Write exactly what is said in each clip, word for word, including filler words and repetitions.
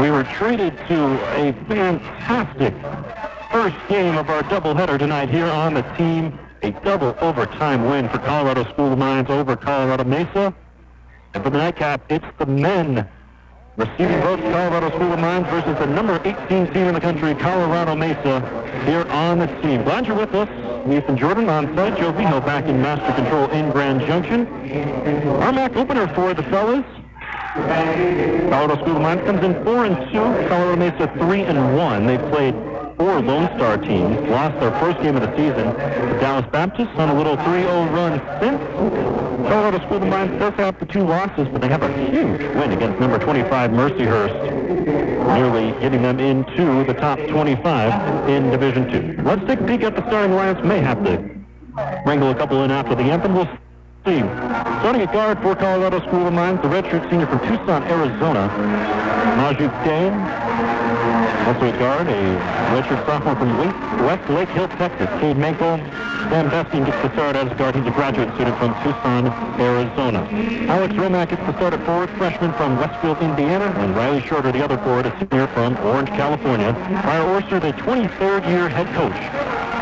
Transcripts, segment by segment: We were treated to a fantastic first game of our doubleheader tonight here on the team. A double overtime win for Colorado School of Mines over Colorado Mesa. And for the nightcap, it's the men receiving votes, Colorado School of Mines versus the number eighteen team in the country, Colorado Mesa, here on the team. Glad you're with us. Ethan Jordan on site, Joe Viggo back in master control in Grand Junction. Our M A C opener for the fellas. Colorado School of Mines comes in four and two. Colorado Mesa three and one. They played four Lone Star teams, lost their first game of the season to Dallas Baptist on a little three oh run since. Colorado School of Mines does have the two losses, but they have a huge win against number twenty-five Mercyhurst, nearly getting them into the top twenty-five in Division two. Let's take a peek at the starting lineups. May have to wrangle a couple in after the amp, and we'll see. Starting at guard for Colorado School of Mines, the redshirt senior from Tucson, Arizona, Najib Dang. Also at guard, a redshirt sophomore from West Lake Hill, Texas, Cade Mankel. Sam Besteen gets the start as a guard. He's a graduate student from Tucson, Arizona. Alex Romack gets the start at forward, freshman from Westfield, Indiana. And Riley Shorter, the other forward, a senior from Orange, California. Fire Orster, the twenty-third year head coach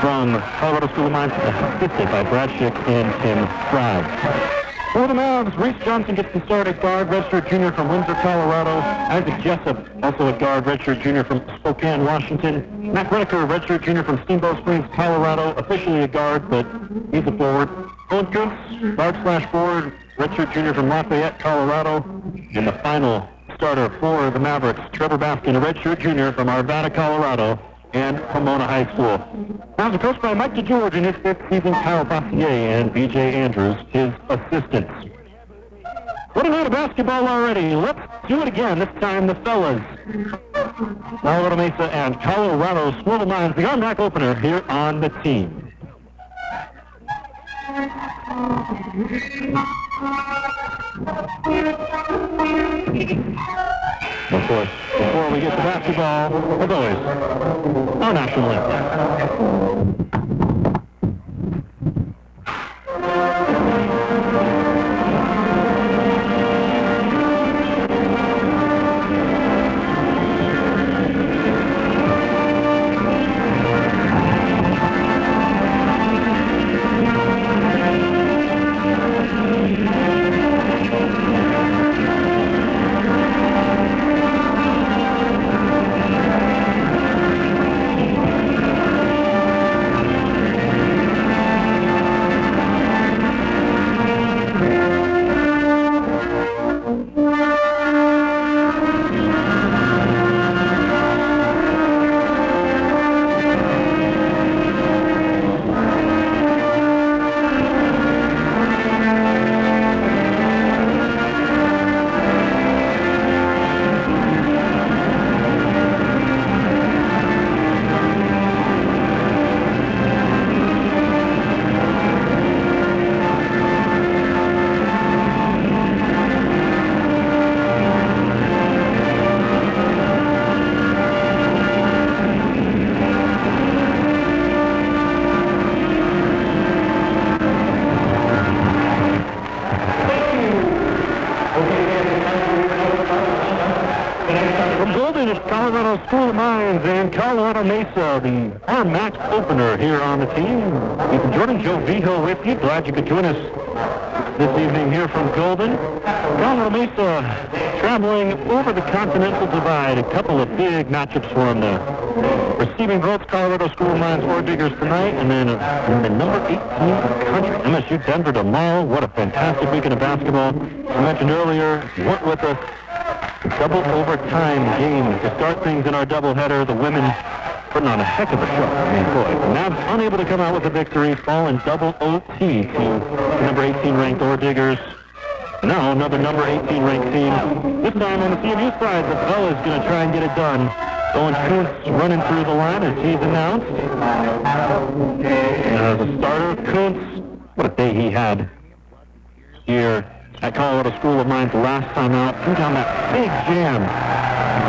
from Colorado School of Mines, assisted by Brad Schick and Tim Fry. For the Mavs, Reese Johnson gets the start at guard, redshirt junior from Windsor, Colorado. Isaac Jessup, also at guard, redshirt junior from Spokane, Washington. Matt Rennecker, redshirt junior from Steamboat Springs, Colorado, officially a guard, but he's a forward. Owen Kuntz, guard slash forward, redshirt junior from Lafayette, Colorado. And the final starter for the Mavericks, Trevor Baskin, a redshirt junior from Arvada, Colorado, and Pomona High School. Mavs are coached by Mike DeGeorge in his fifth season, Kyle Bossier and B J Andrews, his assistants. What a night of basketball already. Let's do it again, this time the fellas. Colorado Mesa and Colorado School of Mines, the R M A C opener here on the team. Of course, before we get to basketball, as always, our national Mesa, the R M A C opener here on the team. Ethan Jordan, Joe Viggo with you. Glad you could join us this evening here from Golden. Colorado Mesa traveling over the continental divide. A couple of big matchups for them there. Receiving votes, Colorado School of Mines or Diggers tonight, and then the number eighteen of the country, M S U Denver tomorrow. What a fantastic weekend of basketball. As I mentioned earlier, you weren't with us. Double overtime game to start things in our doubleheader. The women putting on a heck of a show. I mean, boy, the Mavs unable to come out with a victory, fall in double O T to number eighteen ranked Ore Diggers. Now another number eighteen ranked team. This time on the C M U side, the fellas going to try and get it done. Owen Kuntz running through the line as he's announced. And as a starter, Kuntz, what a day he had here at Colorado School of Mines last time out. Threw down that big jam.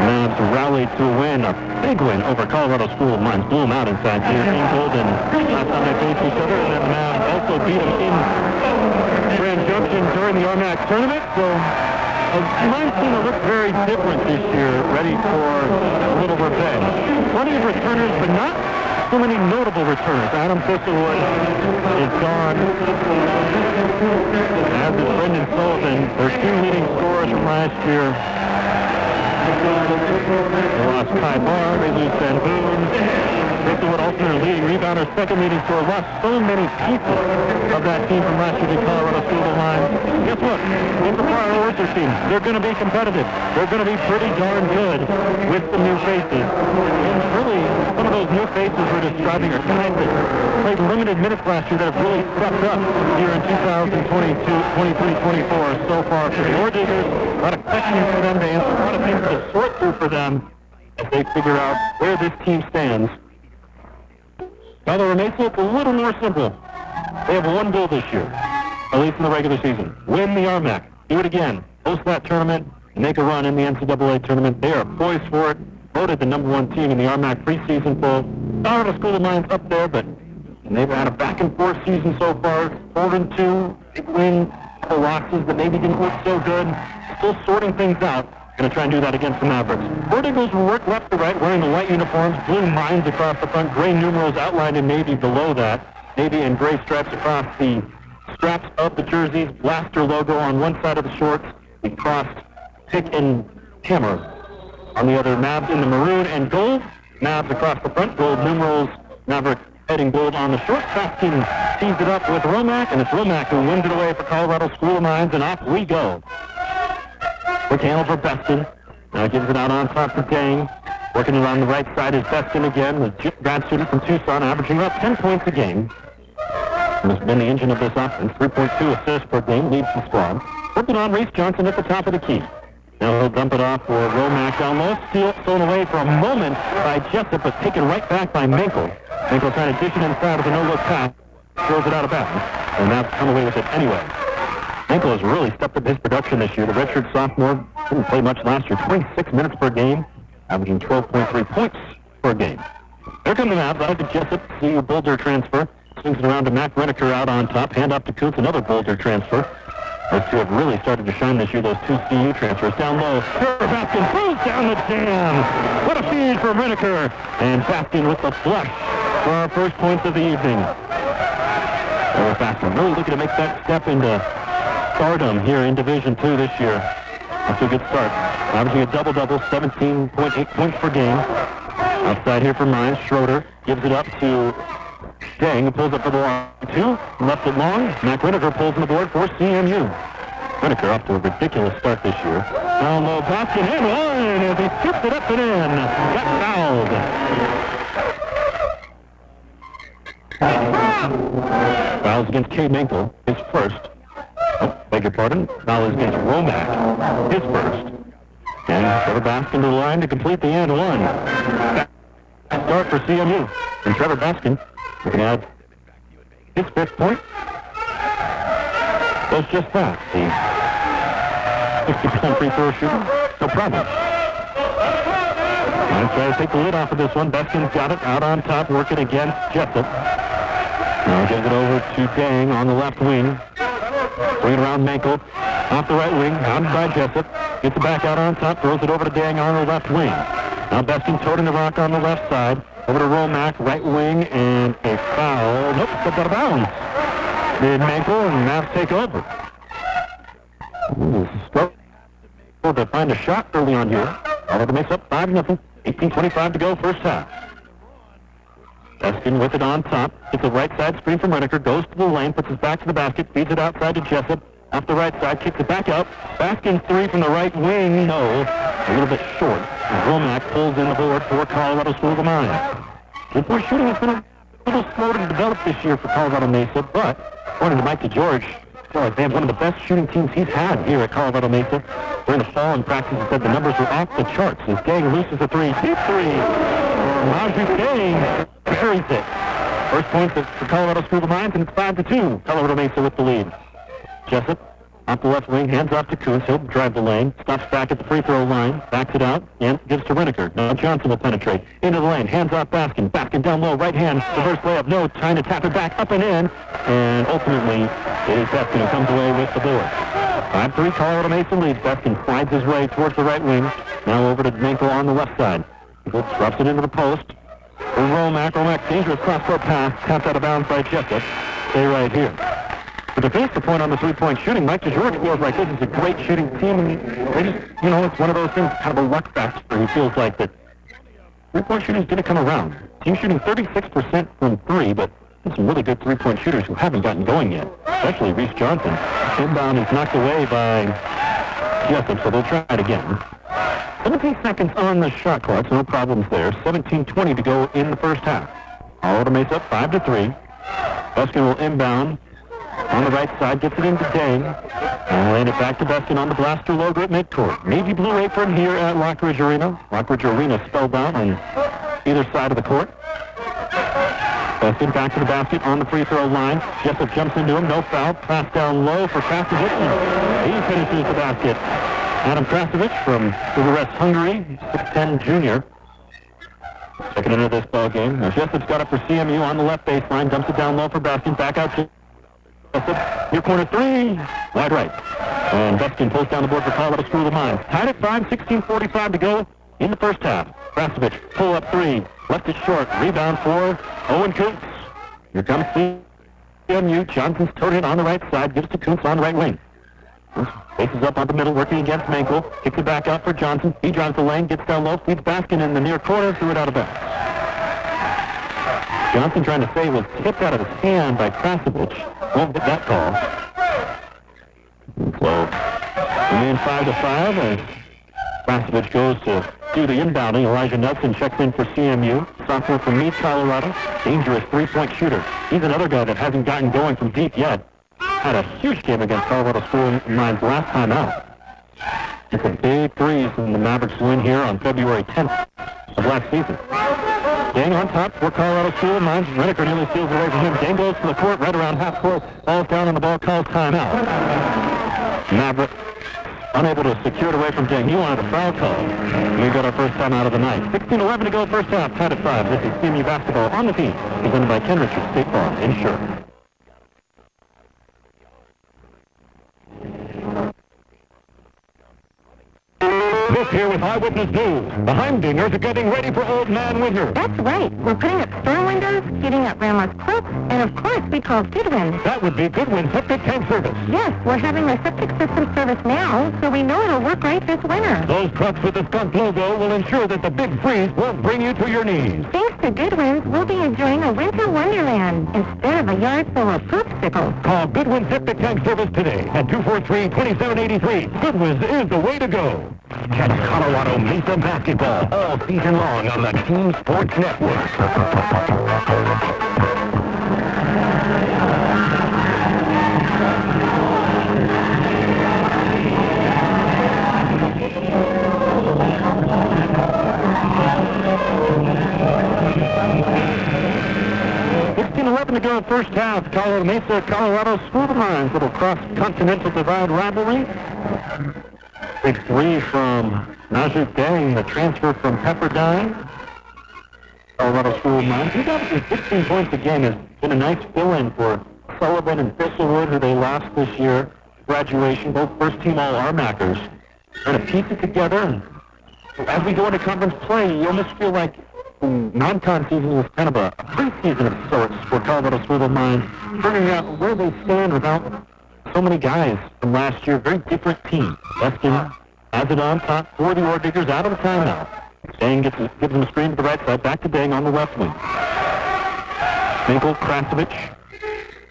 Mavs rallied to win, a big win over Colorado School of Mines. Blew them out inside here in Golden. Last time they faced each other, and then Mavs also beat them in Grand Junction during the R M A C tournament. So Mine's going to look very different this year, ready for a little revenge. Plenty of returners, but not so many notable returners. Adam Thistlewood is gone, as is Brendan Sullivan, their two leading scorers from last year. They lost Ty Barr, they lose Van Boone. Thistlewood, also their leading rebounder, second leading scorer, lost so many people of that team from last year to Colorado School of Mines. Guess what? With the Fire Orster team, they're going to be competitive. They're going to be pretty darn good with some new faces. And really, some of those new faces we're describing are guys that played limited minutes last year that have really stepped up here in two thousand twenty-two, twenty-three, twenty-four so far for the Ordigers. A lot of questions for them to answer, a lot of things to sort through for them as they figure out where this team stands. Although it makes it a little more simple. They have one goal this year, at least in the regular season. Win the R M A C. Do it again. Host that tournament. Make a run in the N C double A tournament. They are poised for it. Voted the number one team in the R M A C preseason poll. Colorado School of Mines up there, but they've had a back-and-forth season so far. four and two. Big win. Couple losses that maybe didn't look so good. Still sorting things out. Going to try and do that against the Mavericks. Verticals will work left to right, wearing the white uniforms, blue mines across the front, gray numerals outlined in navy below that, navy and gray stripes across the straps of the jerseys, blaster logo on one side of the shorts, the crossed pick and hammer on the other. Mavs in the maroon and gold, Mavs across the front, gold numerals, Maverick heading gold on the short. Baskin tees it up with Romack, and it's Romack who wins it away for Colorado School of Mines, and off we go. Quick handle for Beston. Now gives it out on top to Dang. Working it on the right side is Beston again, the grad student from Tucson, averaging about ten points a game. And has been the engine of this offense. three point two assists per game, leads the squad. Working on Reese Johnson at the top of the key. Now he'll dump it off for Romack down low. Steal, stolen away for a moment by Jessup, but taken right back by Mankel. Mankel trying to dish it inside with a no-look pass. Throws it out of bounds. And now come away with it anyway. Mankel has really stepped up his production this year. The redshirt sophomore didn't play much last year. twenty-six minutes per game, averaging twelve point three points per game. Here come the Mavs. Out to Jessup, C U Boulder transfer. Swings it around to Matt Rennecker out on top. Hand off to Kuntz, another Boulder transfer. Those two have really started to shine this year, those two C U transfers. Down low, Trevor Baskin throws down the jam. What a feed for Rennecker. And Baskin with the flush for our first points of the evening. Trevor Baskin really looking to make that step into stardom here in Division two this year. That's a good start. Averaging a double-double, seventeen point eight points per game. Outside here for Mines, Schroeder gives it up to Dang, who pulls up for the long two, left it long. Matt Rennecker pulls on the board for C M U. Rennecker off to a ridiculous start this year. Down low, Baskin and one as he tips it up and in. Got fouled. Fouls against Cade Mankel, his first. Oh, beg your pardon. Foul is against Romack. His first. And Trevor Baskin to the line to complete the and one. Start for C M U. And Trevor Baskin looking at his fifth point. Was just that. The sixty percent free throw shooter. No problem. And try to take the lid off of this one. Baskin's got it out on top, working against Jessup. Now gives it over to Dang on the left wing. Bring it around Mankel, off the right wing, out by Jessup, gets it back out on top, throws it over to Dang on the left wing. Now Besting toting the rock on the left side, over to Romack, right wing, and a foul. Nope, stepped out of bounds. Did Mankel, and Mavs take over. Ooh, struggled to find a shot early on here. Although it makes up five nothing, eighteen twenty-five to go first half. Besting with it on top. Gets a right side screen from Rennecker. Goes to the lane. Puts it back to the basket. Feeds it outside to Jessup. Off the right side. Kicks it back out. Baskin three from the right wing. No. A little bit short. Romack pulls in the board for Colorado School of Mines. Three-point shooting has been a little slow to develop this year for Colorado Mesa, but according to Mike DeGeorge, they have one of the best shooting teams he's had here at Colorado Mesa. During the fall in practice, he said the numbers were off the charts. His gang loses a three. Deep three. Najib Dang carries it. First point for Colorado School of Mines, and it's five to two. Colorado Mesa with the lead. Jessup, off the left wing, hands off to Kuntz. He'll drive the lane. Stops back at the free throw line. Backs it out, and gives to Rennecker. Now Johnson will penetrate. Into the lane. Hands off Baskin. Baskin down low. Right hand. Reverse layup. No. Trying to tap it back. Up and in. And ultimately, it is Baskin who comes away with the board. five three Colorado Mesa leads. Baskin slides his way towards the right wing. Now over to Mankel on the left side. Drops it into the post. For Romack. Romack, dangerous cross-court pass. Tapped out of bounds by Jessup. Stay right here. To defense the point on the three-point shooting, Mike DeGeorge scores like this. It's a great shooting team. And they just, you know, it's one of those things, kind of a luck factor. He feels like that three-point shooting's going to come around. Team shooting thirty-six percent from three, but there's some really good three-point shooters who haven't gotten going yet, especially Reese Johnson. Inbound is knocked away by Jessup, so they'll try it again. seventeen seconds on the shot clock, so no problems there. seventeen twenty to go in the first half. Colorado Mesa up five to three. Baskin will inbound on the right side, gets it into Dang, and land it back to Baskin on the blaster logo at midcourt. Navy blue apron here at Lockridge Arena. Lockridge Arena spelled out on either side of the court. Baskin back to the basket on the free throw line. Jessup jumps into him, no foul. Pass down low for Krasovic. He finishes the basket. Adam Krasovic from Bucharest, Hungary, six ten junior. Second into this ball game. Now Jessup's got it for C M U on the left baseline. Dumps it down low for Baskin. Back out to Jessup. Near corner three. Wide right. And Baskin pulls down the board for Colorado School of Mines. Tied at five, sixteen forty-five to go in the first half. Krasovic pull up three. Left it short. Rebound for Owen Kuntz. Here comes C M U. Johnson's towed in on the right side. Gives to Kuntz on the right wing. Faces up on the middle, working against Mankel. Kicks it back out for Johnson. He drives the lane, gets down low, feeds Baskin in the near corner, threw it out of bounds. Johnson trying to say was tipped out of his hand by Krasovic. Won't get that call. So, remain five to five, and Krasovic goes to do the inbounding. Elijah Nelson checks in for C M U. Sophomore from Mead, Colorado. Dangerous three-point shooter. He's another guy that hasn't gotten going from deep yet. Had a huge game against Colorado School of Mines last time out. It's some big threes in the Mavericks win here on February tenth of last season. Dang on top for Colorado School of Mines. Rennecker nearly steals away from him. Dang goes to the court right around half court. Falls down on the ball, calls timeout. Maverick unable to secure it away from Dang. He wanted a foul call. We got our first timeout of the night. sixteen eleven to go first half, tied at five. This is C M U basketball on the team, presented by Ken Richards State Farm Insurance. This here with Eyewitness News. The Heimdingers are getting ready for Old Man Winter. That's right. We're putting up store windows, getting up grandma's quilts, and of course we call Goodwin. That would be Goodwin Septic Tank Service. Yes, we're having their septic system service now, so we know it'll work right this winter. Those trucks with the skunk logo will ensure that the big freeze won't bring you to your knees. Thanks to Goodwin's, we'll be enjoying a winter wonderland instead of a yard full of poopsicles. Call Goodwin Septic Tank Service today at two four three, two seven eight three. Goodwin's is the way to go. Catch Colorado Mesa basketball all season long on the Team Sports Network. sixteen eleven to go first half. Colorado Mesa, Colorado School of Mines. Little cross-continental divide rivalry. Big three from Najib Dang, the transfer from Pepperdine. Colorado School of Mines. He's obviously fifteen points a game. Has been a nice fill-in for Sullivan and Thistlewood, who they lost this year. Graduation, both first-team All-R-Mackers. Trying to piece it together. And as we go into conference play, you almost feel like the non-con season was kind of a preseason of sorts for Colorado School of Mines, figuring out where they stand without so many guys from last year. Very different team. Baskin has it on top for the Ore Diggers out of the timeout. Dang gets, gives him a screen to the right side. Back to Dang on the left wing. Mankel, Krasovic,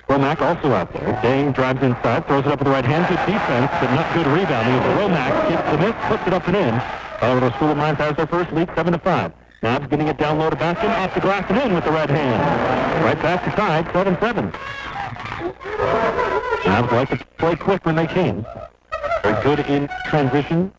Romack also out there. Dang drives inside, throws it up with the right hand. Good defense, but not good rebounding. Romack gets the miss, puts it up and in. Colorado School of Mines has their first lead, seven to five. Nabs getting it down low to Baskin, off the glass and in with the right hand. Right past the side, seven seven. Mavs like to play quick when they can. They're good in transition.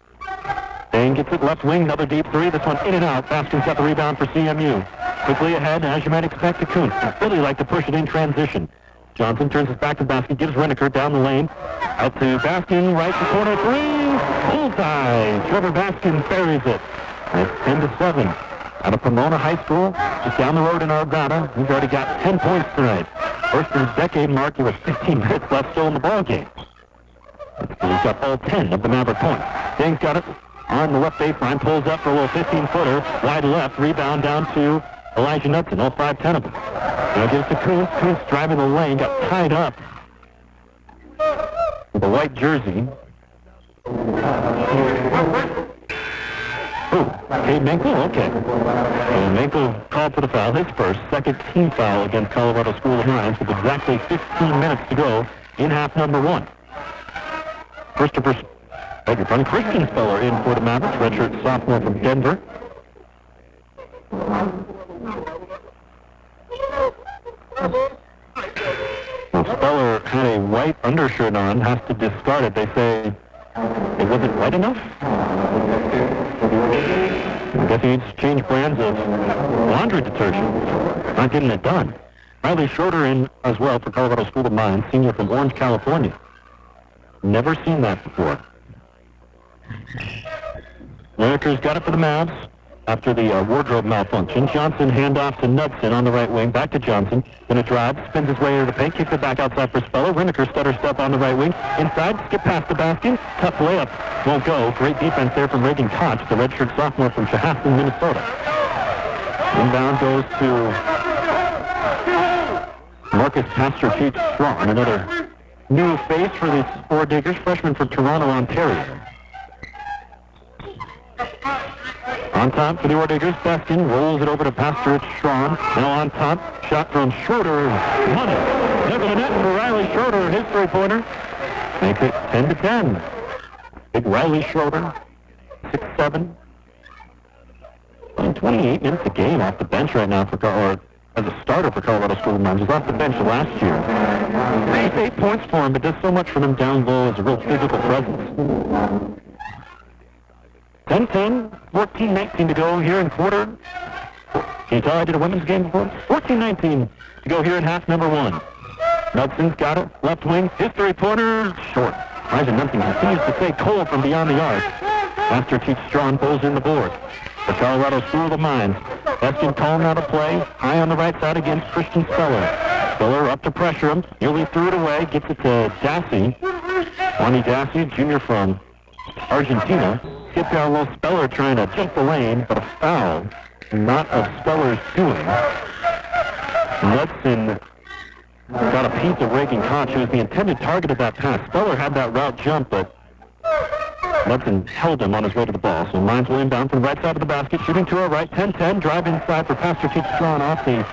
Dang gets it left wing, another deep three. This one in and out. Baskin's got the rebound for C M U. Quickly ahead, as you might expect, to Kuntz. They really like to push it in transition. Johnson turns his back to Baskin, gives Rennecker down the lane. Out to Baskin, right to corner three. Bullseye! Trevor Baskin buries it. And it's ten to seven. Out of Pomona High School, just down the road in Arvada. He's already got ten points tonight. First in his decade mark, he was fifteen minutes left still in the ballgame. So he's got all ten of the Maverick points. Dang's got it on the left baseline, pulls up for a little fifteen-footer, wide left, rebound down to Elijah Nupton, all five, ten of them. Now gives to Kuntz, Kuntz driving the lane, got tied up with a white jersey. Ooh, Cade Mankel, okay. And Mankel called for the foul, his first, second team foul against Colorado School of Mines with exactly fifteen minutes to go in half number one. Christopher, oh, you're running Christian Speller in for the Mavericks, redshirt sophomore from Denver. Well, Speller had a white undershirt on, has to discard it. They say it wasn't white enough? I guess he needs to change brands of laundry detergent. Not getting it done. Riley Schroeder in as well for Colorado School of Mines, senior from Orange, California. Never seen that before. Renecker's got it for the Mavs after the uh, wardrobe malfunction. Johnson handoff to Knudsen on the right wing. Back to Johnson. Then a drive. Spins his way into the paint. Kicks it back outside for Speller. Rennecker stutter step on the right wing. Inside. Skip past the basket. Tough layup. Won't go. Great defense there from Reagan Koch, the redshirt sophomore from Shahaston, Minnesota. Inbound goes to Marcus Pastor Keats Strong. Another new face for the Spore Diggers, freshman from Toronto, Ontario. On top for the Ore Diggers, Baskin rolls it over to Pastor Strawn. Now on top, shot from Schroeder. Money. Never the net for Riley Schroeder, his three-pointer. Makes it ten to ten. Big Riley Schroeder, six seven. Playing twenty-eight minutes a game off the bench right now for Colorado. As a starter for Colorado School of Mines. He's off the bench last year. Raised eight points for him, but does so much for him down low as a real physical presence. ten ten, fourteen nineteen to go here in quarter. Can you tell I did a women's game before? fourteen nineteen to go here in half number one. Knudsen's got it. Left wing. His three-pointer. Short. Elijah Knudsen continues to stay cold from beyond the arc. After Keith Strawn pulls in the board. The Colorado School of the Mines. Beskin calling out a play. High on the right side against Christian Speller. Speller up to pressure him. Nearly threw it away. Gets it to Dassey. Wani Dassey, junior from Argentina. Skipped down low. Speller trying to jump the lane, but a foul. Not of Speller's doing. Knudsen got a piece of Reagan Koch, who was the intended target of that pass. Speller had that route jump, but Knudsen held him on his way to the ball, so Mines will inbound from the right side of the basket, shooting to our right, ten ten, drive inside for Pastor Keats Strawn off the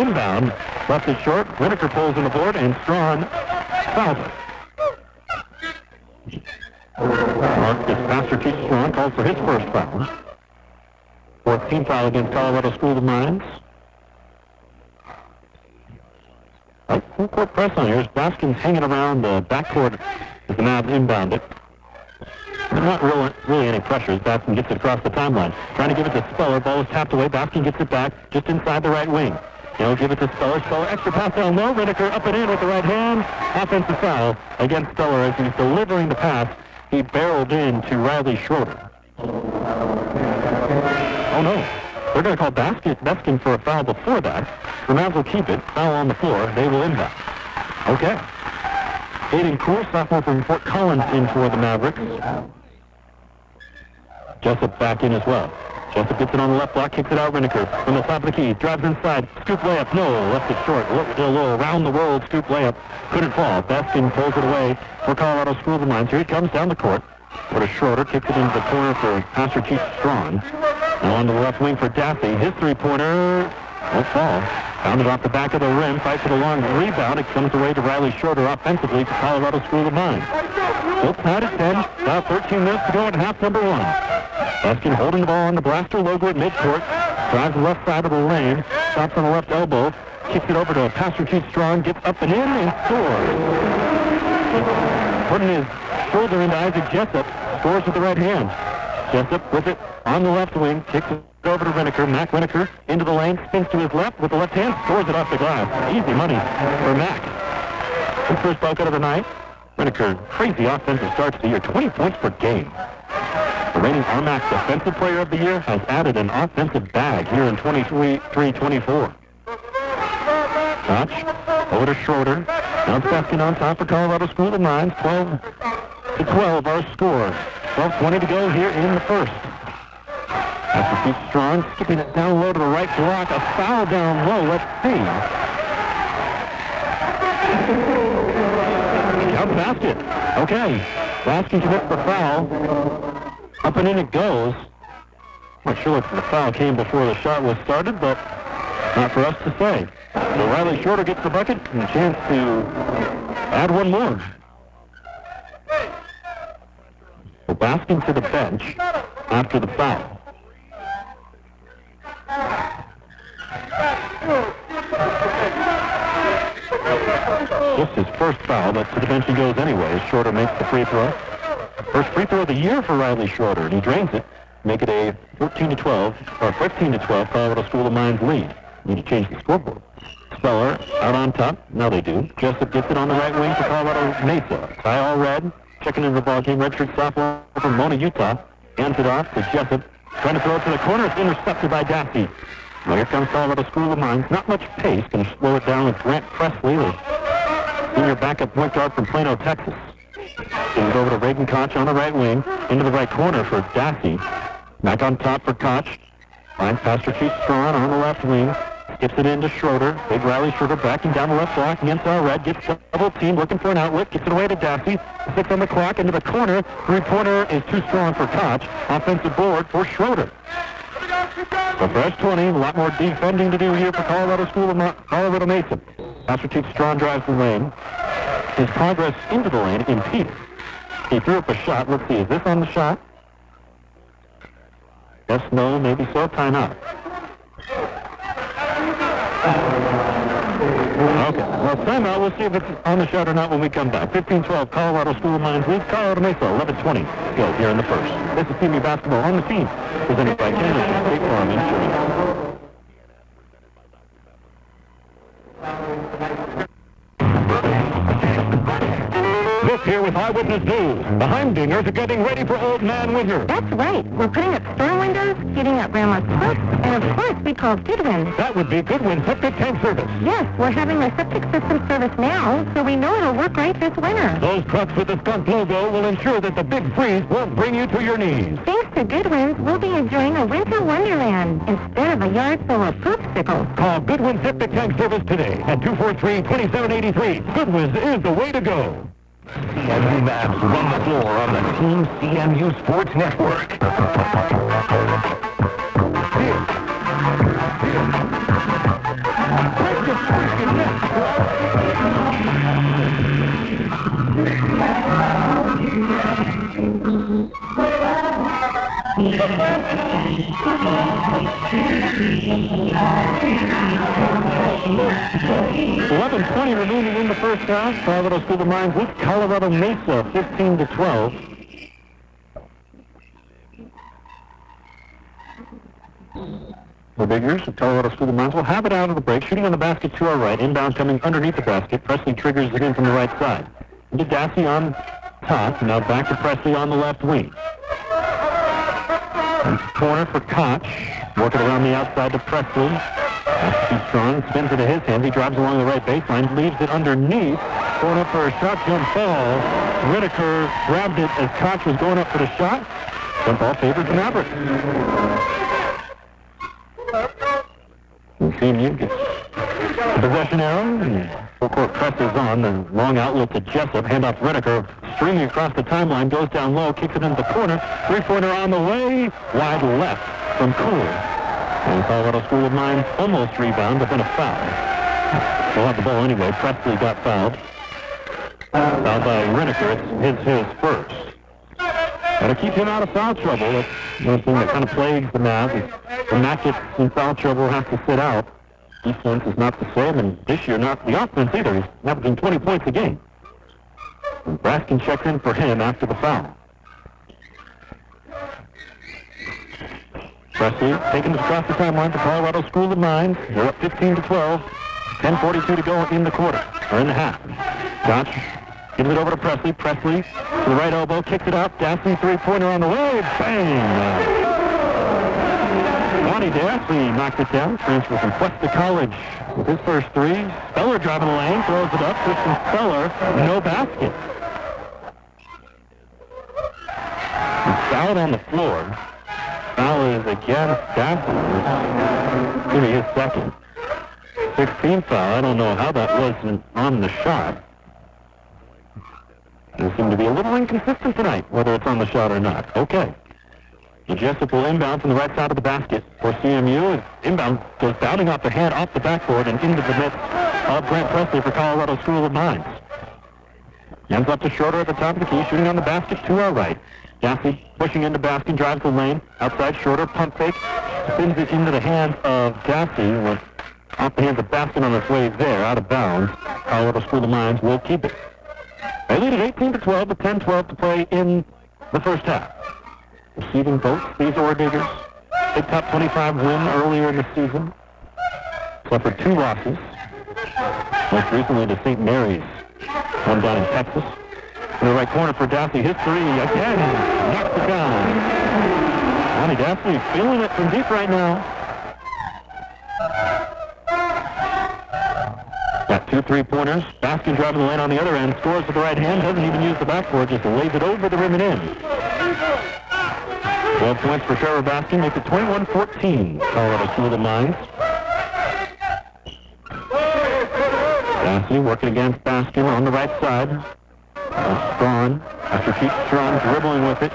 inbound, left it short, Rennecker pulls on the board, and Strawn fouls it. Marcus Pastor Keats Strawn calls for his first foul. Fourth team foul against Colorado School of Mines. Right, full court press on here, as Baskin's hanging around the backcourt as the Mavs inbound it. Not really, really any pressures. Baskin gets it across the timeline. Trying to give it to Speller. Ball is tapped away. Baskin gets it back just inside the right wing. He'll give it to Speller. Speller extra pass down low. Rennecker up and in with the right hand. Offensive foul against Speller as he's delivering the pass. He barreled in to Riley Schroeder. Oh no. They're going to call Baskin, Baskin for a foul before that. The Mavs will keep it. Foul on the floor. They will inbound. Okay. Aiden Coors, sophomore from Fort Collins, in for the Mavericks. Jessup back in as well. Jessup gets it on the left block, kicks it out, Rennecker from the top of the key, drives inside, scoop layup, no, left it short, a little round-the-world scoop layup, couldn't fall. Baskin pulls it away for Colorado School of Mines. Here he comes down the court, for to Schroeder, kicks it into the corner for Pastor Keith Strawn. Now on the left wing for Daffy, his three-pointer won't fall. Bounded off the back of the rim, fight for the long rebound. It comes away to Riley Shorter offensively for Colorado School of Mines. Still tied at ten, about thirteen minutes to go in half number one. Baskin holding the ball on the blaster logo at midcourt. Drives the left side of the lane, stops on the left elbow, kicks it over to Pastor Keith Strong, gets up and in and scores. Putting his shoulder into Isaac Jessup, scores with the right hand. Jessup with it on the left wing, kicks it over to Rennecker. Mack Rennecker into the lane, spins to his left with the left hand, scores it off the glass. Easy money for Mack. His first bucket of the night. Rennecker, crazy offensive start to the year, twenty points per game. The reigning R MAC Defensive Player of the Year has added an offensive bag here in twenty-three twenty-four. Koch over to Schroeder. Now Baskin on top for Colorado School of Mines, 12 to twelve, our score. twelve twenty to go here in the first. After Pete Strong skipping it down low to the right block, a foul down low. Let's see. Down past it. Okay. Baskin commits the foul. Up and in it goes. Not sure if the foul came before the shot was started, but not for us to say. So Riley Shorter gets the bucket and a chance to add one more. So Baskin to the bench after the foul. Just his first foul, but to the bench he goes anyway. Shorter makes the free throw. First free throw of the year for Riley Shorter, and he drains it. Make it a fourteen to twelve, or fifteen to twelve, Colorado School of Mines lead. Need to change the scoreboard. Speller out on top. Now they do. Jessup gets it on the right wing for Colorado Mesa. Ty Allred checking into the ballgame. Redshirt sophomore from Mona, Utah. Hands it off to Jessup. Trying to throw it to the corner. It's intercepted by Daffy. Now here comes Colorado School of Mines. Not much pace. Going to slow it down with Grant Presley, the senior backup point guard from Plano, Texas. Goes over to Reagan Koch on the right wing. Into the right corner for Daffy. Back on top for Koch. Finds Pastor Keats Strawn on the left wing. Skips it in to Schroeder. Big Riley Schroeder backing down the left block against Allred. Gets double team, looking for an outlet. Gets it away to Daffy. Six on the clock, into the corner. Three-pointer is too strong for Koch. Offensive board for Schroeder. So fresh twenty, a lot more defending to do here for Colorado School of Mo- Colorado Mason. Master Chief Strong drives the lane. His progress into the lane impeded. He threw up a shot. Let's see, is this on the shot? Yes, no, maybe so. Timeout. Okay, well, timeout. We'll see if it's on the shot or not when we come back. fifteen twelve, Colorado School of Mines leads Colorado Mesa. eleven twenty go here in the first. This is T V Basketball on the Team, presented by Canada State Farm Insurance. This here with Eyewitness News. The Heimdingers are getting ready for Old Man Winter. That's right. We're putting up store windows, getting up grandma's books, and of course, we call Goodwin. That would be Goodwin Septic Tank Service. Yes, we're having a septic system service now, so we know it'll work right this winter. Those trucks with the skunk logo will ensure that the big freeze won't bring you to your knees. Thanks to Goodwin's, we'll be enjoying a winter wonderland instead of a yard full of poopsicles. Call Goodwin Septic Tank Service today at two four three, two seven eight three. Goodwin's is the way to go. C M U Maps run the floor on the Team C M U Sports Network. eleven twenty remaining in the first half. Colorado School of Mines with Colorado Mesa, fifteen to twelve. The Biggers of Colorado School of Mines will have it out of the break, shooting on the basket to our right. Inbound coming underneath the basket. Presley triggers again from the right side. To Dassey on top. Now back to Presley on the left wing. Corner for Koch. Working around the outside to Presley. That's strong. Spins it to his hands. He drives along the right baseline. Leaves it underneath. Going up for a shot. Jump ball. Rennecker grabbed it as Koch was going up for the shot. Jump ball favored the Mavericks. C M U gets the possession arrow. Full court presses on. The long outlet to Jessup. Handoff Rennecker. Streaming across the timeline, goes down low, kicks it into the corner. Three-pointer on the way, wide left from Coors. And Colorado School of Mines almost rebound, but then a foul. They'll have the ball anyway. Presley got fouled. Fouled by Rennecker. It's his, his first. Got to keep him out of foul trouble. That's one thing that kind of plagues the Mavs. When Matt gets in foul trouble, has to sit out. Defense is not the same, and this year not the offense either. He's averaging twenty points a game. And Baskin checks in for him after the foul. Presley taking us across the timeline to Colorado School of Mines. They're up fifteen to twelve. ten forty-two to go in the quarter, or in the half. Koch gives it over to Presley. Presley to the right elbow, kicks it out. Dassey three-pointer on the way. Bang! Wani Dassey knocked it down. Transfer from Cuesta College with his first three. Speller driving the lane, throws it up. Christian Speller, no basket. It's out on the floor. Foul is against Dassey. Give me his second. sixteen foul. I don't know how that wasn't on the shot. They seem to be a little inconsistent tonight, whether it's on the shot or not. Okay. Jessup will inbound from the right side of the basket for C M U. Inbound goes bounding off the head, off the backboard, and into the midst of Grant Presley for Colorado School of Mines. Ends up to Schroeder at the top of the key, shooting on the basket to our right. Daffy pushing into Baskin, drives the lane. Outside Schroeder, pump fake, spins it into the hands of Daffy with off the hands of Baskin on his way there, out of bounds. Colorado School of Mines will keep it. They lead at eighteen to twelve with ten twelve to play in the first half. Receiving votes, these ore diggers. Big top twenty-five win earlier in the season. Suffered two losses. Most recently to Saint Mary's, one down in Texas. In the right corner for Daffy, his three again, knocks it down. Wani Dassey feeling it from deep right now. Got two three-pointers. Baskin driving the lane on the other end, scores with the right hand, doesn't even use the backboard, just lays it over the rim and in. twelve points for Trevor Baskin, makes it twenty-one fourteen. Colorado School of Mines. Dassey working against Baskin on the right side. Strawn, after Keats, Strawn dribbling with it.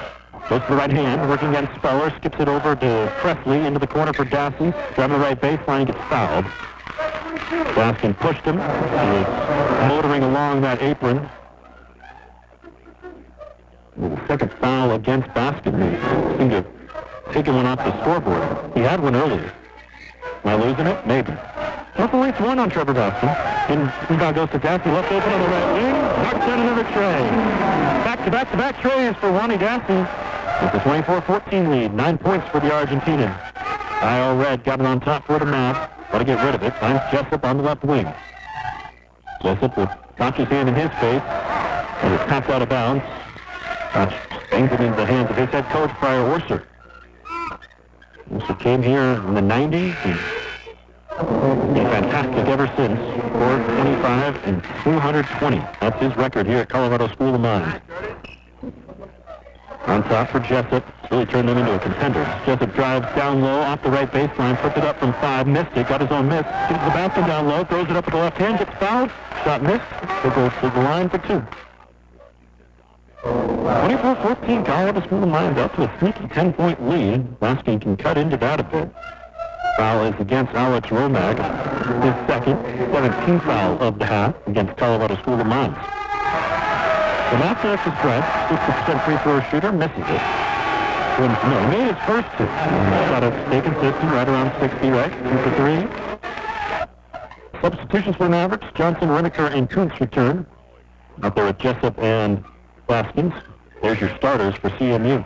Goes to the right hand, working against Speller, skips it over to Presley, into the corner for Dassey. Driving the right baseline, gets fouled. Baskin pushed him. He was motoring along that apron. Second foul against Baskin. He seemed to have taken one off the scoreboard. He had one earlier. Am I losing it? Maybe. That's the least one on Trevor Baskin. And rebound goes to Dassey. Left open on the right wing. Knocks down another tray. Back-to-back-to-back trays for Wani Dassey. It's a twenty-four fourteen lead. Nine points for the Argentinian. Ty Allred got it on top for the Mavs. Got to get rid of it. Finds Jessup on the left wing. Jessup with Koch's hand in his face. And it's tapped out of bounds. Koch bangs it into the hands of his head coach, Fire Orster. Orster came here in the nineties. He's been fantastic ever since. four twenty-five and two twenty. That's his record here at Colorado School of Mines. On top for Jessup. Really turned them into a contender. Jessup drives down low, off the right baseline, puts it up from five, missed it, got his own miss, gives the basket down low, throws it up with the left hand, gets fouled, shot missed, it goes to the line for two. twenty-four fourteen, Colorado School of Mines up to a sneaky ten-point lead. Baskin can cut into that a bit. Foul is against Alex Romack, his second, seventeenth foul of the half against Colorado School of Mines. The last is stretch, sixty percent free throw shooter, misses it. Twins, no, he made his first two. Got to stay consistent, right around sixty, right? Two for three. Substitutions for an average. Johnson, Rennecker, and Kuntz return. Up there with Jessup and Baskins. There's your starters for C M U.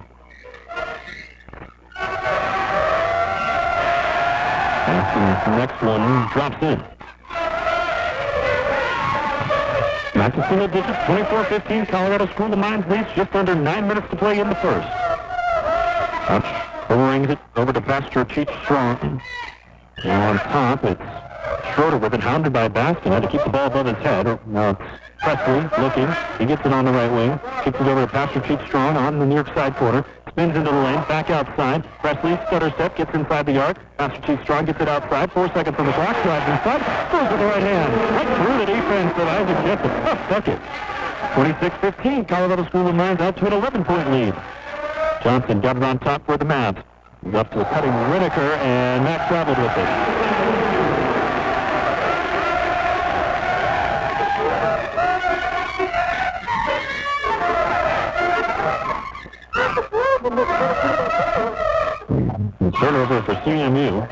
Baskins, the next one drops in. Not to single digits, twenty-four fifteen. Colorado School of Mines leads just under nine minutes to play in the first. Koch overrings it over to Pastor Keats Strong. And on top, it's Schroeder with it, hounded by Baskin. Had to keep the ball above his head. Now it's Presley looking. He gets it on the right wing. Kicks it over to Pastor Keats Strong on the near side corner. Spins into the lane, back outside. Presley, stutter step, gets inside the arc. Pastor Keats Strong gets it outside. Four seconds on the clock. Drives inside. Throws with the right hand. Right through the defense of Isaac Jessup. Tough bucket. twenty-six fifteen. Colorado School of Mines out to an eleven-point lead. Johnson got it on top for the Mavs. He's up to the cutting Rennecker, and Matt traveled with it. Turnover for C M U.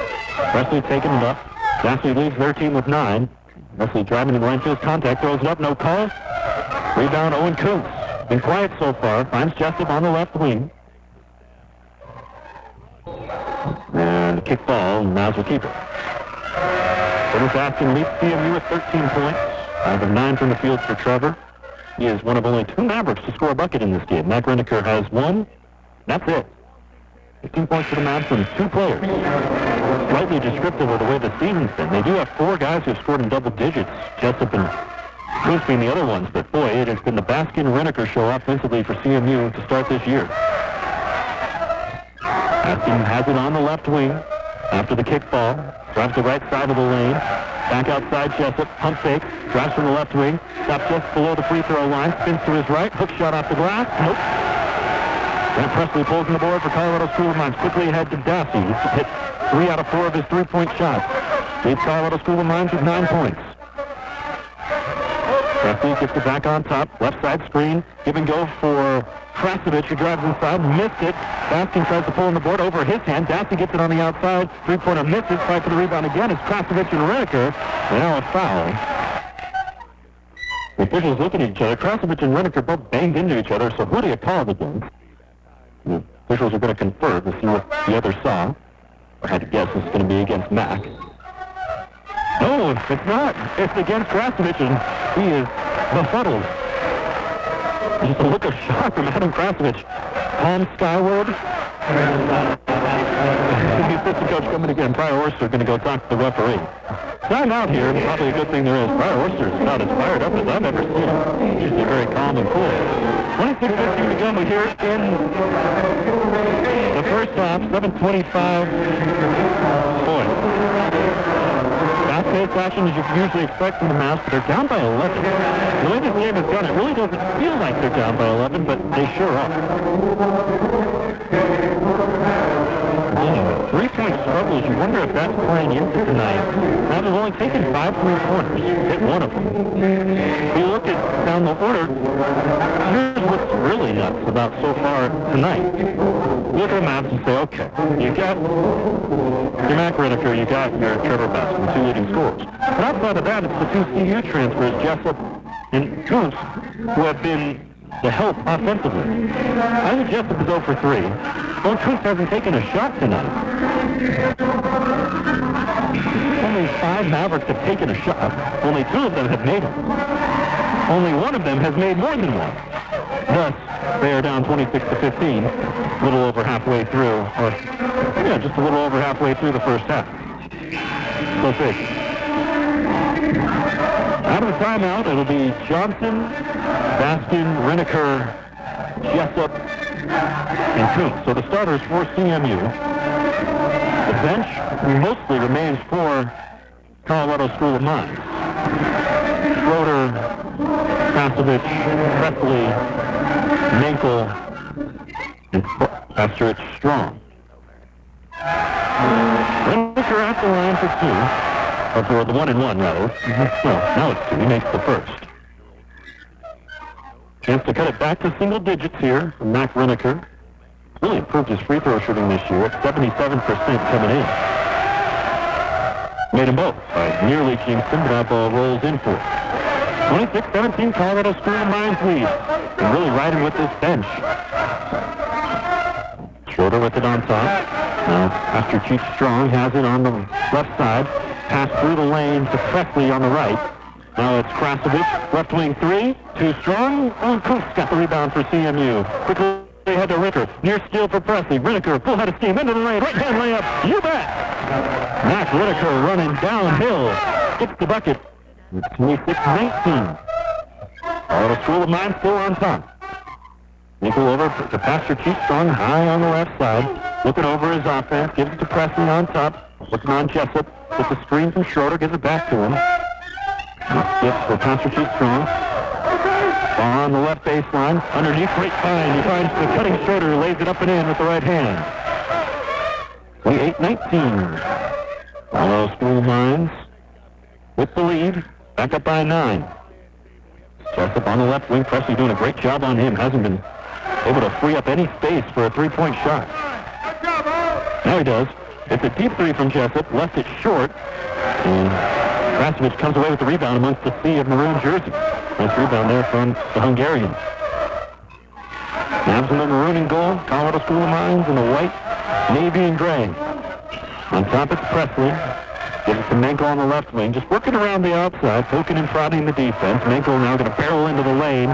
Presley taking it up. Dassey leaves their team with nine. Presley driving to the right field, contact, throws it up, no call. Rebound, Owen Kuntz. Been quiet so far. Finds Jessup on the left wing. And the kick ball, Mavs will keep it. Trevor Baskin leads C M U with thirteen points. Out of nine from the field for Trevor. He is one of only two Mavericks to score a bucket in this game. Matt Rennecker has one. That's it. fifteen points for the Mavs from two players. Slightly descriptive of the way the season's been. They do have four guys who have scored in double digits. Jessup and Bruce being the other ones, but boy, it has been the Baskin-Rennecker show offensively for C M U to start this year. Baskin has it on the left wing after the kick ball. Drives the right side of the lane. Back outside Jessup. Pump fake. Drives from the left wing. Stops just below the free throw line. Spins to his right. Hook shot off the glass. Nope. Grant Presley pulls on the board for Colorado School of Mines. Quickly ahead to Daffy. He's hit three out of four of his three-point shots. Leaves Colorado School of Mines with nine points. Presley gets it back on top. Left side screen. Give and go for Krasovic, who drives inside, missed it. Baskin tries to pull on the board over his hand. Dassey gets it on the outside. Three-pointer misses. Fight for the rebound again. It's Krasovic and Rennecker. Now a foul. The officials look at each other. Krasovic and Rennecker both banged into each other, so who do you call it against? The officials are going to confer to see what the other saw. Or had to guess it's going to be against Mack. No, it's not. It's against Krasovic, and he is befuddled. Just a look of shock from Adam Krasovic. Palm skyward. The assistant coach coming again. Fire Orster going to go talk to the referee. Time out here. Probably a good thing there is. Fire Orster is about as fired up as I've ever seen him. He's very calm and cool. twenty-six fifteen to go here in the first half. seven twenty-five fast-paced action as you can usually expect from the Mavs, but they're down by eleven. The way this game has gone, it really doesn't feel like they're down by eleven, but they sure are. Anyway, three-point struggles, you wonder if that's playing into tonight. Mavs have only taken five three-pointers, hit one of them. If you look at down the order, here's what's really nuts about so far tonight. Look at the Mavs and say, okay, you got your Matt Rennecker, you got your Trevor Baskin, two leading scores. But outside of that, it's the two C U transfers, Jessup and Kuntz, who have been the help offensively. I think Jessup is zero for three. Well, Kuntz hasn't taken a shot tonight. Only five Mavericks have taken a shot. Only two of them have made it. Only one of them has made more than one. Thus, they are down twenty-six to fifteen, a little over halfway through, or yeah, just a little over halfway through the first half. So big. Out of the timeout, it'll be Johnson, Baskin, Rennecker, Jessup, and Kuntz. So the starters for C M U. The bench mostly remains for Colorado School of Mines. Schroeder, Krasovic, Presley, Mankel, and Pastor Strong. Rennecker at the line for two, or for the one and one, rather. Mm-hmm. No, now it's two. He makes the first. Chance to cut it back to single digits here from Matt Rennecker. Really improved his free throw shooting this year at seventy-seven percent coming in. Made them both by nearly Kingston, but that ball rolls in for it. twenty-six seventeen Colorado School of Mines lead. And really riding with this bench. Schroeder with it on top. Now, after Chief Strong has it on the left side, pass through the lane to Presley on the right. Now it's Krasovic, left wing three, too strong. Owen Kuntz got the rebound for C M U. Quickly ahead to Rennecker, near steal for Presley. Rennecker, full head of steam, into the lane, right hand layup, you bet! Matt Rennecker running downhill, gets the bucket. It's twenty-six nineteen. Colorado School of Mines still on top. Nickel over to Pastor Keats, strong high on the left side. Looking over his offense, gives it to Presley on top. Looking on Jessup, gets the screen from Schroeder, gives it back to him. Gets for Pastor Keats, strong. Ball on the left baseline, underneath, great find. He finds the cutting Schroeder, lays it up and in with the right hand. twenty-eight nineteen. Colorado School of Mines with the lead, back up by nine. Jessup on the left wing, Presley doing a great job on him. Hasn't been able to free up any space for a three-point shot. Now he does. It's a deep three from Jessup, left it short, and Krasovic comes away with the rebound amongst the sea of maroon jersey. Nice rebound there from the Hungarian. Mavs in the maroon and gold, Colorado School of Mines in the white, navy, and gray. On top it's Presley. Gives it to Mankel on the left wing, just working around the outside, poking and prodding the defense. Mankel now going to barrel into the lane,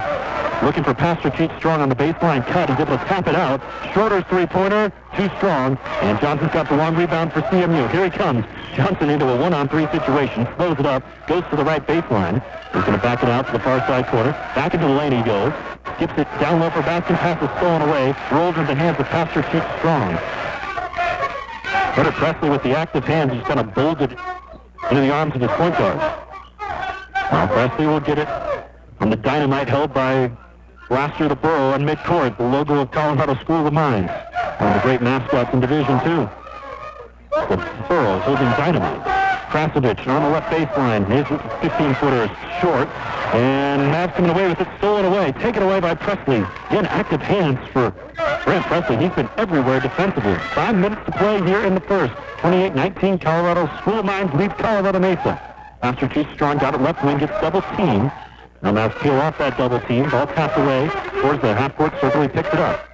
looking for Pastor Keats Strong on the baseline cut. He's able to tap it out. Schroeder's three-pointer, too strong, and Johnson's got the long rebound for C M U. Here he comes. Johnson into a one-on-three situation, slows it up, goes to the right baseline. He's going to back it out to the far side corner. Back into the lane he goes. Skips it down low for Baskin. Pass is stolen away. Rolled into the hands of Pastor Keats Strong. Carter Presley with the active hands just kind of bolted into the arms of his point guard. Now Presley will get it on the dynamite held by Roster the Burrow on midcourt, the logo of Colorado School of Mines, one of the great mascots in Division Two. The Burrows holding dynamite. Krasovic on the left baseline. His fifteen-footer is short. And Mavs coming away with it. Stolen away. Taken away by Presley. Again, active hands for Grant Presley. He's been everywhere defensively. Five minutes to play here in the first. twenty-eight nineteen, Colorado School of Mines leads Colorado Mesa. Master Chief Strong got it left wing. Gets double-teamed. Now Mavs peel off that double-team. Ball tapped away towards the half-court circle. He picks it up.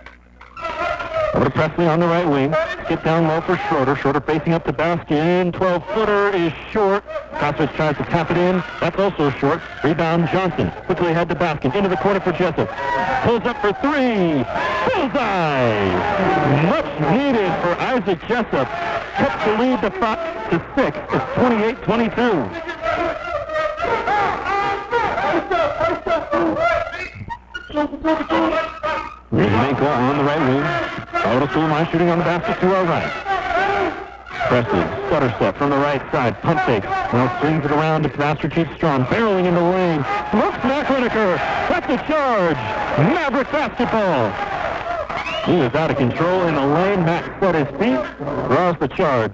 Over to Presley on the right wing. Get down low for Schroeder. Schroeder facing up to Baskin. twelve-footer is short. Kostas tries to tap it in. That's also short. Rebound Johnson. Quickly head to Baskin. Into the corner for Jessup. Pulls up for three. Bullseye! Much needed for Isaac Jessup. Kept the lead to five to six. It's twenty-eight twenty-two. Here's Mankel on the right wing. Colorado School of Mines shooting on the basket to our right. Presley, stutter step from the right side, pump fake. Now swings it around to Master Chief Strong, barreling in the lane. Looks Matt Rennecker, that's a charge. Maverick basketball. He is out of control in the lane. Matt set his feet, draws the charge.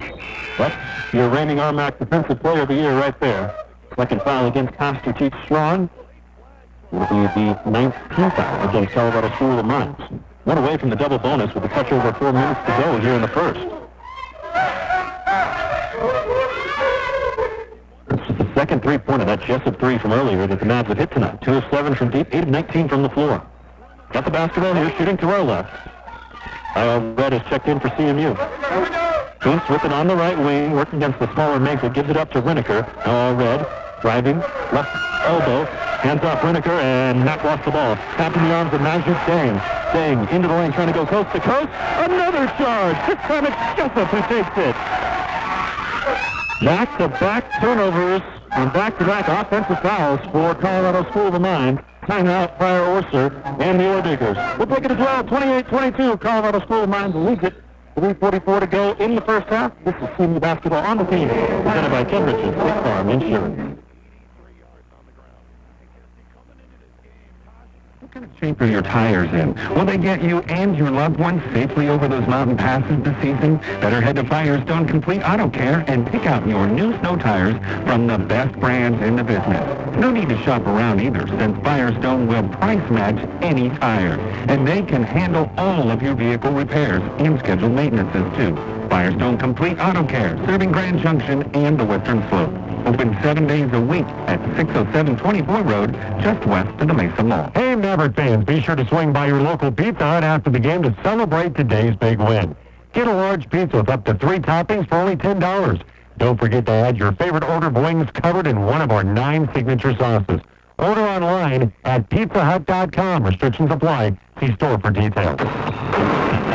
That's your reigning R M A C Defensive Player of the Year right there. Second foul against Master Chief Strong. Will be the nineteenth foul against Colorado School of Mines. One away from the double bonus with a touch over four minutes to go here in the first. It's the second three-pointer, that Jessup three from earlier that the Mavs have hit tonight. Two of seven from deep, eight of nineteen from the floor. Got the basketball here, shooting to our left. Ty Allred has checked in for C M U. Kuntz with it on the right wing, working against the smaller Mankel, gives it up to Rennecker. Now Allred, driving, left elbow, hands off Rennecker, and Mack lost the ball. Tapping the arms of Najib Dang. Dang into the lane, trying to go coast to coast. Another charge. This time it's Jessup who takes it. Back-to-back turnovers and back-to-back offensive fouls for Colorado School of Mines. Timeout, Fire Orster and the Ore Diggers. We'll take it as well. twenty-eight twenty-two. Colorado School of Mines leads it. three forty-four to go in the first half. This is senior basketball on the team, presented by Kendrick's State Farm Insurance. What kind of shape are your tires in? Will they get you and your loved ones safely over those mountain passes this season? Better head to Firestone Complete Auto Care and pick out your new snow tires from the best brands in the business. No need to shop around either, since Firestone will price match any tire. And they can handle all of your vehicle repairs and scheduled maintenances, too. Firestone Complete Auto Care, serving Grand Junction and the Western Slope. Open seven days a week at six oh seven twenty-four Road, just west of the Mesa Mall. Hey, Maverick fans, be sure to swing by your local pizza hut after the game to celebrate today's big win. Get a large pizza with up to three toppings for only ten dollars. Don't forget to add your favorite order of wings covered in one of our nine signature sauces. Order online at pizza hut dot com. Restrictions apply. See store for details.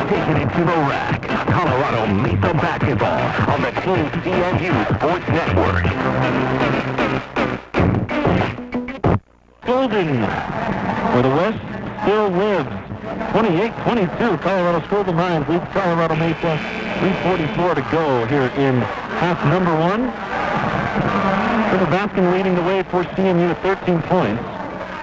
Taking it to the rack. Colorado Mesa basketball on the Team C M U Sports Network. Golden for the West still lives. twenty-eight twenty-two. Colorado School of Mines leads Colorado Mesa. three forty-four to go here in half number one. Trevor Baskin leading the way for C M U at thirteen points.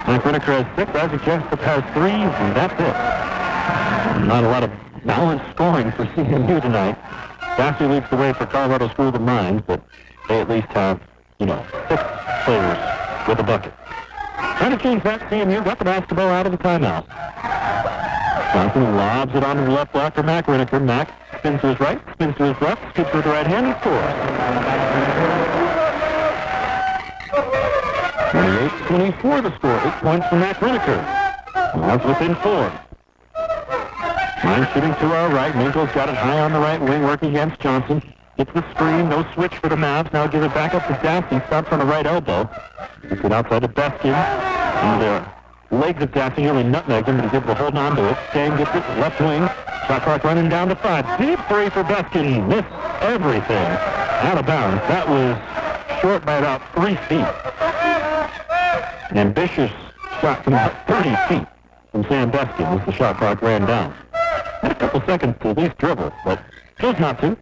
Mike Rennecker has six. Isaac Jessup has three, and that's it. Not a lot of balanced scoring for C M U tonight. Daffy leads the way for Colorado School of Mines, but they at least have, you know, six players with a bucket. Trying to change that, C M U got the basketball out of the timeout. Johnson lobs it onto the left block for Mack Rennecker. Mack spins to his right, spins to his left, scoops with the right hand, and scores. twenty-eight twenty-four the score. Eight points for Mack Rennecker. Mines within four. Mines shooting to our right. Mankel's got it high on the right wing, working against Johnson. Gets the screen, no switch for the Mavs. Now gives it back up to Dassey, stops on the right elbow. Gets it outside to Baskin. And the legs of Dassey nearly nutmegged him, but he's able to hold on to it. Dang gets it, left wing. Shot clock running down to five. Deep three for Baskin. Missed everything. Out of bounds. That was short by about three feet. An ambitious shot from about thirty feet from Sam Besteen as the shot clock ran down. Had a couple seconds to at least dribble, but chose not to.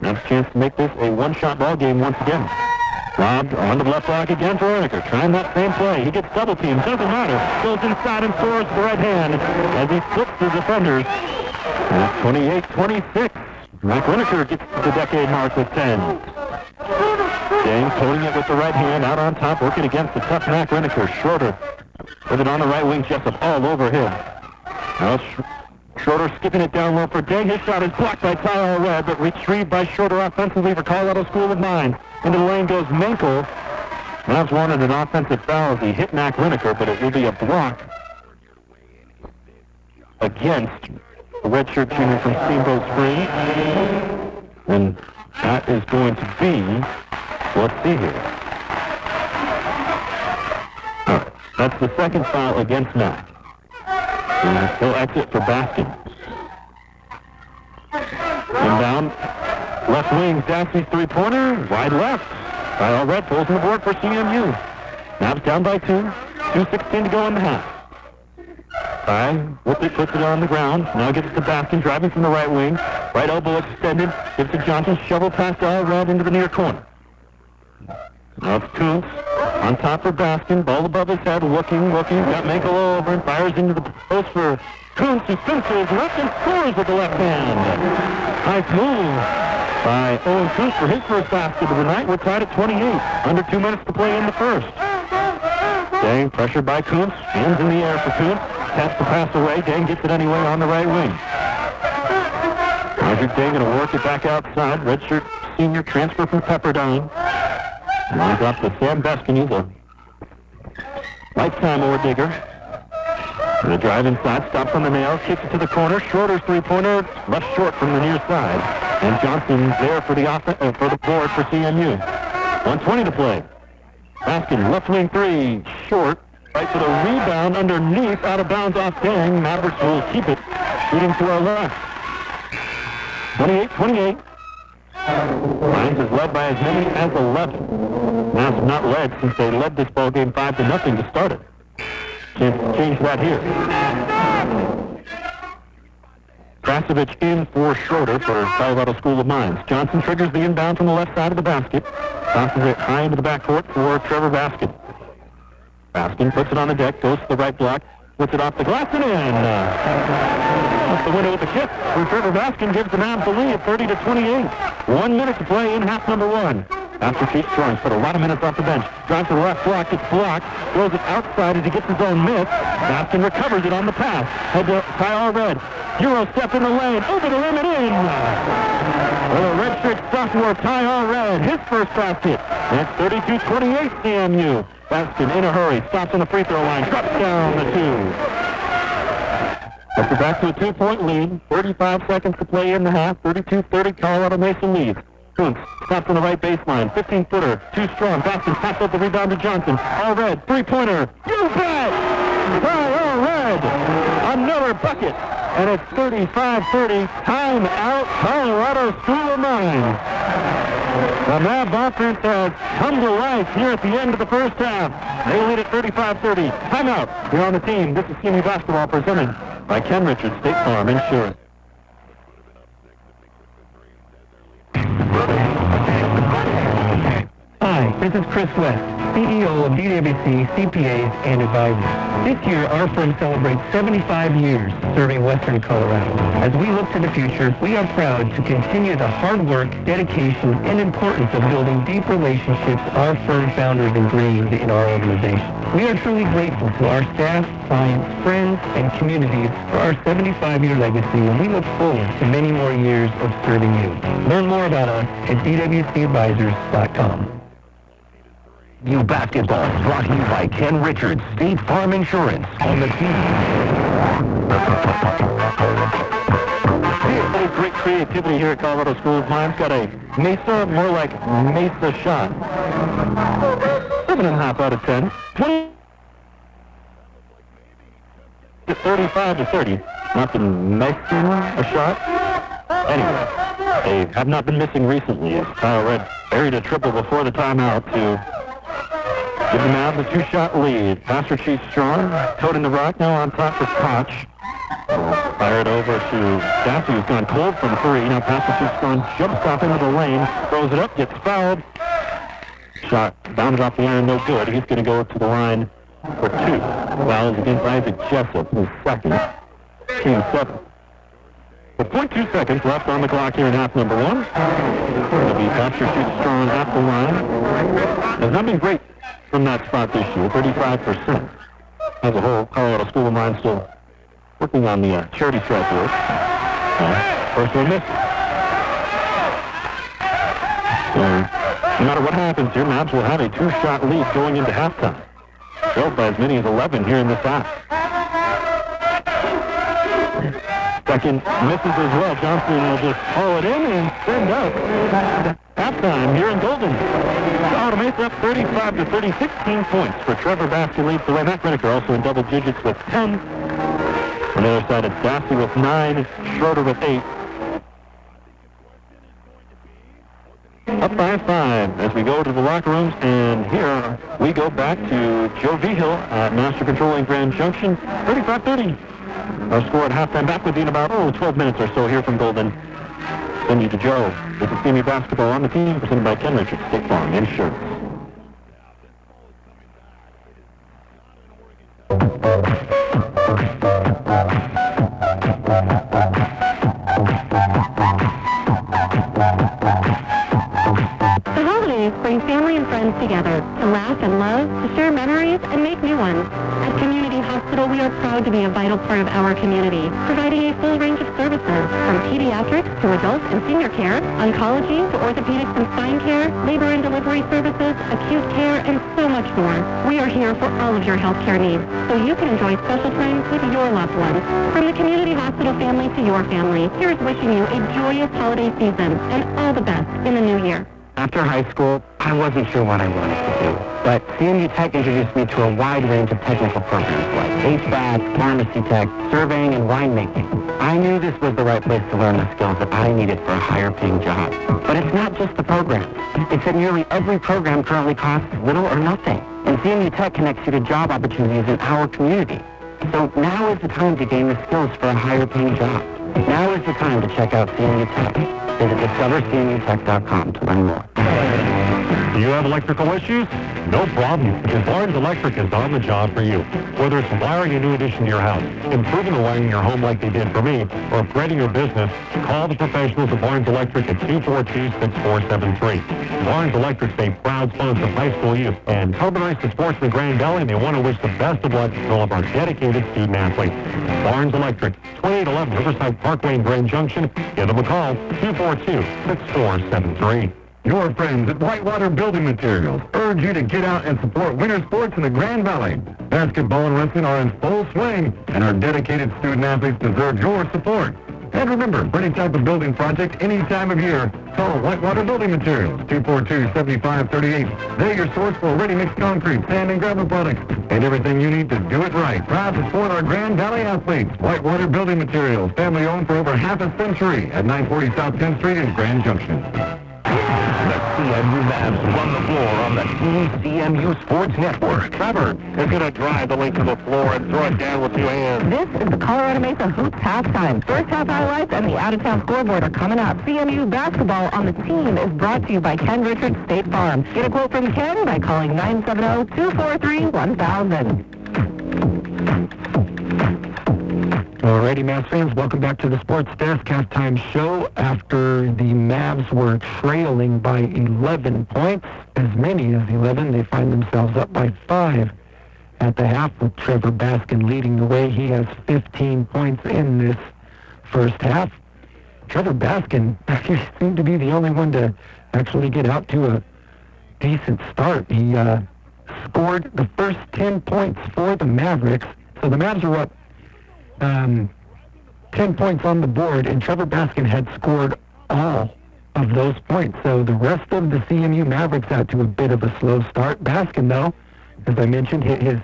Now chance to make this a one-shot ball game once again. Robbed on the left block again for Rennecker, trying that same play. He gets double-teamed, doesn't matter. Goes inside and scores the right hand as he flips the defenders. twenty-eight twenty-six. Mike Rennecker gets to the decade mark with ten. Dang pulling it with the right hand, out on top, working against the tough Mac Rennecker. Schroeder with it on the right wing, Jessup all over him. Now Sh- Schroeder skipping it down low for Dang. His shot is blocked by Ty Allred, but retrieved by Schroeder offensively for Colorado School of Mines. Into the lane goes Mankel. Mavs wanted an offensive foul as he hit Mac Rennecker, but it will be a block against the redshirt junior from Steamboat Springs. And that is going to be, let's see here. All right, that's the second foul against Mac. And he'll exit for Baskin. Inbound. Left wing, Dassey's three-pointer, wide left. By Allred pulls in the board for C M U. Mavs down by two. two sixteen to go in the half. By Whitley puts it on the ground. Now gets to Baskin, driving from the right wing. Right elbow extended. Gives to Johnson, shovel past Allred into the near corner. Now it's Kuntz on top for Baskin. Ball above his head, looking, looking. Got Mankel over and fires into the post for Kuntz, who finishes left and scores with the left hand. Nice move by Owen Kuntz for his first basket of the night. We're tied at twenty-eight. Under two minutes to play in the first. Dang, pressured by Kuntz. Hands in the air for Kuntz. Taps the pass away. Dang gets it anyway on the right wing. Isaac Dang going to work it back outside. Redshirt senior transfer from Pepperdine. And he's up to Sam Besteen. He's a lifetime over digger. The drive inside, stops on the nail, kicks it to the corner. Schroeder's three-pointer, left short from the near side. And Johnson's there for the off- uh, for the board for C M U. one twenty to play. Baskin, left wing three, short. Right for the rebound, underneath, out of bounds off Dang. Mavericks will keep it, shooting to our left. twenty-eight twenty-eight. Mines is led by as many as eleven. Mavs not led since they led this ball game five to nothing to start it. Can't change that here. Krasovic in for Schroeder for Colorado School of Mines. Johnson triggers the inbound from the left side of the basket. Passes it high into the backcourt for Trevor Baskin. Baskin puts it on the deck, goes to the right block, puts it off the glass and in. Uh, off the window with a kick for Trevor Baskin, gives the Mavs the lead, thirty to twenty-eight. One minute to play in half number one. After Keats throwing, put a lot of minutes off the bench. Drives to the left block, gets blocked. Throws it outside as he gets his own miss. Baskin recovers it on the pass. Head to Ty Allred. Euro step in the lane. Over the rim and in. Well, a redshirt sophomore, Ty Allred, his first basket. That's thirty-two twenty-eight C M U. Baskin in a hurry. Stops on the free throw line. Drops down the two. But we're back to a two-point lead. thirty-five seconds to play in the half. thirty-two thirty Colorado Mesa leads. Kuntz snaps on the right baseline, fifteen-footer, too strong. Baskin passed up the rebound to Johnson. Allred, three-pointer, you bet! By Allred, another bucket, and it's thirty-five thirty, time out, Colorado School of Mines. The Mavs offense has come to life here at the end of the first half. They lead at thirty-five thirty. Timeout, here on the team. This is C M U Basketball presented by Ken Richards, State Farm Insurance. Hi, this is Chris West, C E O of D W C, C P As, and advisors. This year, our firm celebrates seventy-five years serving Western Colorado. As we look to the future, we are proud to continue the hard work, dedication, and importance of building deep relationships our firm founders ingrained in our organization. We are truly grateful to our staff, clients, friends, and communities for our seventy-five-year legacy, and we look forward to many more years of serving you. Learn more about us at D W C advisors dot com. You basketball is brought to you by Ken Richards, State Farm Insurance, on the team. Great creativity here at Colorado School of Mines. Got a Mesa, more like Mesa shot. Seven and a half out of ten. twenty to thirty-five to thirty. Not the nicest a shot. Anyway, they have not been missing recently. Kyle Red buried a triple before the timeout to give the Mavs a two-shot lead. Pastor Chief strong, toting the rock now on top for Koch. Fire it over to Daffy, who's gone cold from three. Now Pastor gone, jumps off into the lane, throws it up, gets fouled. Shot bounded off the iron, no good. He's going to go to the line for two. Fouls against Isaac Jessup, who's second. Team seven. With zero point two seconds left on the clock here in half number one. It'll be Pastor shoots strong at the line. Has not been great from that spot this year, thirty-five percent. As a whole, Colorado School of Mines still working on the uh, charity strike work. Uh, first one missed. So, no matter what happens here, Mavs will have a two-shot lead going into halftime. Drilled by as many as eleven here in this half. Second misses as well. Johnson will just haul it in and send up. Halftime here in Golden. Colorado Mesa up thirty-five to thirty, sixteen points for Trevor Baskin leads the way. Matt Rennecker also in double digits with ten. On the other side, it's Dassey with nine, Schroeder with eight. Up by five as we go to the locker rooms, and here we go back to Joe Viggo at Master Control in Grand Junction, thirty-five thirty. Our score at halftime, back with you in about oh, twelve minutes or so here from Golden. Send you to Joe with the senior basketball on the team, presented by Ken Richards, State Farm Insurance. Bring family and friends together to laugh and love, to share memories, and make new ones. At Community Hospital, we are proud to be a vital part of our community, providing a full range of services, from pediatrics to adult and senior care, oncology to orthopedics and spine care, labor and delivery services, acute care, and so much more. We are here for all of your healthcare needs, so you can enjoy special times with your loved ones. From the Community Hospital family to your family, here's wishing you a joyous holiday season and all the best in the new year. After high school, I wasn't sure what I wanted to do, but C M U Tech introduced me to a wide range of technical programs like H V A C, pharmacy tech, surveying, and winemaking. I knew this was the right place to learn the skills that I needed for a higher paying job. But it's not just the programs. It's that nearly every program currently costs little or nothing, and C M U Tech connects you to job opportunities in our community. So now is the time to gain the skills for a higher paying job. Now is the time to check out C M U Tech. Visit discover c m u tech dot com to learn more. Do you have electrical issues? No problem, because Barnes Electric is on the job for you. Whether it's wiring a new addition to your house, improving the wiring in your home like they did for me, or upgrading your business, call the professionals at Barnes Electric at two four two, six four seven three. Barnes Electric is a proud sponsor of high school youth and carbonized the sports in the Grand Valley, and they want to wish the best of luck to all of our dedicated student athletes. Barnes Electric, twenty-eight eleven Riverside Parkway in Grand Junction. Give them a call, two four two, six four seven three. Your friends at Whitewater Building Materials urge you to get out and support winter sports in the Grand Valley. Basketball and wrestling are in full swing, and our dedicated student-athletes deserve your support. And remember, for any type of building project, any time of year, call Whitewater Building Materials, two four two, seven five three eight. They're your source for ready-mixed concrete, sand, and gravel products, and everything you need to do it right. Proud to support our Grand Valley athletes. Whitewater Building Materials, family-owned for over half a century at nine forty South tenth Street in Grand Junction. The C M U Mavs run the floor on the C M U Sports Network. Trevor is going to drive the link to the floor and throw it down with two hands. This is the Colorado Mesa Hoops halftime. First half highlights and the out-of-town scoreboard are coming up. C M U basketball on the team is brought to you by Ken Richards State Farm. Get a quote from Ken by calling nine seven zero, two four three, one thousand. Alrighty, Mavs fans, welcome back to the Sports Desk halftime show. After the Mavs were trailing by eleven points, as many as eleven, they find themselves up by five at the half with Trevor Baskin leading the way. He has fifteen points in this first half. Trevor Baskin seemed to be the only one to actually get out to a decent start. He uh, scored the first ten points for the Mavericks, so the Mavs are up Um, ten points on the board, and Trevor Baskin had scored all of those points. So the rest of the C M U Mavericks out to a bit of a slow start. Baskin, though, as I mentioned, hit his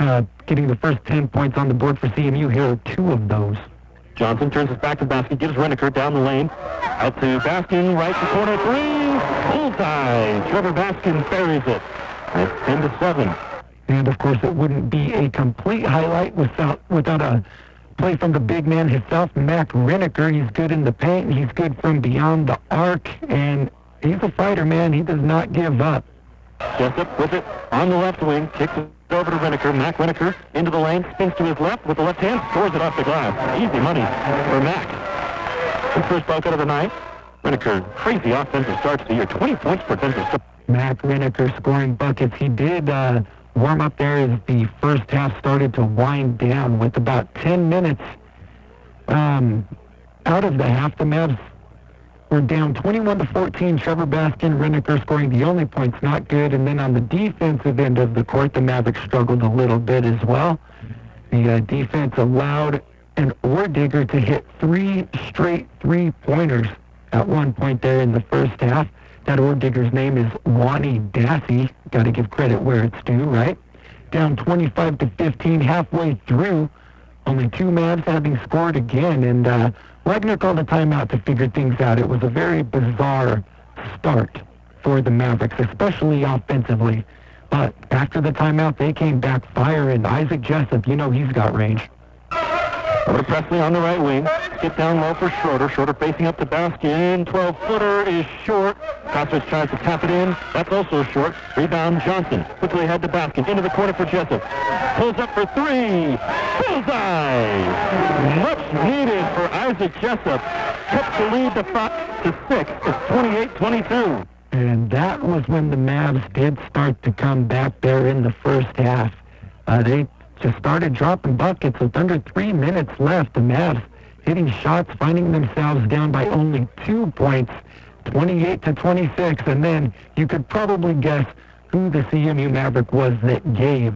uh, getting the first ten points on the board for C M U. Here are two of those. Johnson turns his back to Baskin, gives Rennecker down the lane. Out to Baskin, right to corner three. Bullseye! Trevor Baskin buries it. That's ten to seven. And, of course, it wouldn't be a complete highlight without without a Play from the big man himself, Matt Rennecker. He's good in the paint. He's good from beyond the arc, and he's a fighter, man. He does not give up. Jessup with it on the left wing, kicks it over to Rennecker. Mack Rennecker into the lane, spins to his left with the left hand, scores it off the glass. Easy money for Mack. His first bucket of the night. Rennecker, crazy offensive start to the year, twenty points per defensive. Mack Rennecker scoring buckets. He did uh, warm up there as the first half started to wind down with about ten minutes um, out of the half. The Mavs were down twenty-one to fourteen. Trevor Baskin, Rennecker scoring the only points, not good. And then on the defensive end of the court, the Mavericks struggled a little bit as well. The uh, defense allowed an ore digger to hit three straight three-pointers at one point there in the first half. That ore digger's name is Wani Dassey. Got to give credit where it's due, right? Down twenty-five to fifteen, halfway through. Only two Mavs having scored again, and uh, Wagner called a timeout to figure things out. It was a very bizarre start for the Mavericks, especially offensively. But after the timeout, they came back firing. Isaac Jessup, you know he's got range. Over to Presley on the right wing. Get down low for Schroeder. Schroeder facing up to Baskin. twelve-footer is short. Kosovich tries to tap it in. That's also short. Rebound Johnson. Quickly ahead to Baskin. Into the corner for Jessup. Pulls up for three. Bullseye! Much needed for Isaac Jessup. Kept the lead to five to six. It's twenty-eight twenty-two. And that was when the Mavs did start to come back there in the first half. Uh, they just started dropping buckets with under three minutes left. The Mavs hitting shots, finding themselves down by only two points, twenty-eight to twenty-six. And then you could probably guess who the C M U Maverick was that gave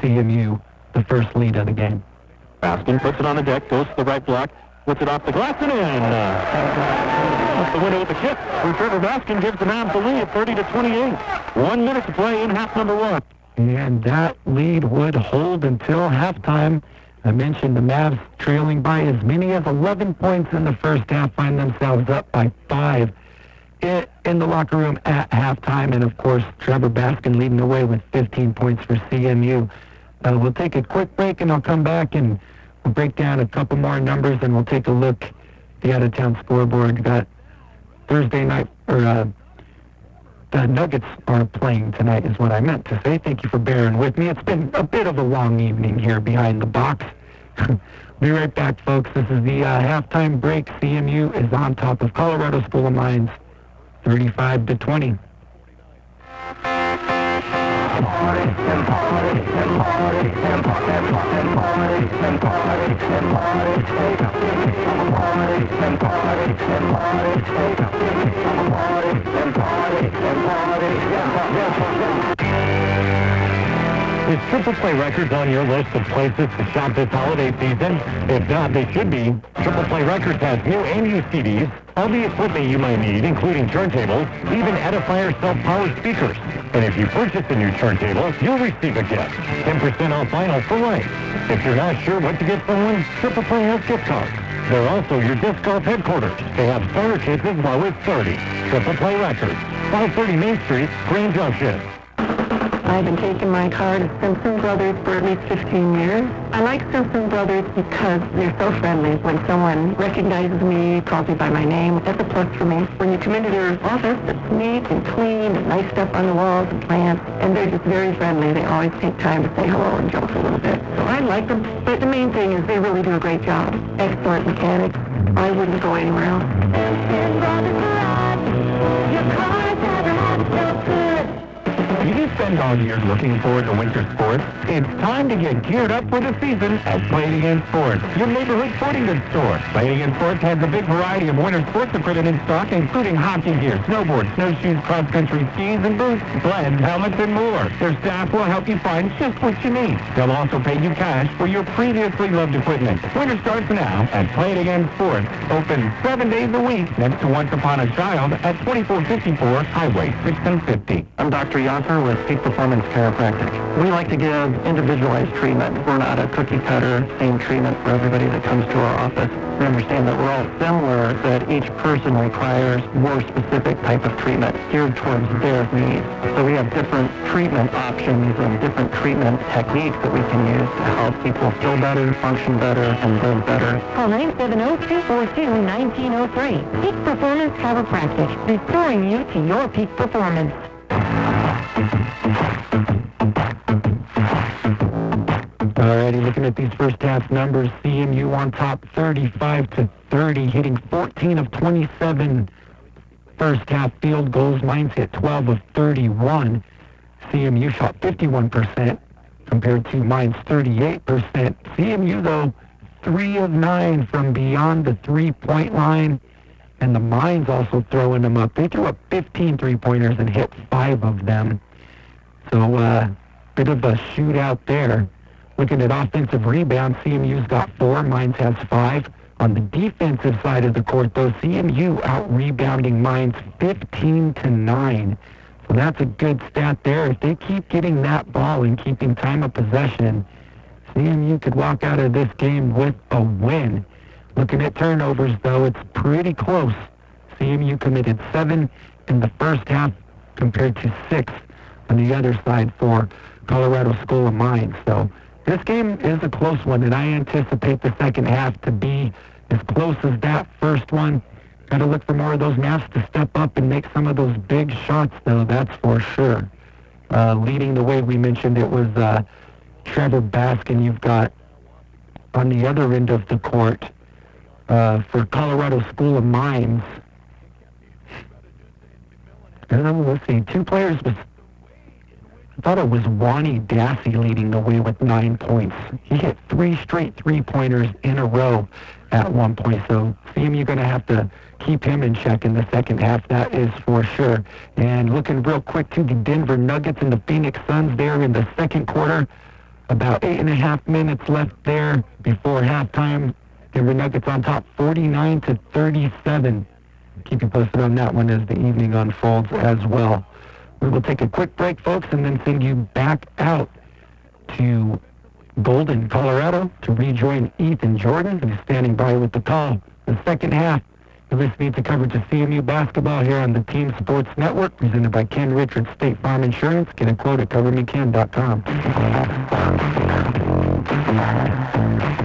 C M U the first lead of the game. Baskin puts it on the deck, goes to the right block, puts it off the glass and in. Uh, off the window with the kick. Trevor Baskin gives the Mavs the lead, thirty to twenty-eight. One minute to play in half number one. And that lead would hold until halftime. I mentioned the Mavs trailing by as many as eleven points in the first half, find themselves up by five in the locker room at halftime. And, of course, Trevor Baskin leading the way with fifteen points for C M U. Uh, we'll take a quick break, and I'll come back and we'll break down a couple more numbers, and we'll take a look at the out-of-town scoreboard. Got Thursday night, or uh, The Nuggets are playing tonight is what I meant to say. Thank you for bearing with me. It's been a bit of a long evening here behind the box. Be right back, folks. This is the uh, halftime break. C M U is on top of Colorado School of Mines, thirty-five to twenty. Is Triple Play Records on your list of places to shop this holiday season? If not, they should be. Triple Play Records has new and used C Ds, all the equipment you might need, including turntables, even Edifier self-powered speakers. And if you purchase a new turntable, you'll receive a gift. ten percent off vinyl for life. If you're not sure what to get someone, Triple Play has gift cards. They're also your disc golf headquarters. They have starter kits as low as thirty. Triple Play Records, five thirty Main Street, Grand Junction. I've been taking my car to Simpson Brothers for at least fifteen years. I like Simpson Brothers because they're so friendly. When someone recognizes me, calls me by my name, that's a plus for me. When you come into their office, it's neat and clean and nice stuff on the walls and plants, and they're just very friendly. They always take time to say hello and joke a little bit. So I like them, but the main thing is they really do a great job. Excellent mechanics. I wouldn't go anywhere else. Simpson Brothers Garage. Your car's never had so good. If you spend all year looking forward to winter sports, it's time to get geared up for the season at Playing in Sports, your neighborhood sporting goods store. Playing in Sports has a big variety of winter sports equipment in stock, including hockey gear, snowboards, snowshoes, cross-country skis and boots, sleds, helmets, and more. Their staff will help you find just what you need. They'll also pay you cash for your previously loved equipment. Winter starts now at Playing in Sports. Open seven days a week next to Once Upon a Child at twenty-four fifty-four Highway six fifty. I'm Doctor Yasser with is Peak Performance Chiropractic. We like to give individualized treatment. We're not a cookie cutter, same treatment for everybody that comes to our office. We understand that we're all similar, that each person requires more specific type of treatment geared towards their needs. So we have different treatment options and different treatment techniques that we can use to help people feel better, function better, and live better. Call nine seven zero, two four two, one nine zero three. Peak Performance Chiropractic, restoring you to your peak performance. Alrighty, looking at these first half numbers, C M U on top thirty-five to thirty, hitting fourteen of twenty-seven first half field goals. Mines hit twelve of thirty-one. C M U shot fifty-one percent compared to Mines thirty-eight percent. C M U, though, three of nine from beyond the three-point line, and the Mines also throwing them up. They threw up fifteen three-pointers and hit five of them. So a uh, bit of a shootout there. Looking at offensive rebounds, C M U's got four, Mines has five. On the defensive side of the court, though, C M U out-rebounding Mines fifteen to nine. So that's a good stat there. If they keep getting that ball and keeping time of possession, C M U could walk out of this game with a win. Looking at turnovers, though, it's pretty close. C M U committed seven in the first half compared to six on the other side for Colorado School of Mines. So this game is a close one, and I anticipate the second half to be as close as that first one. Got to look for more of those Mavs to step up and make some of those big shots, though, that's for sure. Uh, leading the way, we mentioned it was uh, Trevor Baskin. You've got on the other end of the court uh, for Colorado School of Mines. And let's see, two players with I thought it was Wani Dassey leading the way with nine points. He hit three straight three-pointers in a row at one point. So C M U going to have to keep him in check in the second half. That is for sure. And looking real quick to the Denver Nuggets and the Phoenix Suns there in the second quarter. About eight and a half minutes left there before halftime. Denver Nuggets on top forty-nine to thirty-seven. Keep you posted on that one as the evening unfolds as well. We will take a quick break, folks, and then send you back out to Golden, Colorado, to rejoin Ethan Jordan, who's standing by with the call. The second half, you're listening to coverage of C M U basketball here on the Team Sports Network, presented by Ken Richards State Farm Insurance. Get a quote at cover me ken dot com.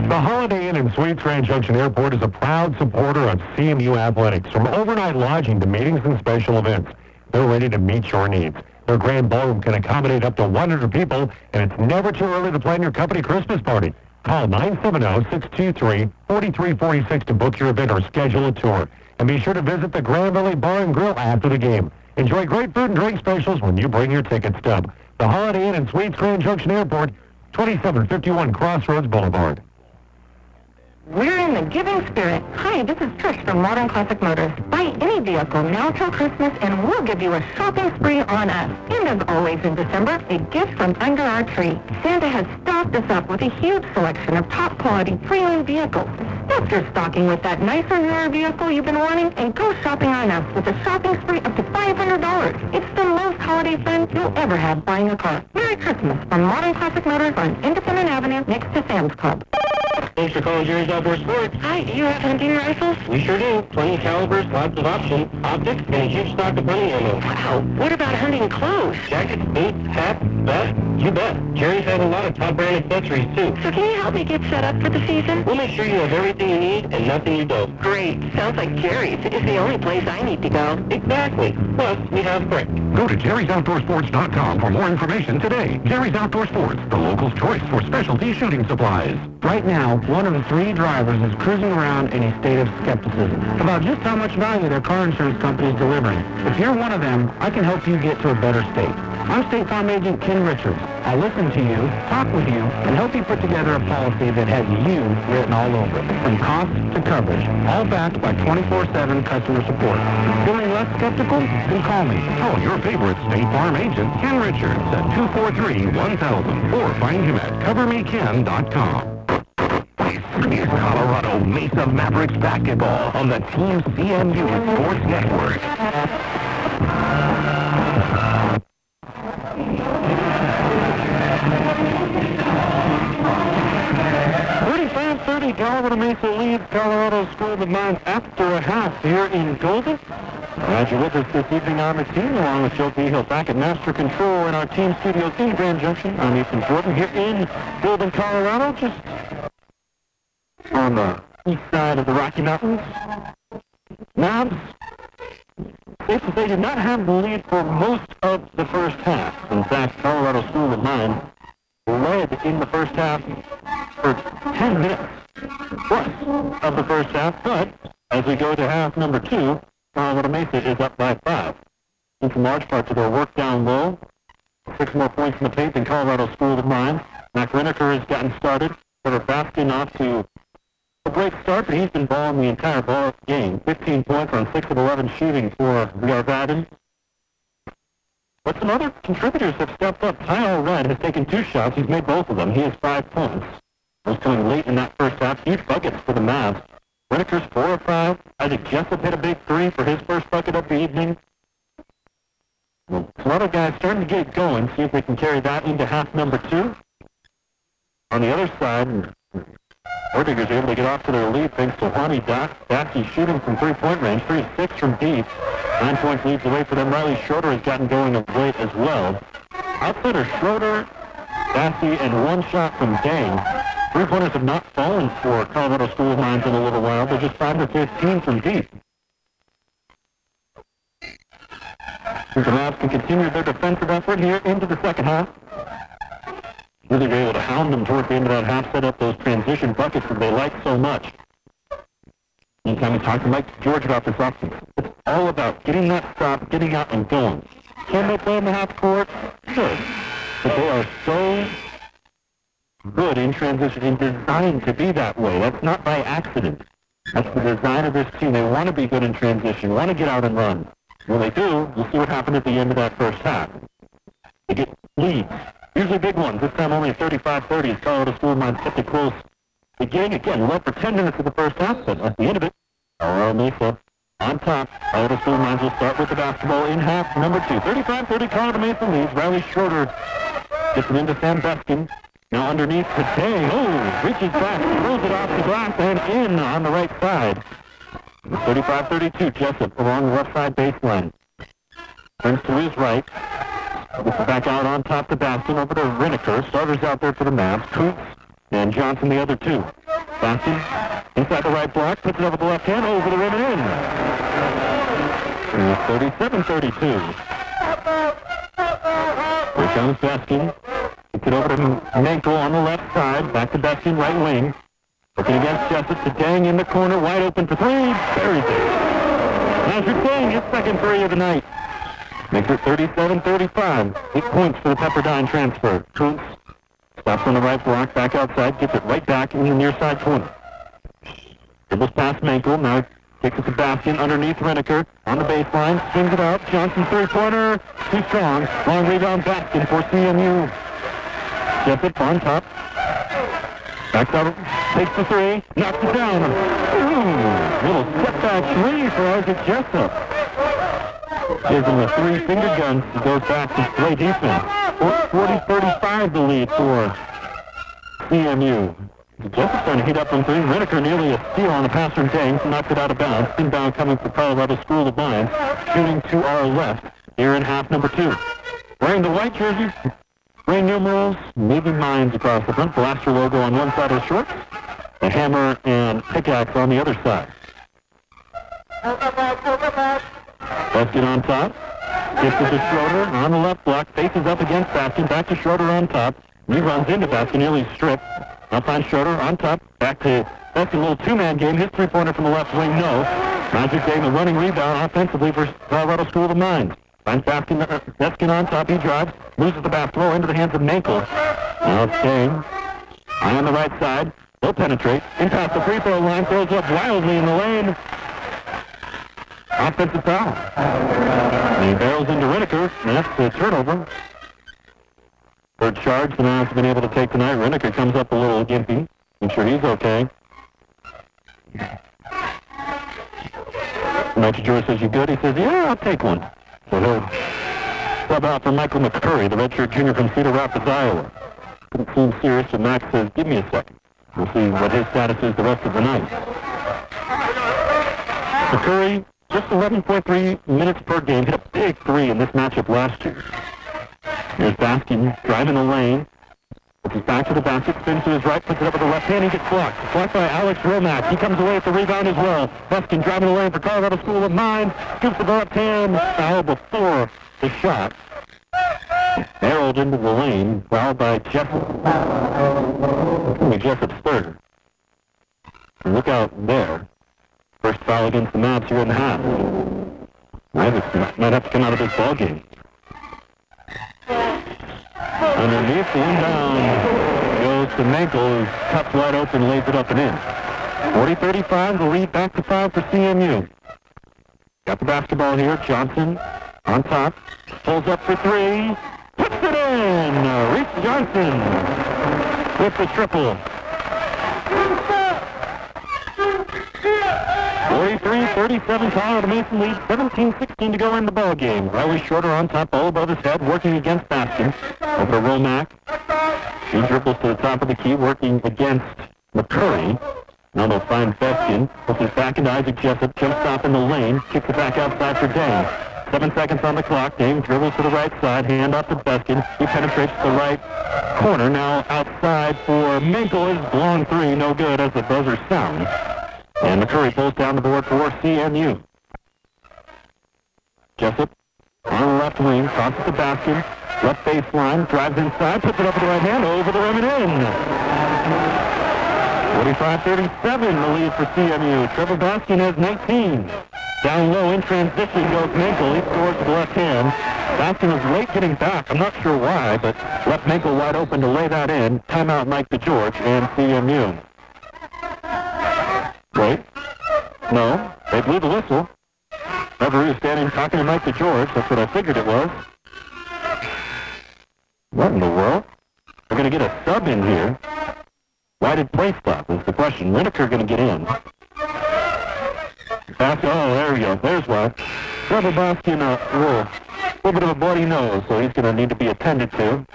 The Holiday Inn and Suites Grand Junction Airport is a proud supporter of C M U athletics, from overnight lodging to meetings and special events. They're ready to meet your needs. Their grand ballroom can accommodate up to one hundred people, and it's never too early to plan your company Christmas party. Call nine seven zero, six two three, four three four six to book your event or schedule a tour. And be sure to visit the Grand Valley Bar and Grill after the game. Enjoy great food and drink specials when you bring your ticket stub. The Holiday Inn and Suites Grand Junction Airport, twenty-seven fifty-one Crossroads Boulevard. We're in the giving spirit. Hi, this is Trish from Modern Classic Motors. Buy any vehicle now till Christmas, and we'll give you a shopping spree on us. And as always in December, a gift from under our tree. Santa has stocked us up with a huge selection of top-quality pre-owned vehicles. Stuff your stocking with that nicer, newer vehicle you've been wanting, and go shopping on us with a shopping spree up to five hundred dollars. It's the most holiday fun you'll ever have buying a car. Merry Christmas from Modern Classic Motors on Independence Avenue next to Sam's Club. Thanks for calling Jerry's Outdoor Sports. Hi, do you have hunting rifles? We sure do. twenty calibers, lots of options, optics, and a huge stock of bunny ammo. Wow, what about hunting clothes? Jackets, boots, hats, vests, you bet. Jerry's has a lot of top brand accessories, too. So can you help me get set up for the season? We'll make sure you have everything you need and nothing you don't. Great. Sounds like Jerry's is the only place I need to go. Exactly. Plus, we have Brick. Go to jerry's outdoor sports dot com for more information today. Jerry's Outdoor Sports, the local's choice for specialty shooting supplies. Right now, one of the three drivers is cruising around in a state of skepticism about just how much value their car insurance company is delivering. If you're one of them, I can help you get to a better state. I'm State Farm Agent Ken Richards. I'll listen to you, talk with you, and help you put together a policy that has you written all over it, from cost to coverage, all backed by twenty-four seven customer support. Feeling less skeptical? Then call me. Call your favorite State Farm Agent Ken Richards at two four three, one thousand or find him at cover me ken dot com. Here's Colorado Mesa Mavericks basketball on the Team C M U Sports Network. Colorado Mesa leads Colorado School of Mines after a half here in Golden. Roger with us this evening on the team, along with Joe Viggo back at Master Control in our team studios in Grand Junction. I'm Ethan Jordan here in Golden, Colorado, just on the east side of the Rocky Mountains. Mavs, if they did not have the lead for most of the first half. In fact, Colorado School of Mines led in the first half for ten minutes plus of the first half, but as we go to half number two, Colorado Mesa is up by five. Due in large part to their work down low, six more points in the paint than Colorado School of Mines. Matt Rennecker has gotten started. Trevor Baskin off to a great start, but he's been balling the entire ball game. fifteen points on six of eleven shooting for the Arvadans. But some other contributors have stepped up. Ty Allred has taken two shots. He's made both of them. He has five points. Those coming late in that first half. Huge buckets for the Mavs. Renecker's four or five. Isaac Jessup hit a big three for his first bucket of the evening. Well, some other guys starting to get going. See if they can carry that into half number two. On the other side, Werdiger's able to get off to their lead thanks to Wani Dassey shooting from three-point range. Three of six from deep. Nine points leads the way for them. Riley Shorter has gotten going of late as well. Outfitter Schroeder, Dassey, and one shot from Dang. Three-pointers have not fallen for Colorado School of Mines in a little while. They're just five to fifteen from deep. The Mavs can continue their defensive effort here into the second half. Really were able to hound them towards the end of that half, set up those transition buckets that they like so much. Anytime we talk to Mike DeGeorge about this offense, it's all about getting that stop, getting out and going. Can they play in the half court? Sure. But they are so good in transition and designed to be that way. That's not by accident. That's the design of this team. They want to be good in transition, want to get out and run. When they do, you'll see what happened at the end of that first half. They get leads. Usually big ones. This time only thirty-five thirty as Colorado School of Mines kept it close. Beginning again, led for ten minutes of the first half, but at the end of it, Colorado Mesa on top. Colorado School of Mines will start with the basketball in half number two. thirty-five thirty, Colorado Mesa leads. Riley Schroeder gets it into Sam Besteen. Now underneath today, oh, reaches back, throws it off the glass and in on the right side. thirty-five thirty-two, Jessup along the left side baseline. Turns to his right. This is back out on top to Baskin, over to Rennecker. Starters out there for the Mavs. Kuntz and Johnson, the other two. Baskin inside the right block, puts it over the left hand, over the rim and in. thirty-seven thirty-two. Here comes Baskin. Gets it over to Mankel on the left side. Back to Baskin, right wing. Looking against Jessup to Dang in the corner, wide open for three. Very big. Najib Dang, his second three of the night. Makes it thirty-seven thirty-five. Eight points for the Pepperdine transfer. Kuntz stops on the right block, back outside, gets it right back in the near side corner. Dribbles past Mankel, now takes it to Baskin underneath Rennecker on the baseline, swings it up. Johnson three-pointer, too strong. Long rebound Baskin for C M U. Jessup on top. Backs out, takes the three, knocks it down. Ooh, little step back three for Isaac Jessup. Gives him the three-finger guns to go back to play defense. forty thirty-five the lead for C M U. Jessup trying to heat up on three. Rennecker nearly a steal on the pass from James, knocked it out of bounds. Inbound coming for Colorado School of Mines. Shooting to our left here in half number two. Wearing the white jerseys, gray numerals, Navy Mines across the front. Blaster logo on one side of the shorts. The hammer and pickaxe on the other side. Baskin on top, gets it to Schroeder on the left block, faces up against Baskin, back to Schroeder on top, reruns into Baskin, nearly stripped. Now finds Schroeder on top, back to Baskin, little two-man game, his three-pointer from the left wing, no. Magic Dang, a running rebound offensively for Colorado School of Mines. Finds Baskin, uh, Baskin on top, he drives, loses the basketball into the hands of Mankel. Now it's Dang, eye on the right side, he'll penetrate, in past the free throw line, throws up wildly in the lane. Offensive foul. And he barrels into Rennecker, and that's the turnover. Third charge the Mavs have been able to take tonight. Rennecker comes up a little gimpy. Make sure he's okay. Mike DeGeorge says, you good? He says, yeah, I'll take one. So he'll sub out for Michael McCurry, the redshirt junior from Cedar Rapids, Iowa. Couldn't seem serious, so Max says, give me a second. We'll see what his status is the rest of the night. McCurry, just eleven point three minutes per game, hit a big three in this matchup last year. Here's Baskin driving the lane. He's back to the basket, spins to his right, puts it up with the left hand, he gets blocked. Blocked by Alex Romack. He comes away at the rebound as well. Baskin driving the lane for Colorado School of Mines. Scoops the left hand, foul before the shot. Arrowed into the lane, fouled by Jessup. Jessup's third. Look out there. First foul against the Mavs here in the half. Isaac might have to come out of this ballgame. Underneath the inbound goes to Mankel, who cuts wide open, lays it up and in. forty thirty-five, the lead back to five for C M U. Got the basketball here. Johnson on top. Pulls up for three. Puts it in! Reese Johnson with the triple. forty-three thirty-seven, Colorado Mason lead, seventeen sixteen to go in the ballgame. Riley Shorter on top, all above his head, working against Baskin. Over Romack. He dribbles to the top of the key, working against McCurry. Now they'll find Beskin. Puts it back into Isaac Jessup, jumps off in the lane, kicks it back outside for Dang. Seven seconds on the clock. Dang dribbles to the right side, hand off to Beskin. He penetrates the right corner. Now outside for Mankel. His blown three, no good as the buzzer sounds. And McCurry pulls down the board for C M U. Jessup on the left wing, crosses the basket, left baseline, drives inside, puts it up with the right hand, over the rim and in. forty-five thirty-seven, the lead for C M U. Trevor Baskin has nineteen. Down low in transition goes Mankel. He scores with the left hand. Baskin was late getting back. I'm not sure why, but left Mankel wide open to lay that in. Timeout Mike DeGeorge and C M U. Wait. No. They blew the whistle. Referee was standing talking to Mike DeGeorge. That's what I figured it was. What in the world? We're going to get a sub in here. Why did play stop is the question. Rennecker going to get in. Baskin, oh, there we go. There's why. Trevor Baskin, uh, a little bit of a bloody nose, so he's going to need to be attended to.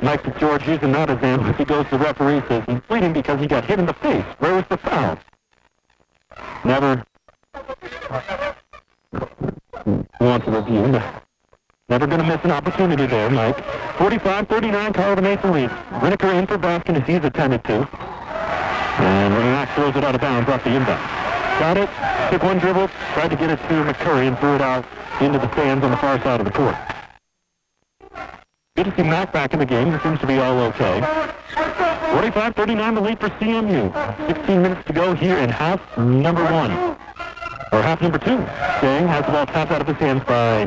Mike DeGeorge using that as ambulance. He goes to the referee, says he's bleeding because he got hit in the face. Where was the foul? Never wants a review. Never going to miss an opportunity there, Mike. forty-five thirty-nine, Colorado Mesa leads. Rennecker in for Baskin as he's attended to. And Rennecker throws it out of bounds off the inbound. Got it, took one dribble, tried to get it to McCurry and threw it out into the stands on the far side of the court. Good to see Mack back in the game. It seems to be all okay. forty-five thirty-nine, the lead for C M U. sixteen minutes to go here in half number one. Or half number two. Dang has the ball tapped out of his hands by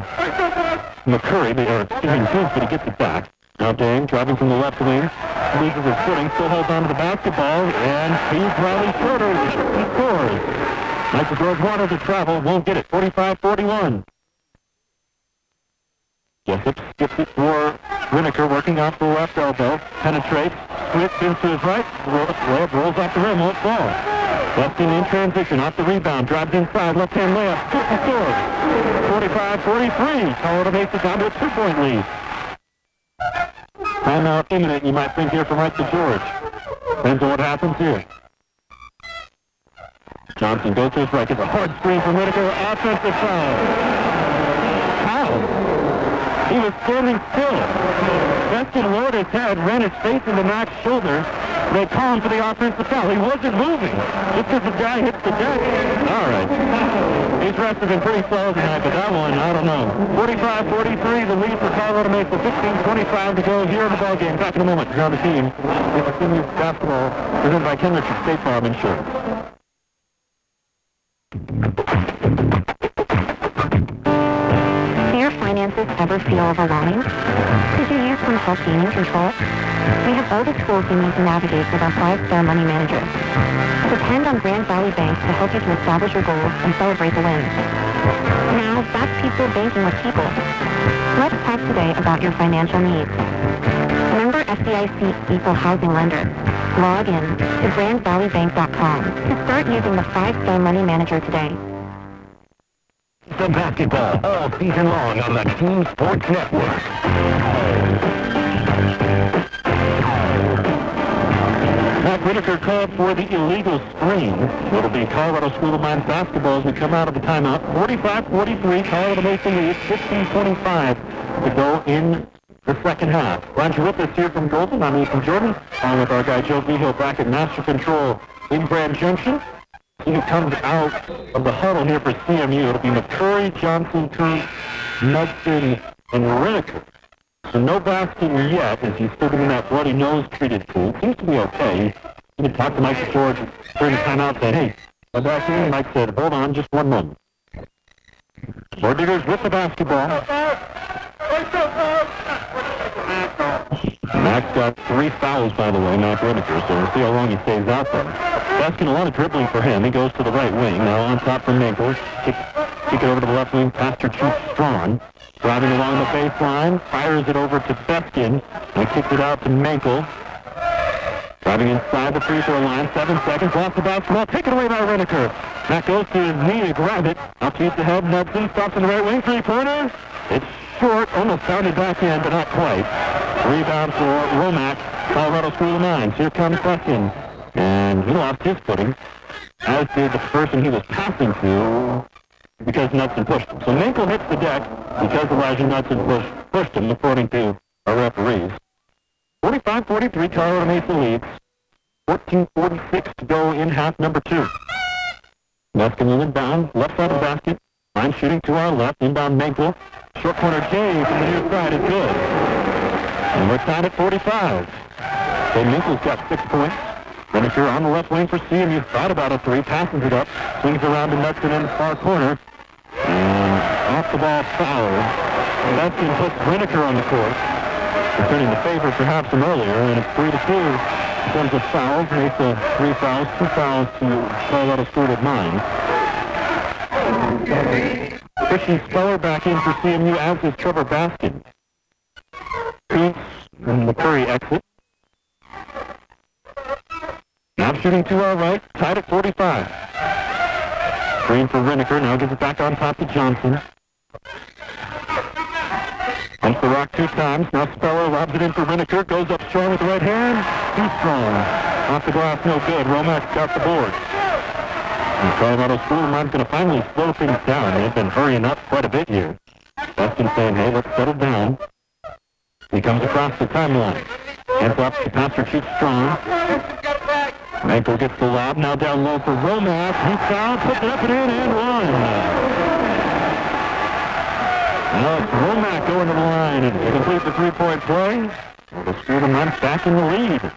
McCurry. They are stealing two, but he gets it back. Now Dang driving from the left wing. Loses his footing, still holds on to the basketball, and sees Riley Shorter. He scores. Mike DeGeorge wanted to travel, won't get it. forty-five forty-one. Jessup skips it for Rennecker, working off the left elbow, penetrates, spins to his right, rolls, rolls off the rim, won't fall. Left in, in transition, off the rebound, drives inside, left-hand layup, puts and scores. forty-five forty-three, Colorado Mesa down to a two-point lead. Timeout imminent, you might think, here from Mike DeGeorge. Depends on what happens here. Johnson goes to his right, gets a hard screen from Rennecker, offensive foul. Foul. He was standing still. Beskin lowered his head, ran his face into Mack's shoulder. They call him for the offensive foul. He wasn't moving. Just because the guy hits the deck. All right. These refs have been pretty slow tonight, but that one, I don't know. forty-five forty-three, the lead for Colorado Mesa. fifteen twenty-five to go here in the ballgame. Back in a moment. You're on the team. It's continued basketball presented by Kenrich and State Farm Insurance. Ever feel overwhelming? Could you use some help gaining control? We have all the tools you need to navigate with our five-star money manager. Depend on Grand Valley Bank to help you to establish your goals and celebrate the wins. Now, that's people banking with people. Let's talk today about your financial needs. Member F D I C Equal Housing Lender. Log in to grand valley bank dot com to start using the five-star money manager today. The basketball all season long on the Team Sports Network. Now Whitaker called for the illegal screen. It'll be Colorado School of Mines basketball as we come out of the timeout. forty-five forty-three, Colorado Mesa leads, sixteen twenty-five to go in the second half. Roger with us here from Golden. I'm Ethan Jordan, along with our guy Joe Viggo back at Master Control in Grand Junction. He comes out of the huddle here for C M U. It'll be McCurry, Johnson, Kuntz, Nudson, and Rennecker. So no Baskin yet, as he's still getting that bloody nose-treated pool. Seems to be okay. You can talk to Mike DeGeorge during the timeout, saying, hey, I'm back in. Mike said, hold on, just one moment. Board Diggers with the basketball. Max got three fouls, by the way, not Rennecker, so we'll see how long he stays out there. Baskin, a lot of dribbling for him. He goes to the right wing. Now on top for Mankel. Kick, kick it over to the left wing, Pastor Keats Strawn. Driving along the baseline, fires it over to Beskin, and kicks it out to Mankel. Driving inside the free throw line, seven seconds, lost the basketball, taken away by Rennecker. That goes to his knee to grab it, up to the head, Nudson stops in the right wing, three-pointer. It's short, almost sounded back in, but not quite. Rebound for Romack, Colorado School of Mines. Here comes Beskin, and he lost his footing, as did the person he was passing to, because Nudson pushed him. So Mankel hits the deck because Elijah Nudson pushed, pushed him, according to our referees. forty-five forty-three, Colorado Mesa leads. fourteen forty-six to go in half number two. Baskin will inbound, left side of the basket. Line shooting to our left, inbound Mankel. Short corner J from the near side is good. And we're tied at forty-five. So Mankel's got six points. Rennecker on the left wing for C M U, thought about a three, passes it up, swings around to Nudson in the far corner, and off the ball foul. Nudson puts Rennecker on the court, returning the favor perhaps from earlier, and it's three to two in terms of fouls. Mesa three fouls, two fouls to Colorado School of Mines. Christian Speller back in for C M U, as is Trevor Baskin. Keats and McCurry exit. Now shooting to our right, tied at forty-five. Green for Rennecker, now gives it back on top to Johnson. Pumps the rock two times, now Speller lobs it in for Rennecker, goes up strong with the right hand, too strong. Off the glass, no good, Romack got the board. And Colorado School of Mines going to finally slow things down. They've been hurrying up quite a bit here. Baskin saying, hey, let's settle down. He comes across the timeline. Hands up to Pastor Keats Strong. Mankel gets the lob, now down low for Romack. He fouled, puts it up and in, and one. Now it's Romack going to the line and complete the three-point play. Well, the School of Mines back in the lead.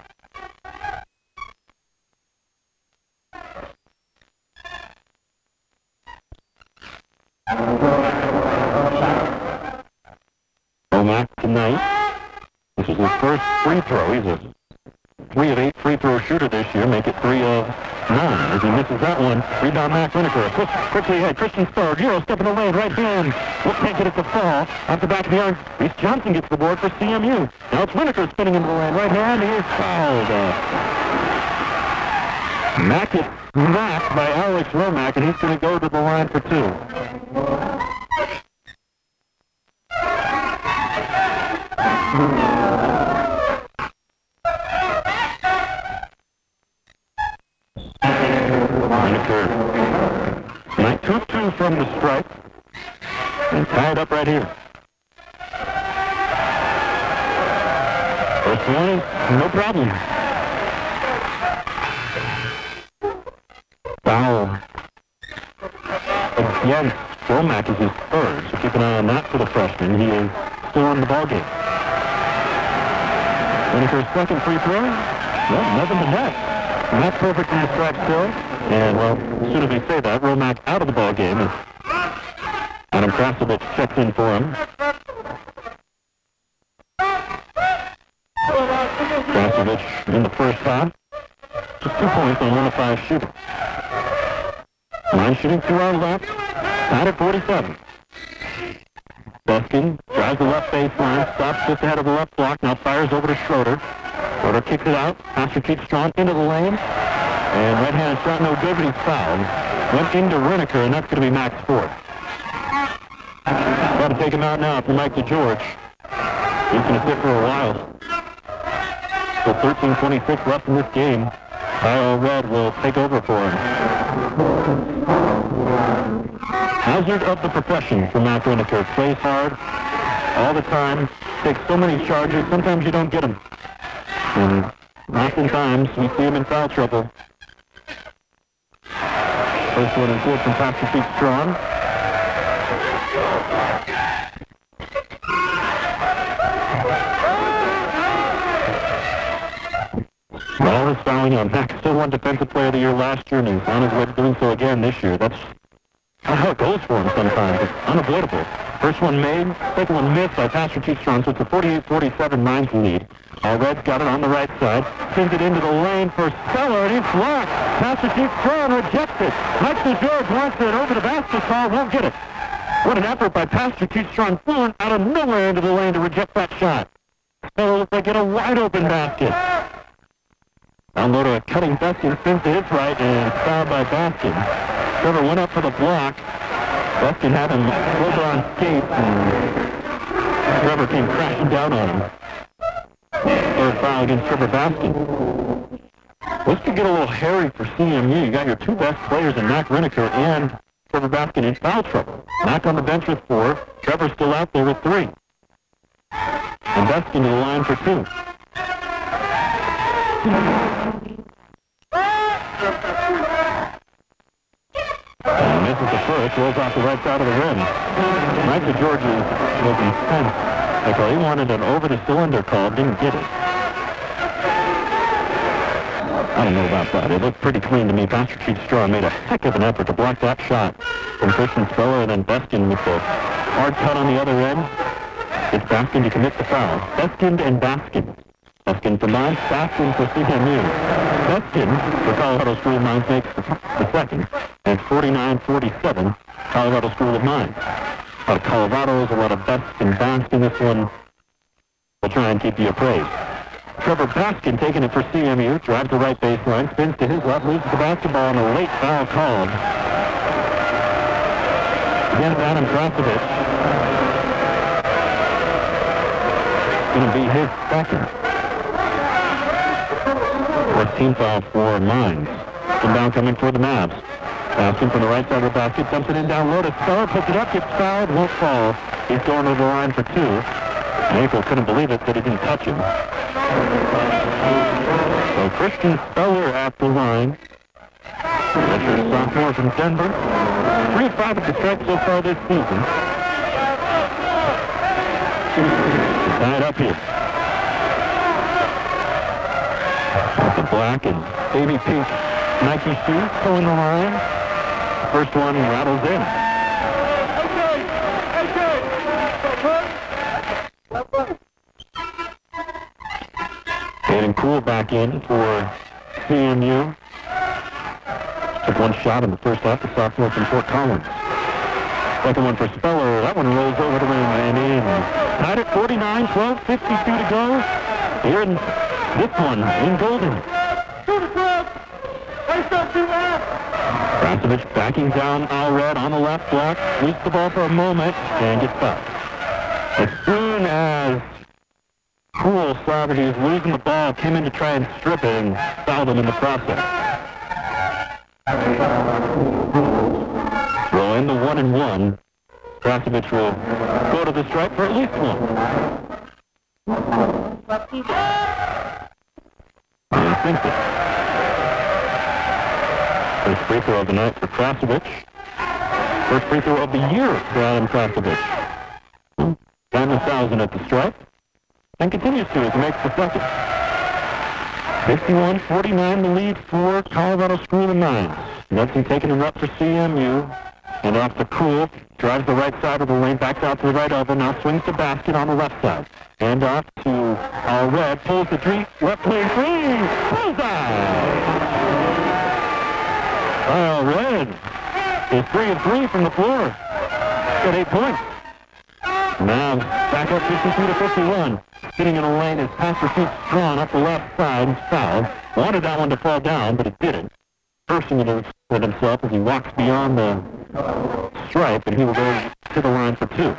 Romack tonight. This is his first free throw. He's a three of eight free throw shooter this year, make it three of nine. As he misses that one, rebound Matt Rennecker. Quick, quickly ahead, Christian Speller, Euro step in the lane, right hand. We'll can't get it to fall. Off the back of the arm, Reese Johnson gets the board for C M U. Now it's Rennecker spinning into the lane, right hand, he is fouled. Uh, Mack is smacked by Alex Romack, and he's going to go to the line for two. Tonight, two two from the stripe, and tied up right here. First one, no problem. Foul. Again, Romack is his third, so keep an eye on that for the freshman. He is still in the ballgame. Rennecker second free throw. Well, nothing but that. Not perfect in the stripe still. And, well, as soon as we say that, Romack out of the ball game. Adam Krasovic checks in for him. Krasovic in the first half. Just two points on one of five shooting. Line shooting to our left. Tied at forty-seven. Baskin drives the left baseline, stops just ahead of the left block, now fires over to Schroeder. Schroeder kicks it out. Pastor Keats Strong into the lane. And right-handed shot, no good, but he's fouled. Went into Rennecker, and that's going to be Max fourth. Got to take him out now for Mike DeGeorge. He's going to sit for a while. So thirteen twenty-six left in this game. Tyler Red will take over for him. Hazard of the profession for Matt Rennecker. Plays hard all the time. Takes so many charges, sometimes you don't get them. And oftentimes we see him in foul trouble. First one and fourth from Pastor Keats strong. Ball is fouling on. Mack still won Defensive Player of the Year last year, and he's on his way to doing so again this year. That's how it goes for him sometimes. It's unavoidable. First one made, second one missed by Pastor Keats strong, so it's a forty-eight forty-seven Mines lead. Allred's got it on the right side. Sends it into the lane for Speller, and it's blocked. Pastor Keats strong rejects it. Mike DeGeorge wants it over the basket ball, won't get it. What an effort by Pastor Keats strong, fooling out of nowhere into the lane to reject that shot. Speller looks like a wide open basket. Down low to a cutting Baskin, spins to his right, and fouled by Baskin. Trevor went up for the block. Baskin had him over on skates, and Trevor came crashing down on him. Third foul against Trevor Baskin. This could get a little hairy for C M U. You got your two best players in Mack Rennecker and Trevor Baskin in foul trouble. Mack on the bench with four. Trevor's still out there with three. And Baskin to the line for two. And misses the first. Rolls off the right side of the rim. Mike DeGeorge was intense. Like, well, he wanted an over-the-cylinder call, didn't get it. I don't know about that. It looked pretty clean to me. Pastor Keats Strong made a heck of an effort to block that shot from Christian Speller, and then Beskin with the hard cut on the other end. It's Baskin to commit the foul. Beskin and Baskin. Beskin for Mines, Baskin for C M U. Beskin for Colorado School of Mines makes the, the second, and forty-nine forty-seven Colorado School of Mines. A lot of Colorados, a lot of Baskin Baskin in this one. We'll try and keep you appraised. Trevor Baskin taking it for C M U, drives the right baseline, spins to his left, loses the basketball, and a late foul called. Again, Adam Krasovic. It's going to be his second. Fourth team foul for Mines. Inbound coming for the Mavs. Baskin from the right side of the basket, dumps it in down low to Speller, puts it up, gets fouled, won't fall. He's going to the line for two. Maple couldn't believe it that he didn't touch him. So Christian Speller at the line. That's your sophomore from Denver. Three of five at the strike so far this season. Tied up here. The black and baby pink Nike shoes pulling the line. First one rattles in. Aiden Cool back in for C M U. Took one shot in the first half, the sophomore from Fort Collins. Second one for Speller. That one rolls over to him and in. Tied at forty-nine twelve, fifty-two to go. Here in this one in Golden. Krasovic backing down Allred on the left block, leaves the ball for a moment, and gets up. As soon as Cool saw that he was losing the ball, came in to try and strip it and fouled him in the process. Well, in the one and one, Krasovic will go to the stripe for at least one. And sinks it. First free throw of the night for Krasovic. First free throw of the year for Adam Krasovic. Down the thousand at the stripe. And continues to as he makes the second. fifty-one forty-nine the lead for Colorado School of Mines. Nelson taking it up for C M U. And off the Cool. Drives the right side of the lane. Backs out to the right elbow. Now swings the basket on the left side. And off to Allred. Pulls the three. Left lane three. Bullseye! Allred is three and three from the floor. He's got eight points. Now back up fifty-two to fifty-one. Sitting in a lane is Pastor Keats Strong up the left side, fouled. Wanted that one to fall down, but it didn't. Cursing it with himself as he walks beyond the stripe, and he will go to the line for two.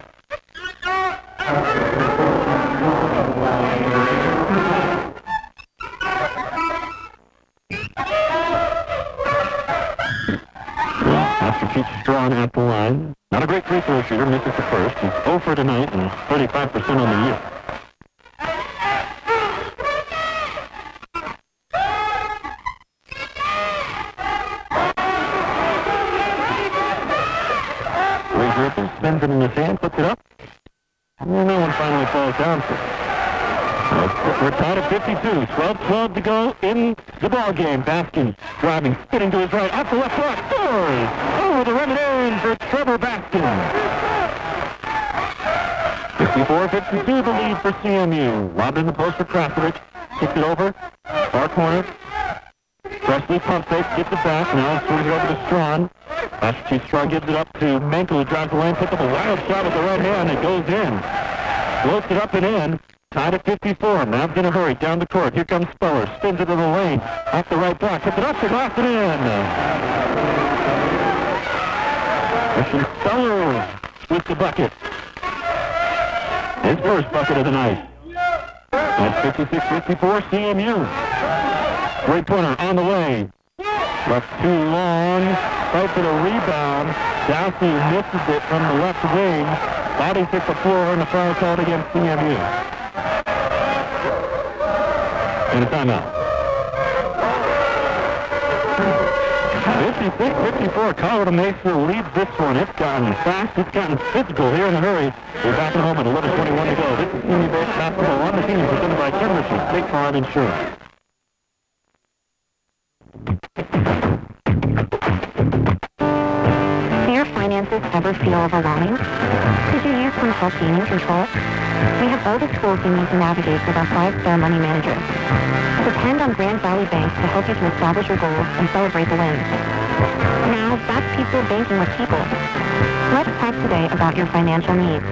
Keats drawn at the line. Not a great free throw shooter, misses the first. He's oh for tonight and thirty-five percent on the year. Regroup and spins it in his hand, puts it up. And no one finally falls down for it. We're tied at fifty-two, twelve twelve to go in the ball game. Baskin driving, spinning to his right, up the left block, scores! Over the rim and in for Trevor Baskin. fifty-four fifty-two the lead for C M U. Lobbed in the post for Krasovic, kicks it over, far corner. Presley pump fake, gets it back, now swings it over to Strawn. After Strawn gives it up to Mankel, who drives the lane, puts up a wild shot with the right hand, it goes in. Floats it up and in. Tied at fifty-four, Mavs in a hurry, down the court, here comes Speller, spins it to the lane, off the right block, hits it up, the glass and in. Christian Speller with the bucket. His first bucket of the night. At fifty-six fifty-four, C M U. Great corner on the way. Left too long, fight for the rebound. Dassey misses it from the left wing. Body hit the floor and the foul called against C M U. And a timeout. fifty-six fifty-four, Colorado Mesa leads this one. It's gotten fast, it's gotten physical here in a hurry. We're back at home at eleven twenty-one to go. This is C M U-based basketball on the team presented by Chemistry State Farm Insurance. Do your finances ever feel overwhelming? Could you use some help gaining control? We have all the tools you need to navigate with our five-star money manager. Depend on Grand Valley Bank to help you to establish your goals and celebrate the wins. Now, that's people banking with people. Let's talk today about your financial needs.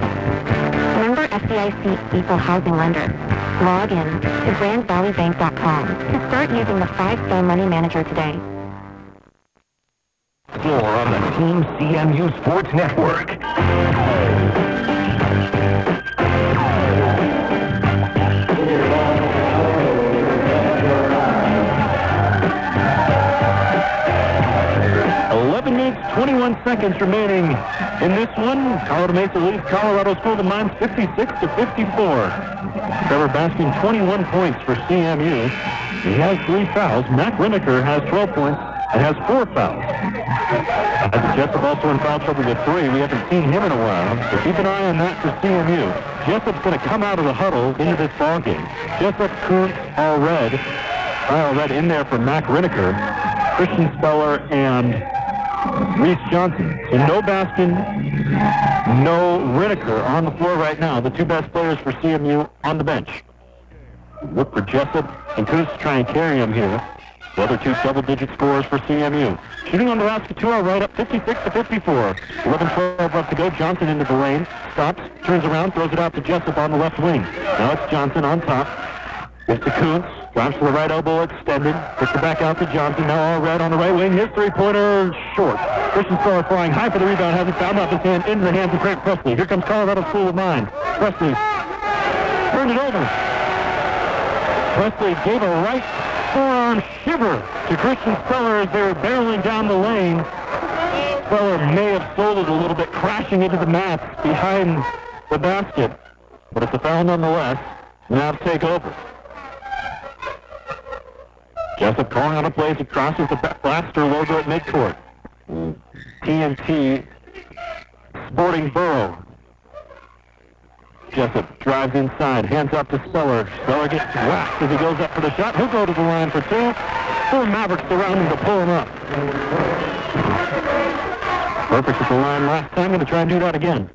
Member F D I C Equal Housing Lender. Log in to grand valley bank dot com to start using the five-star money manager today. More on the Team C M U Sports Network. twenty-one seconds remaining in this one. Colorado Mesa leads Colorado School of Mines fifty-six to fifty-four. Trevor Baskin, twenty-one points for C M U. He has three fouls. Matt Rennecker has twelve points and has four fouls. Isaac Jessup also in foul trouble with three. We haven't seen him in a while, so keep an eye on that for C M U. Jessup's going to come out of the huddle into this ballgame. Jessup, Kuntz, Allred. Ty Allred in there for Matt Rennecker, Christian Speller, and Reese Johnson. So no Baskin, no Rennecker on the floor right now. The two best players for C M U on the bench. Look for Jessup and Kuntz to try and carry him here. The other two double-digit scores for C M U. Shooting on the basket to our right, up fifty-six to fifty-four. eleven twelve left to go. Johnson into the lane. Stops, turns around, throws it out to Jessup on the left wing. Now it's Johnson on top. It's to Kuntz. Drops to the right elbow, extended. Puts it back out to Johnson. Now Allred on the right wing. His three-pointer short. Christian Speller flying high for the rebound. Has it found off his hand, into the hands of Grant Presley. Here comes Colorado School of Mines. Presley turned it over. Presley gave a right forearm shiver to Christian Speller as they were barreling down the lane. Speller may have sold it a little bit, crashing into the mats behind the basket. But it's a foul nonetheless. Now take over. Jessup calling out a play as he crosses the Blaster logo at midcourt. T N T Sporting Borough. Jessup drives inside, hands up to Speller. Speller gets whacked as he goes up for the shot. He'll go to the line for two. Four Mavericks surrounding to pull him up. Perfect at the line last time. Going to try and do that again.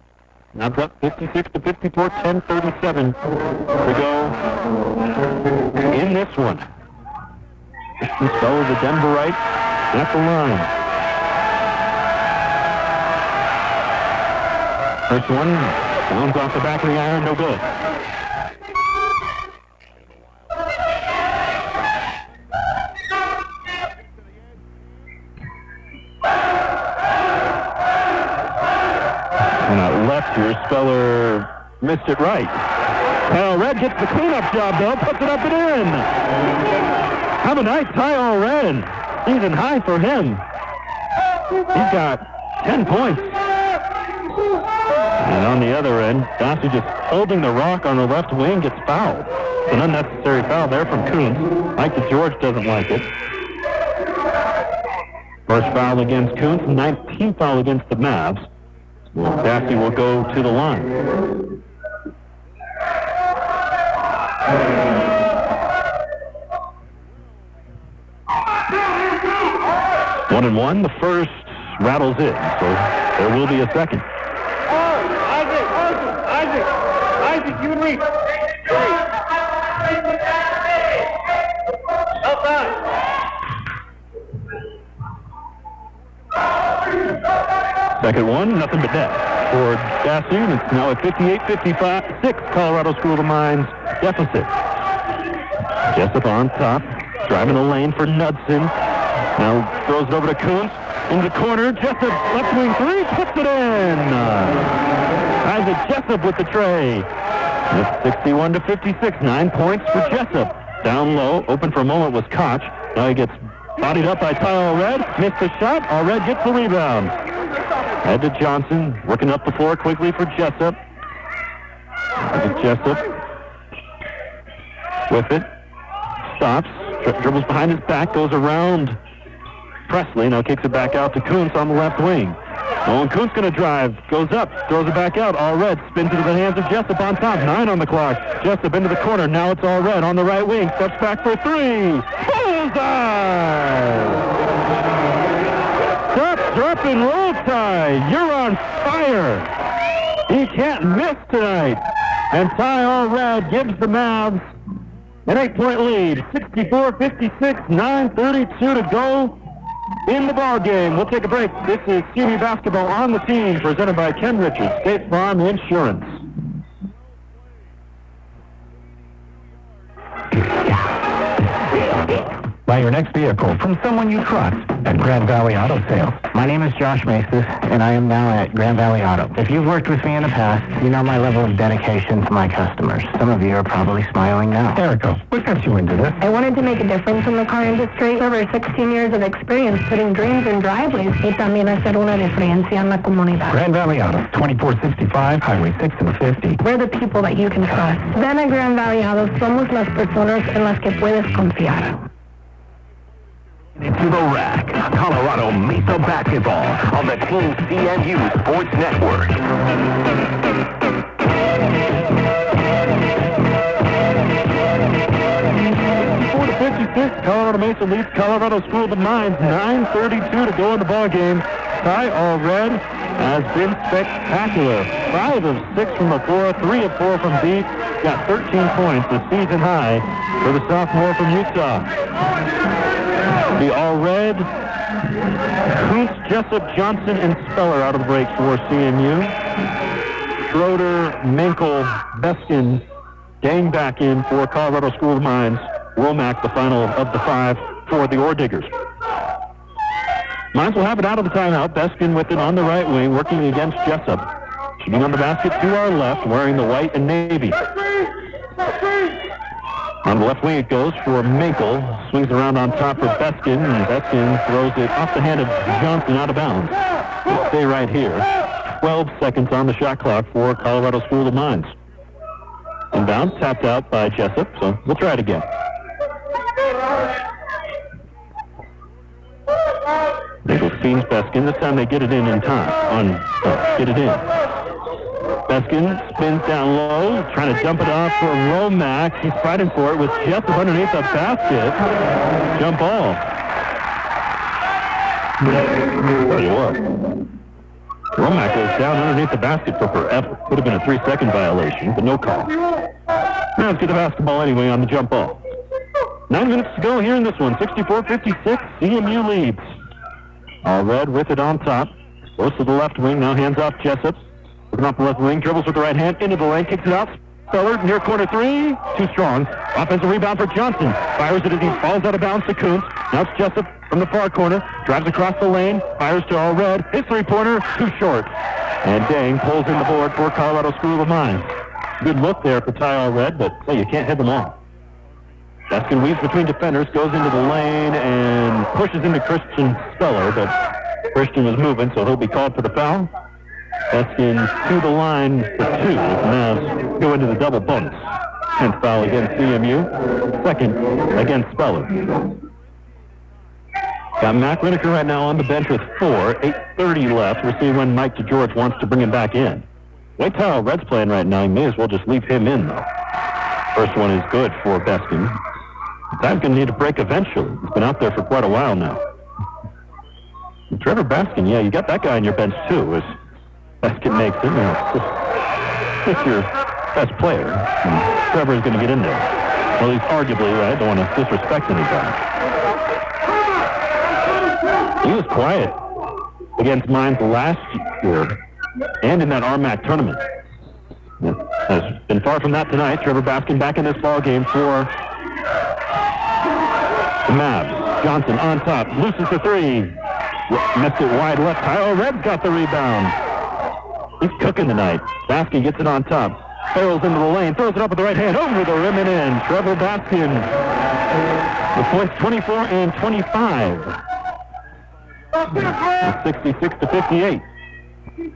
Now it's up fifty-six to fifty-four, ten thirty-seven to go in this one. Christian Speller, the Denverite, at the line. First one, bounds off the back of the iron, no good. And out left here, Speller missed it right. Kyle Red gets the cleanup job though, puts it up and in. Have a nice tie all red. Season high for him. He's got ten points. And on the other end, Dassey just holding the rock on the left wing gets fouled. It's an unnecessary foul there from Kuntz. Mike DeGeorge doesn't like it. First foul against Kuntz, nineteenth foul against the Mavs. Well, Dassey will go to the line. One and one, the first rattles in, so there will be a second. Oh, Isaac, Isaac, Isaac, you and me. Second one, nothing but net for Dassey. It's now a fifty-eight fifty-six Colorado School of Mines deficit. Jessup on top, driving the lane for Knudsen. Now throws it over to Kuntz. In the corner, Jessup, left wing three, puts it in. Isaac Jessup with the tray. It's sixty-one to fifty-six, nine points for Jessup. Down low, open for a moment was Koch. Now he gets bodied up by Ty Allred. Missed the shot, Allred gets the rebound. Head to Johnson, working up the floor quickly for Jessup. Isaac Jessup with it, stops, dri- dribbles behind his back, goes around Presley, now kicks it back out to Kuntz on the left wing. Owen Kuntz gonna drive, goes up, throws it back out, Allred spins into the hands of Jessup on top, nine on the clock. Jessup into the corner, now it's Allred on the right wing, steps back for three, bullseye! Stop, drop, and roll. Ty, you're on fire. He can't miss tonight. And Ty Allred gives the Mavs an eight-point lead. sixty-four fifty-six, nine thirty-two to go in the ball game. We'll take a break. This is C U M E Basketball on the Team, presented by Ken Richards, State Farm Insurance. Buy your next vehicle from someone you trust at Grand Valley Auto Sales. My name is Josh Maces, and I am now at Grand Valley Auto. If you've worked with me in the past, you know my level of dedication to my customers. Some of you are probably smiling now. Erica, what got you into this? I wanted to make a difference in the car industry. Over sixteen years of experience putting dreams in driveways. Y también hacer una diferencia en la comunidad. Grand Valley Auto, twenty-four sixty-five, Highway six and fifty. We're the people that you can trust. Ven a Grand Valley Auto, somos las personas en las que puedes confiar. Into the rack, Colorado Mesa basketball on the Team C M U Sports Network. fifty-four to fifty-six, Colorado Mesa leads Colorado School of Mines. nine thirty-two to go in the ballgame. Ty Allred has been spectacular. Five of six from the floor, three of four from deep. Got thirteen points, the season high for the sophomore from Utah. The Allred, Kuntz, Jessup, Johnson, and Speller out of the breaks for C M U. Schroeder, Mankel, Beskin, Dang back in for Colorado School of Mines. Romack, the final of the five for the Ore Diggers. Mines will have it out of the timeout. Beskin with it on the right wing, working against Jessup. Shooting on the basket to our left, wearing the white and navy. On the left wing it goes for Mankel. Swings around on top for Beskin. And Beskin throws it off the hand of Johnson out of bounds. We'll stay right here. twelve seconds on the shot clock for Colorado School of Mines. Inbound, tapped out by Jessup, so we'll try it again. Mankel feeds Beskin. This time they get it in in time. On uh, Get it in. Beskin spins down low, trying to dump it off for Romack. He's fighting for it with Jessup underneath the basket. Jump ball. There you are. Romack goes down underneath the basket for forever. Would have been a three-second violation, but no call. Now let's get the basketball anyway on the jump ball. Nine minutes to go here in this one. sixty-four fifty-six, C M U leads. Allred with it on top. Goes to the left wing, now hands off Jessup. Looking off the left wing, dribbles with the right hand, into the lane, kicks it out. Speller, near corner three, too strong. Offensive rebound for Johnson. Fires it as he falls out of bounds to Kuntz. Now it's Jessup from the far corner. Drives across the lane, fires to Allred. His three-pointer, too short. And Dang pulls in the board for Colorado School of Mines. Good look there for Ty Allred, but hey, you can't hit them all. Baskin weaves between defenders, goes into the lane, and pushes into Christian Speller, but Christian was moving, so he'll be called for the foul. That's in to the line for two. Now go into the double bunks. Tenth foul against C M U. Second against Speller. Got Matt Rennecker right now on the bench with four. eight thirty left. We'll see when Mike DeGeorge wants to bring him back in. Wait, Ty Allred's playing right now. You may as well just leave him in, though. First one is good for Beskin. Ty's going to need a break eventually. He's been out there for quite a while now. And Trevor Baskin, yeah, you got that guy on your bench, too, as Baskin makes it. Now, it's your best player. And Trevor is going to get in there. Well, he's arguably right. I don't want to disrespect anybody. He was quiet against Mines last year and in that R M A C tournament. Has been far from that tonight. Trevor Baskin back in this ball game for the Mavs. Johnson on top, looses the three. Missed it wide left. Ty Allred's got the rebound. He's cooking tonight. Baskin gets it on top. Barrels into the lane, throws it up with the right hand, over the rim and in. Trevor Baskin with points twenty-four and twenty-five. sixty-six to fifty-eight.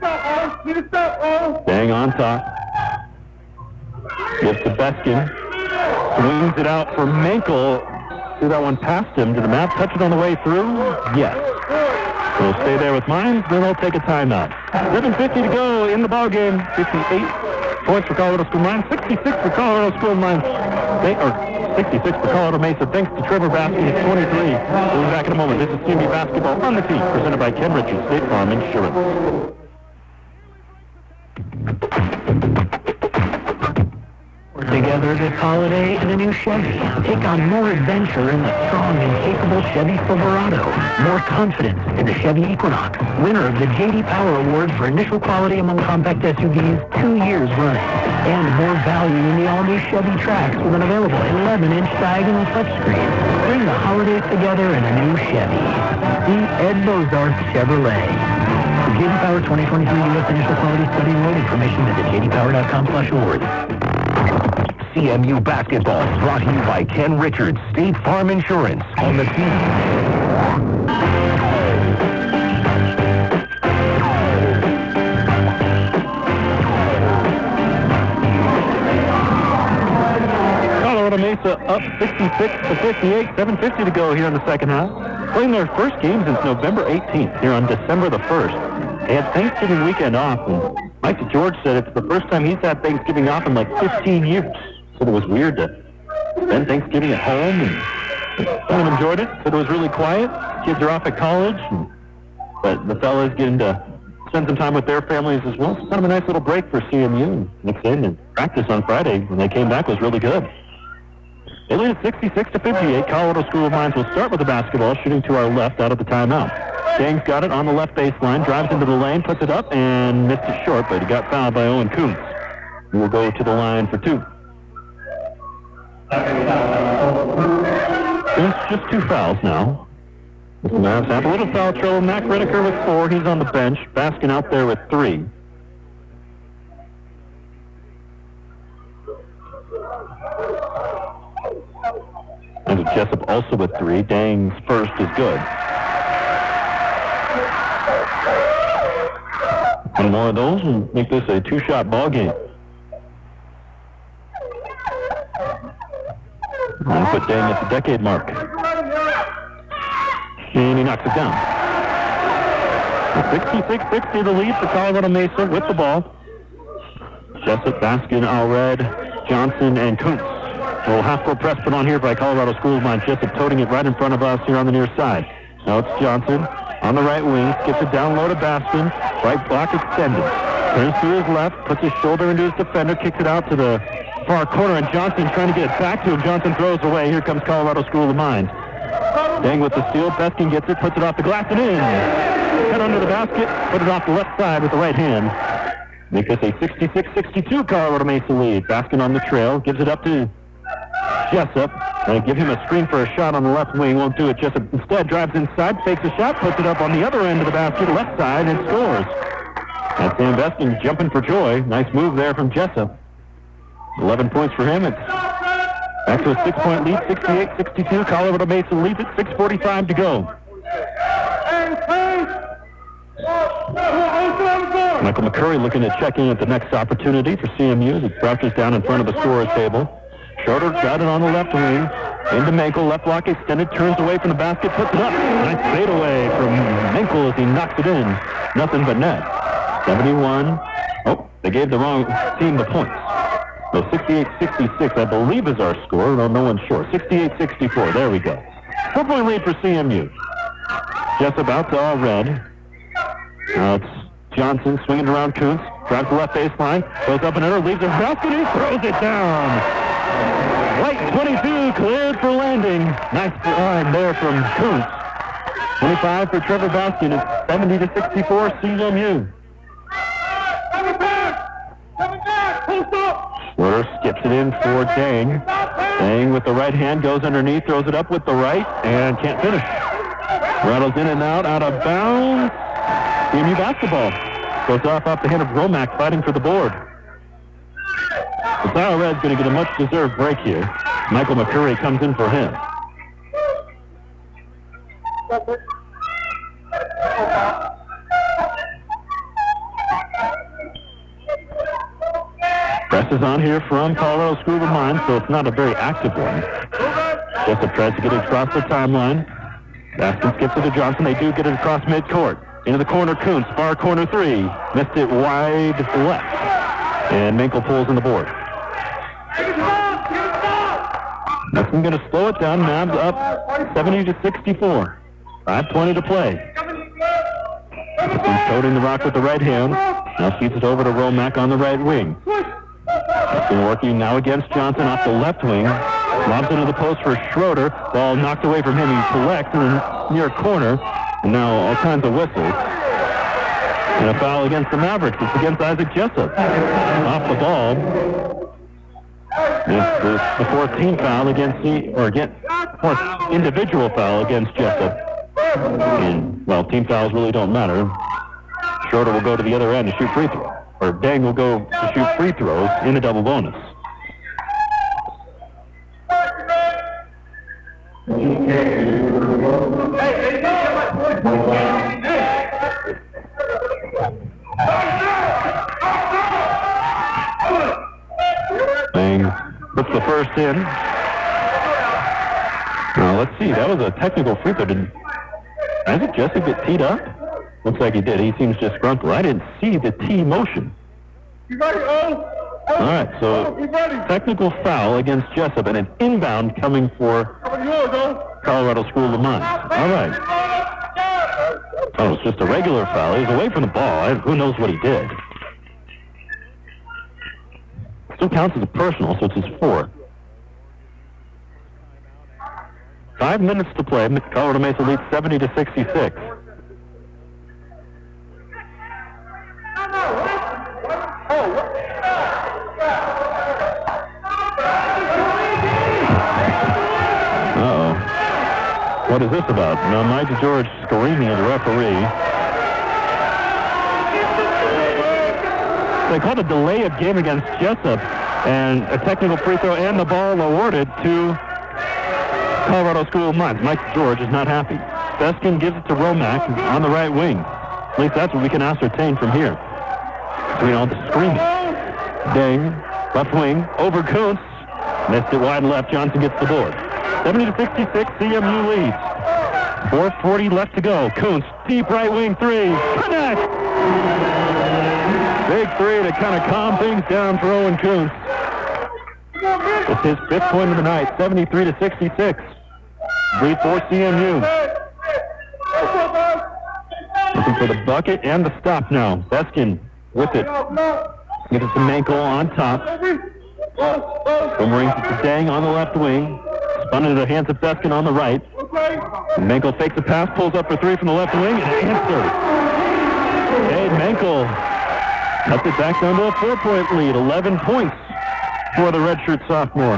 Dang on top. Gives to Beskin. Swings it out for Mankel. See that one past him. Did the Mavs touch it on the way through? Yes. We'll stay there with Mines, then they'll take a timeout. seven fifty to go in the ballgame. fifty-eight points for Colorado School of Mines. sixty-six for Colorado School of Mines. They are sixty-six for Colorado Mesa, thanks to Trevor Baskin at twenty-three. We'll be back in a moment. This is C M U Basketball on the Tee, presented by Ken Ritchie, State Farm Insurance. Together this holiday in a new Chevy. Take on more adventure in the strong and capable Chevy Silverado. More confidence in the Chevy Equinox, winner of the J D Power Award for initial quality among compact S U Vs two years running. And more value in the all-new Chevy Trax with an available eleven inch diagonal touchscreen. Bring the holidays together in a new Chevy. The Ed Bozarth Chevrolet. The J D Power twenty twenty-three U S Initial Quality Study Award information visit j d power dot com slash awards. C M U Basketball, brought to you by Ken Richards, State Farm Insurance, on the Team. Colorado Mesa up sixty-six to fifty-eight, seven fifty to go here in the second half. Playing their first game since November eighteenth, here on December the first. They had Thanksgiving weekend off, and Mike DeGeorge said it's the first time he's had Thanksgiving off in like fifteen years. Said it was weird to spend Thanksgiving at home, and someone enjoyed it. Said it was really quiet. Kids are off at college, and, but the fellas getting to spend some time with their families as well. It's kind of a nice little break for C M U. Next in and practice on Friday when they came back was really good. They lead at sixty-six to fifty-eight. Colorado School of Mines will start with the basketball, shooting to our left out of the timeout. Dang's got it on the left baseline, drives into the lane, puts it up, and missed it short, but he got fouled by Owen Kuntz. He will go to the line for two. It's just two fouls now. The Mavs have a little foul trouble. Matt Rennecker with four. He's on the bench. Baskin out there with three. And Jessup also with three. Dang's first is good. One more of those and make this a two-shot ball game. And put Dang at the decade mark. And he knocks it down. sixty-six sixty the lead for Colorado Mesa with the ball. Jessup, Baskin, Allred, Johnson, and Kuntz. A little half-court press put on here by Colorado School of Mines. Jessup toting it right in front of us here on the near side. Now it's Johnson on the right wing. Gets it down low to Baskin. Right block extended. Turns to his left. Puts his shoulder into his defender. Kicks it out to the far corner, and Johnson trying to get it back to him. Johnson throws away. Here comes Colorado School of Mines. Dang with the steal. Beskin gets it, puts it off the glass, and in. Head under the basket, put it off the left side with the right hand. Make this a sixty-six sixty-two Colorado Mesa lead. Baskin on the trail, gives it up to Jessup. They give him a screen for a shot on the left wing. Won't do it. Jessup instead drives inside, fakes a shot, puts it up on the other end of the basket, left side, and scores. That's Sam Bestin jumping for joy. Nice move there from Jessup. eleven points for him. It's back to a six-point lead, sixty-eight sixty-two. Colorado Mesa leads at six forty-five to go. Michael McCurry looking to check in at the next opportunity for C M U as it crouches down in front of the scorer's table. Schroeder got it on the left wing. Into Mankel, left block extended, turns away from the basket, puts it up. Nice fadeaway from Mankel as he knocks it in. Nothing but net. seventy-one. Oh, they gave the wrong team the points. So sixty-eight sixty-six, I believe, is our score. No, no one's sure. sixty-eight sixty-four, there we go. Four-point lead for C M U. Jessup out to Allred. Now it's Johnson swinging around Kuntz. Drives the left baseline, goes up and under, leaves the basket, and throws it down. Right twenty-two, cleared for landing. Nice line there from Kuntz. twenty-five for Trevor Baskin. It's seventy to sixty-four, C M U. Schroeder skips it in for Dang. Dang with the right hand, goes underneath, throws it up with the right, and can't finish. Rattles in and out, out of bounds. C M U basketball. Goes off off the hand of Romack, fighting for the board. Ty Allred's going to get a much-deserved break here. Michael McCurry comes in for him. Press is on here from Colorado School of Mines, so it's not a very active one. Jessup tries to get it across the timeline. Baskin skips it to Johnson. They do get it across midcourt. Into the corner, Kuntz, far corner three. Missed it wide left. And Mankel pulls in the board. Nothing going to slow it down. Mavs up seventy to sixty-four. five twenty to play. He's toting the rock with the right hand. Now feeds it over to Romack on the right wing. He's been working now against Johnson off the left wing. Lobs into the post for Schroeder. Ball knocked away from him. He collects in the near corner. And now all kinds of whistles. And a foul against the Mavericks. It's against Isaac Jessup. Off the ball. It's the, the fourteenth foul against the, or against, fourth individual foul against Jessup. And, well, team fouls really don't matter. Schroeder will go to the other end to shoot free throws. Or Dang will go to shoot free throws in a double bonus. Dang. Puts the first in. Now, let's see. That was a technical free throw. Did Isaac Jessup get teed up? Looks like he did. He seems disgruntled. I didn't see the tee motion. You ready? Oh, oh, all right, so oh, technical foul against Jessup and an inbound coming for Colorado School of Mines. All right. Oh, it's just a regular foul. He was away from the ball. Who knows what he did. Still counts as a personal, so it's his fourth. Five minutes to play. Colorado Mesa leads seventy to sixty-six. Uh-oh. What is this about? Now, Mike DeGeorge screaming at the referee. They called a delay of game against Jessup, and a technical free throw and the ball awarded to Colorado School of Mines. Mike George is not happy. Beskin gives it to Romack on the right wing. At least that's what we can ascertain from here. Between all the screaming. Dang, left wing, over Kuntz. Missed it wide left, Johnson gets the board. seventy to sixty-six, C M U leads. four forty left to go. Kuntz, deep right wing three. Connect! Big three to kind of calm things down for Owen Kuntz. It's his fifth point of the night, seventy-three to sixty-six. Lead for C M U. Looking for the bucket and the stop now. Beskin with it. Gives it to Mankel on top. Boomerang to Dang on the left wing. Spun into the hands of Beskin on the right. And Mankel fakes the pass, pulls up for three from the left wing, and answers. Hey, Mankel. Cuts it back down to a four-point lead. eleven points for the redshirt sophomore.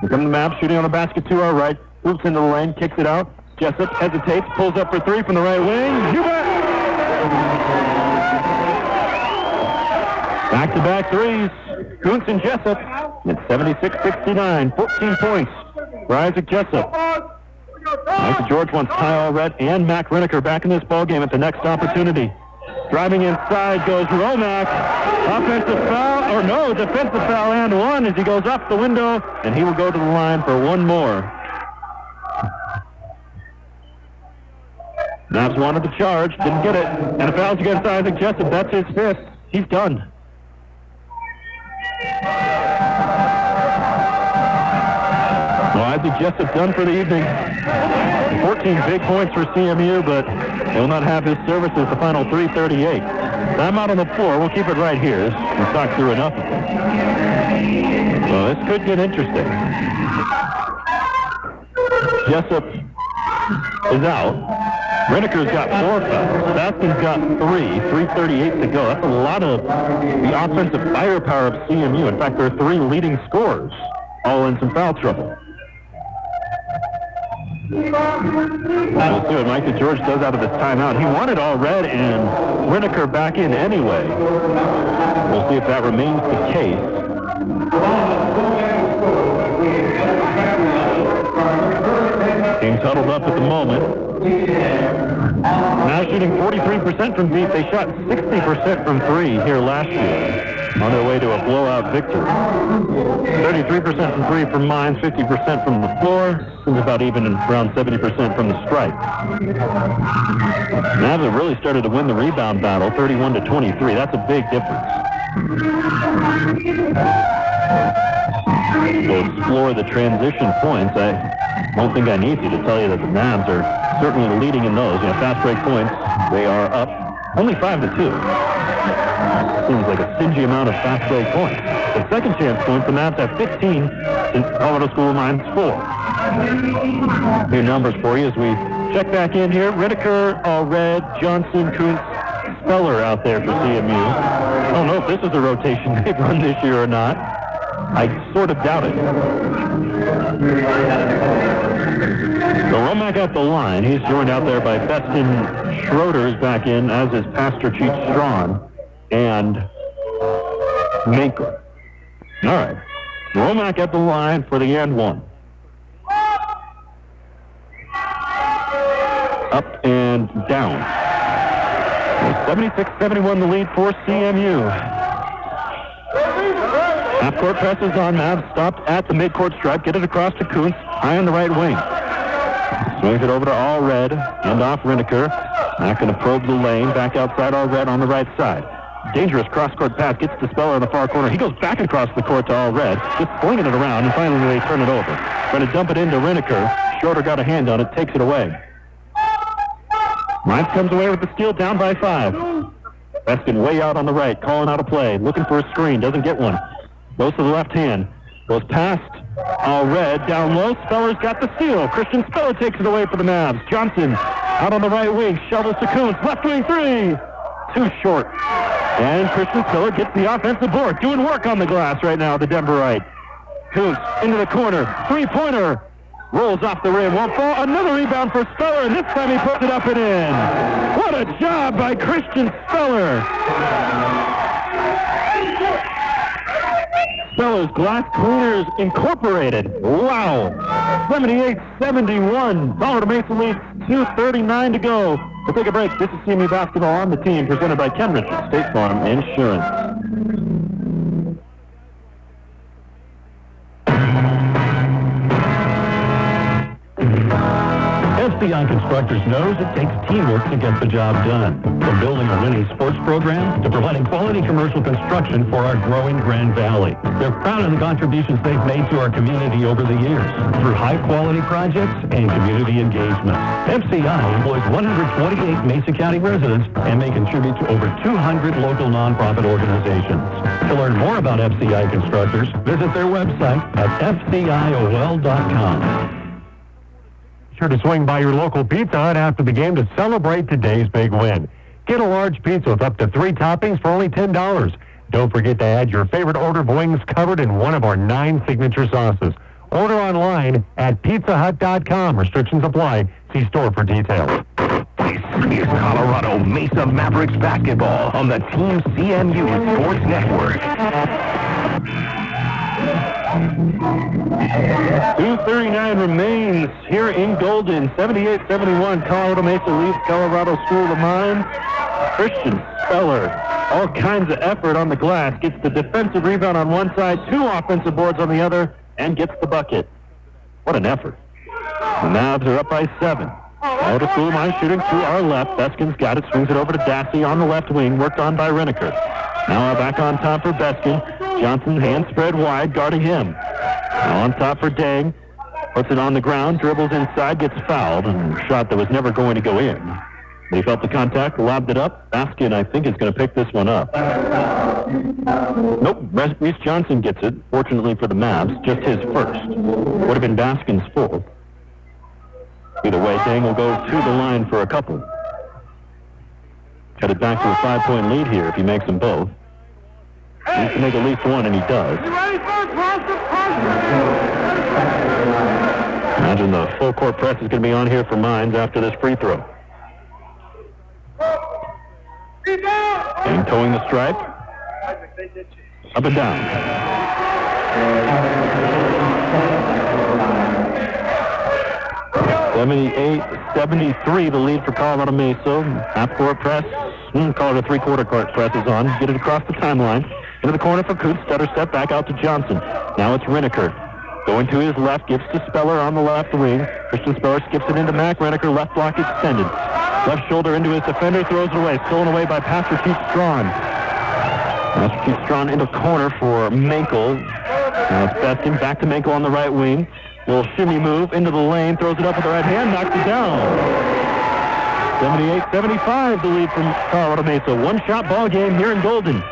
Here come the Maps shooting on a basket to our right. Hoops into the lane, kicks it out. Jessup hesitates, pulls up for three from the right wing. Hubert! Back-to-back threes. Kuntz and Jessup at seventy-six sixty-nine. fourteen points for Isaac Jessup. Mike DeGeorge wants Ty Allred and Matt Rennecker back in this ballgame at the next opportunity. Driving inside goes Romack. Offensive foul, or no, defensive foul and one as he goes up the window, and he will go to the line for one more. Knobs wanted the charge, didn't get it. And a foul's against Isaac Jessup. That's his fifth. He's done. Well, Isaac Jessup done for the evening. fourteen big points for C M U, but he'll not have his services the final three thirty-eight. Timeout on the floor. We'll keep it right here. We talked through enough. Well, this could get interesting. Jessup is out. Rennecker's got four fouls. Baskin's got three. three thirty-eight to go. That's a lot of the offensive firepower of C M U. In fact, there are three leading scorers all in some foul trouble. We'll see what Mike DeGeorge does out of this timeout. He wanted Allred and Rennecker back in anyway. We'll see if that remains the case. Team's huddled up at the moment. Now shooting forty-three percent from deep. They shot sixty percent from three here last year on their way to a blowout victory. thirty-three percent from three from Mines, fifty percent from the floor, seems about even and around seventy percent from the stripe. Mavs have really started to win the rebound battle, thirty-one to twenty-three. That's a big difference. We'll explore the transition points. I don't think I need you to tell you that the Mavs are certainly leading in those. You know, fast break points, they are up only five to two. Seems like a stingy amount of fast break points. The second chance points, the Mavs have fifteen and Colorado School of Mines four. New numbers for you as we check back in here. Rennecker, Allred, Johnson, Kuntz, Speller out there for C M U. I don't know if this is a rotation they've run this year or not. I sort of doubt it. So Romack at the line. He's joined out there by Bestin. Schroeder's back in, as is Pastor Keats Strawn and Mankel. All right. Romack at the line for the end one. Up and down. seventy-six seventy-one the lead for C M U. Half-court presses on Mavs, stopped at the mid-court stripe, get it across to Kuntz, high on the right wing. Swings it over to Allred, hand off Rennecker. Not going to probe the lane, back outside Allred on the right side. Dangerous cross-court pass, gets to Speller in the far corner. He goes back across the court to Allred, just flinging it around, and finally they turn it over. Going to dump it into Rennecker. Schroeder got a hand on it, takes it away. Mines comes away with the steal, down by five. Baskin way out on the right, calling out a play, looking for a screen, doesn't get one. Goes to the left hand. Goes past Allred. Down low. Speller's got the steal. Christian Speller takes it away for the Mavs. Johnson out on the right wing. Shovels to Kuntz. Left wing three. Too short. And Christian Speller gets the offensive board. Doing work on the glass right now, the Denverite. Kuntz into the corner. Three-pointer. Rolls off the rim. Won't fall. Another rebound for Speller. And this time he puts it up and in. What a job by Christian Speller. Speller's Glass Cleaners Incorporated. Wow. seventy-eight seventy-one. Colorado Mesa leads, two thirty-nine to go. We'll take a break. This is C M U Basketball on the Team, presented by Kenrich State Farm Insurance. S B I Constructors knows it takes teamwork to get the job done. From building a winning sports program to providing quality commercial construction for our growing Grand Valley. They're proud of the contributions they've made to our community over the years through high-quality projects and community engagement. F C I employs one hundred twenty-eight Mesa County residents and may contribute to over two hundred local nonprofit organizations. To learn more about F C I Constructors, visit their website at F C I O L dot com. Sure to swing by your local Pizza Hut after the game to celebrate today's big win. Get a large pizza with up to three toppings for only ten dollars. Don't forget to add your favorite order of wings covered in one of our nine signature sauces. Order online at pizza hut dot com. Restrictions apply. See store for details. This is Colorado Mesa Mavericks basketball on the Team C M U Sports Network. two thirty-nine remains here in Golden. seventy-eight seventy-one, Colorado Mesa leads Colorado School of Mines. Christian Speller, all kinds of effort on the glass, gets the defensive rebound on one side, two offensive boards on the other, and gets the bucket. What an effort. The Mavs are up by seven. Colorado School of Mines shooting to our left. Beskin's got it, swings it over to Dassey on the left wing, worked on by Rennecker. Now back on top for Beskin. Johnson hand spread wide, guarding him. Now on top for Dang. Puts it on the ground, dribbles inside, gets fouled, and a shot that was never going to go in. But he felt the contact, lobbed it up. Baskin, I think, is going to pick this one up. Nope, Reese Johnson gets it. Fortunately for the Mavs, just his first. Would have been Baskin's fourth. Either way, Dang will go to the line for a couple. Cut it back to a five-point lead here if he makes them both. He needs to make at least one, and he does. Imagine the full court press is going to be on here for Mines after this free throw. And towing the stripe. Up and down. seventy-eight seventy-three, the lead for Colorado Mesa. Half court press. Mm, call it a three-quarter court press is on. Get it across the timeline. Into the corner for Kuntz, stutter step back out to Johnson. Now it's Rennecker. Going to his left, gives to Speller on the left wing. Christian Speller skips it into Mack. Rennecker, left block extended. Left shoulder into his defender, throws it away. Stolen away by Pastor Keats Strawn. Pastor Keats Strawn into corner for Mankel. Now it's Beskin, back to Mankel on the right wing. Little shimmy move into the lane, throws it up with the right hand, knocks it down. seventy-eight seventy-five, the lead from Colorado Mesa. One-shot ball game here in Golden.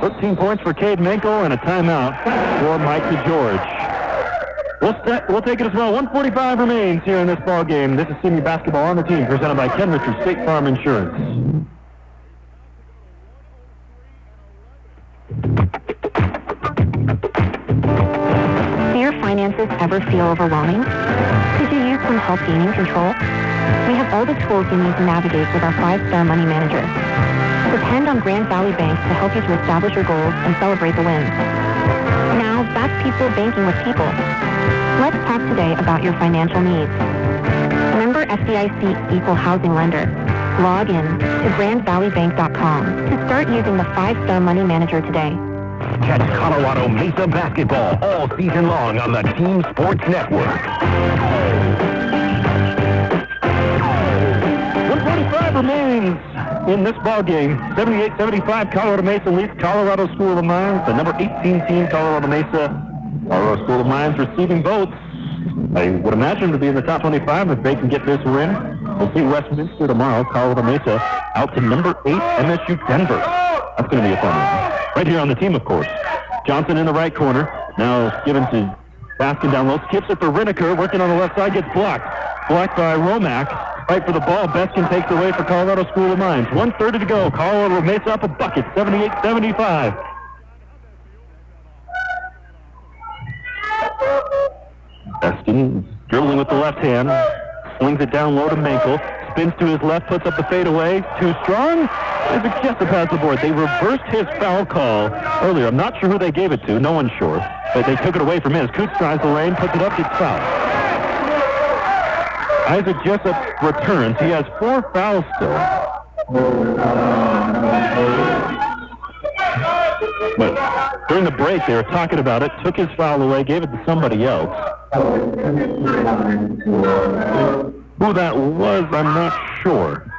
thirteen points for Cade Mankel and a timeout for Mike DeGeorge. We'll, st- we'll take it as well. one forty-five remains here in this ball game. This is senior basketball on the team, presented by Ken Richards State Farm Insurance. Do your finances ever feel overwhelming? Could you use some help gaining control? We have all the tools you need to navigate with our five-star money manager. Depend on Grand Valley Bank to help you to establish your goals and celebrate the wins. Now, back people banking with people. Let's talk today about your financial needs. Member F D I C Equal Housing Lender. Log in to grand valley bank dot com to start using the five-star money manager today. Catch Colorado Mesa basketball all season long on the Team Sports Network. one forty-five remains in this ball game. seventy-eight seventy-five, Colorado Mesa leads Colorado School of Mines. The number eighteen team, Colorado Mesa. Colorado School of Mines receiving votes. I would imagine to be in the top twenty-five if they can get this win. We'll see Westminster tomorrow. Colorado Mesa out to number eight, M S U Denver. That's going to be a fun one. Right here on the team, of course. Johnson in the right corner. Now given to Baskin down low. Skips it for Rennecker. Working on the left side. Gets blocked. Blocked by Romack. Right for the ball, Beskin takes away for Colorado School of Mines. one thirty to go. Colorado Mesa up a bucket, seventy-eight seventy-five. Beskin dribbling with the left hand, slings it down low to Mankel, spins to his left, puts up the fadeaway. Too strong? Isaac Jessup has the board. They reversed his foul call earlier. I'm not sure who they gave it to. No one's sure. But they took it away from him. Kuntz drives the lane, puts it up, gets fouled. Isaac Jessup returns. He has four fouls still. But during the break, they were talking about it, took his foul away, gave it to somebody else. Who that was, I'm not sure.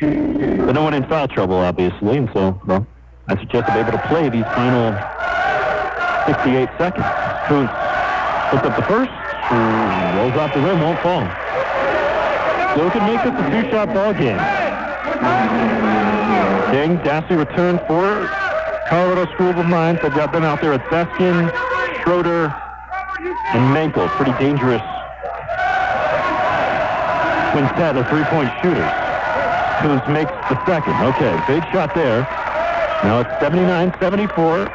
But no one in foul trouble, obviously, and so, well, I suggest they're able to play these final sixty-eight seconds. Kuntz puts up the first, who rolls off the rim, won't fall. So it can make this a two-shot ball game. Dang, Dassey return for Colorado School of Mines. They've got them out there at Beskin, Schroeder, and Mankel. Pretty dangerous quintet of three-point shooters. Coons makes the second. Okay, big shot there. Now it's seventy-nine seventy-four.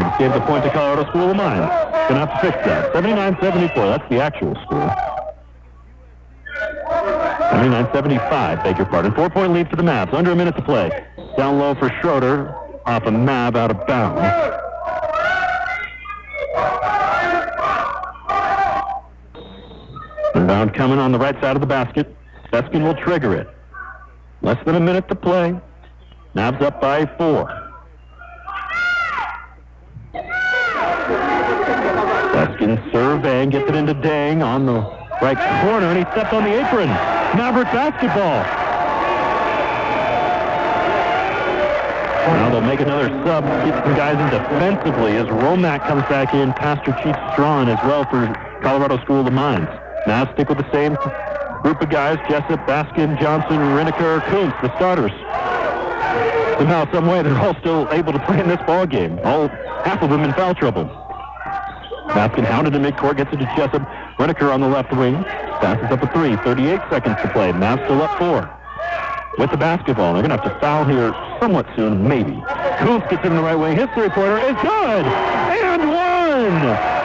Just gave the point to Colorado School of Mines. Gonna have to fix that. seventy-nine seventy-four, that's the actual score. seventy-nine seventy-five, beg your pardon. Four-point lead for the Mavs. Under a minute to play. Down low for Schroeder. Off a Mav out of bounds. Inbound coming on the right side of the basket. Beskin will trigger it. Less than a minute to play. Navs up by four. Beskin surveying, gets it into Dang on the right corner, and he steps on the apron. Maverick basketball. Now they'll make another sub, get some guys in defensively as Romack comes back in. Pastor Keats Strawn as well for Colorado School of Mines. Now stick with the same group of guys, Jessup, Baskin, Johnson, Rennecker, Kuntz, the starters. Somehow, some way, they're all still able to play in this ball game. All half of them in foul trouble. Baskin hounded to midcourt, gets it to Jessup. Rennecker on the left wing. Passes up a three. thirty-eight seconds to play. Mavs still up four. With the basketball, they're going to have to foul here somewhat soon, maybe. Kuntz gets it in the right wing. His three-pointer is good! And one!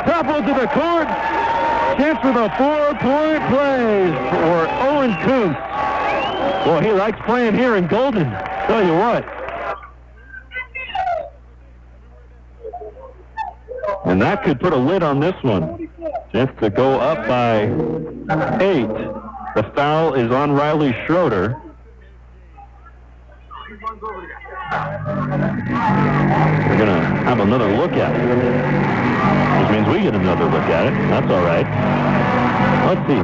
Toppled to the court. Chance for the four-point play for Owen Kuntz. Well, he likes playing here in Golden. Tell you what. And that could put a lid on this one. Chance to go up by eight. The foul is on Riley Schroeder. We're going to have another look at it. Which means we get another look at it. That's all right. Let's see.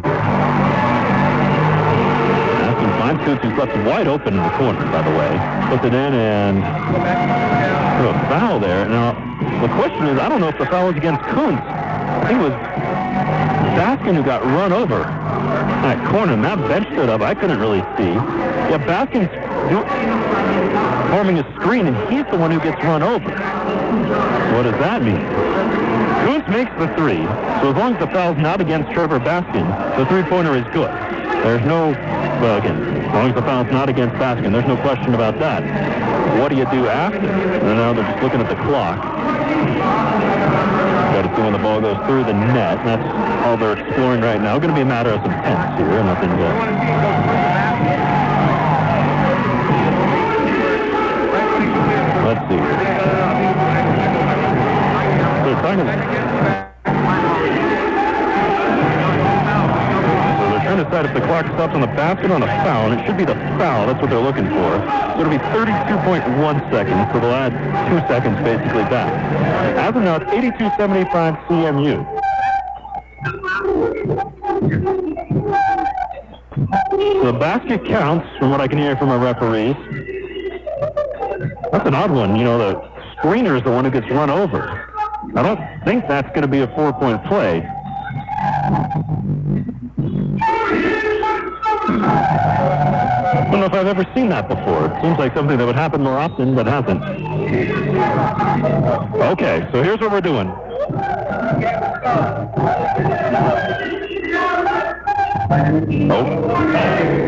Aston finds Kuntz, who's left wide open in the corner, by the way. Puts it in and threw a foul there. Now, the question is, I don't know if the foul was against Kuntz. I think it was Baskin who got run over in that corner, and that bench stood up. I couldn't really see. Yeah, Baskin's forming a screen, and he's the one who gets run over. What does that mean? Kuntz makes the three, so as long as the foul's not against Trevor Baskin, the three-pointer is good. There's no, well, again, as long as the foul's not against Baskin, there's no question about that. What do you do after? And now they're just looking at the clock. But it's when the ball goes through the net, and that's all they're exploring right now. It's going to be a matter of some tense here, nothing good. Let's see. So they're trying to, so they're trying to decide if the clock stops on the basket on a foul, and it should be the foul. That's what they're looking for. It'll be thirty-two point one seconds, so they'll add two seconds basically back. As of now, it's eighty-two seventy-five C M U. So the basket counts, from what I can hear from our referees. That's an odd one. You know, the screener is the one who gets run over. I don't think that's going to be a four-point play. I don't know if I've ever seen that before. It seems like something that would happen more often, but hasn't. Okay, so here's what we're doing. Oh.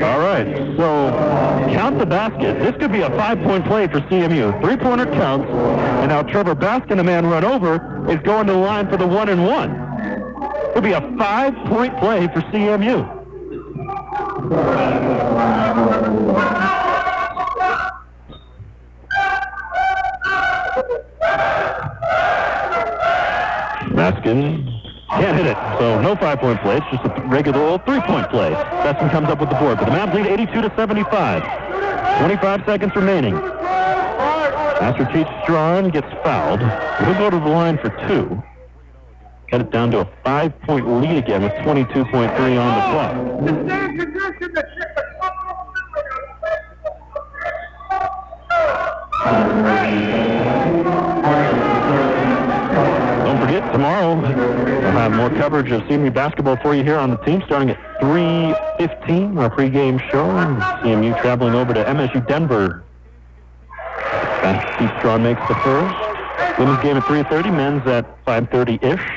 All right, so count the basket. This could be a five-point play for C M U. Three-pointer counts, and now Trevor Baskin, a man run over, is going to the line for the one and one. It'll be a five-point play for C M U. Baskin can't hit it, so no five-point play. It's just a regular old three-point play. Baskin comes up with the board, but the Mavs lead eighty-two to seventy-five. twenty-five seconds remaining. Master Chief Strawn gets fouled. He'll go to the line for two. Cut it down to a five-point lead again with twenty-two point three on the clock. Don't forget, tomorrow we'll have more coverage of C M U basketball for you here on the team, starting at three fifteen, our pregame show. And C M U traveling over to M S U Denver. Keith Strawn makes the first. Women's game at three thirty, men's at five thirty-ish.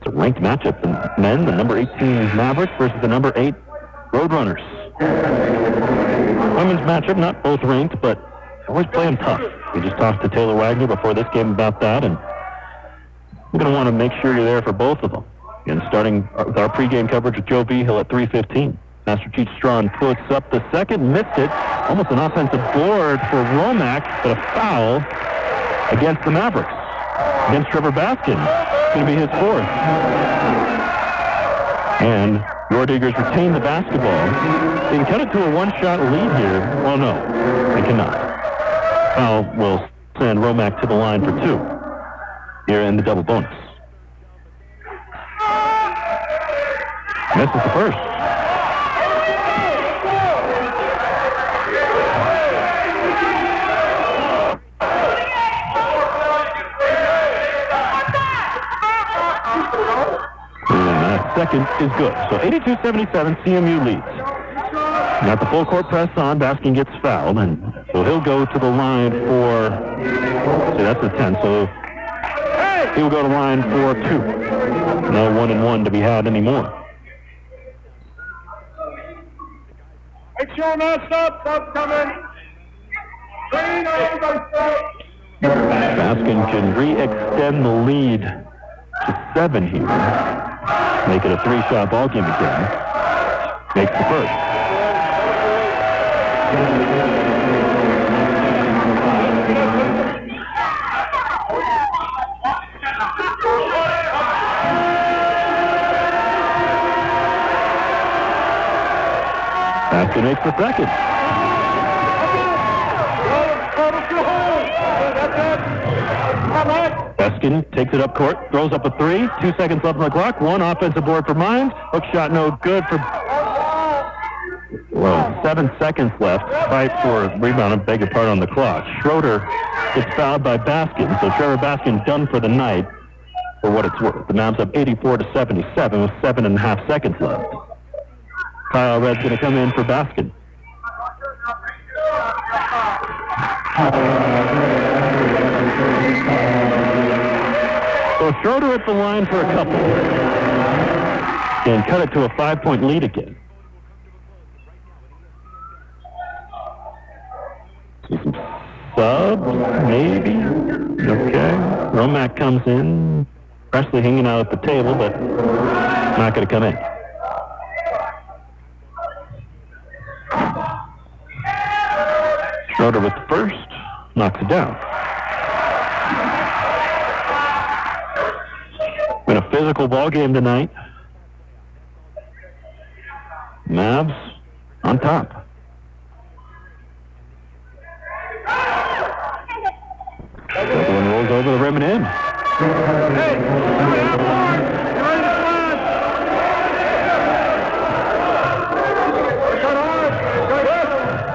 It's a ranked matchup. The men, the number eighteen Mavericks versus the number eight Roadrunners. Women's matchup, not both ranked, but always playing tough. We just talked to Taylor Wagner before this game about that, and you're going to want to make sure you're there for both of them. And starting with our pregame coverage with Joe Viggo at three fifteen. Master Chief Strawn puts up the second, missed it. Almost an offensive board for Romack, but a foul against the Mavericks. Against Trevor Baskin. It's going to be his fourth. And Nord Eagers retain the basketball. They can cut it to a one-shot lead here. Well, no, they cannot. Foul will send Romack to the line for two here in the double bonus. Misses the first. Second is good. So eighty-two seventy-seven, C M U leads. Got the full court press on. Baskin gets fouled, and so he'll go to the line for. See, that's the ten. So he'll go to line for two. No one and one to be had anymore. Make sure not stop. Stop coming. Baskin can re-extend the lead to seven here. Make it a three-shot ball game again. Makes the first. Baskin makes the second. That's it. Beskin takes it up court, throws up a three, two seconds left on the clock, one offensive board for Mines, hook shot no good for, well, seven seconds left, fight for a rebound, I beg your pardon, on the clock. Schroeder gets fouled by Baskin, so Trevor Baskin done for the night, for what it's worth. The Mavs up eighty-four to seventy-seven with seven and a half seconds left. Kyle Red's going to come in for Baskin. So Schroeder at the line for a couple. And cut it to a five-point lead again. See some subs, maybe. Okay. Romack comes in. Presley hanging out at the table, but not going to come in. Schroeder with the first. Knocks it down. Been a physical ball game tonight. Mavs on top. Everyone rolls over the rim and in. Hey,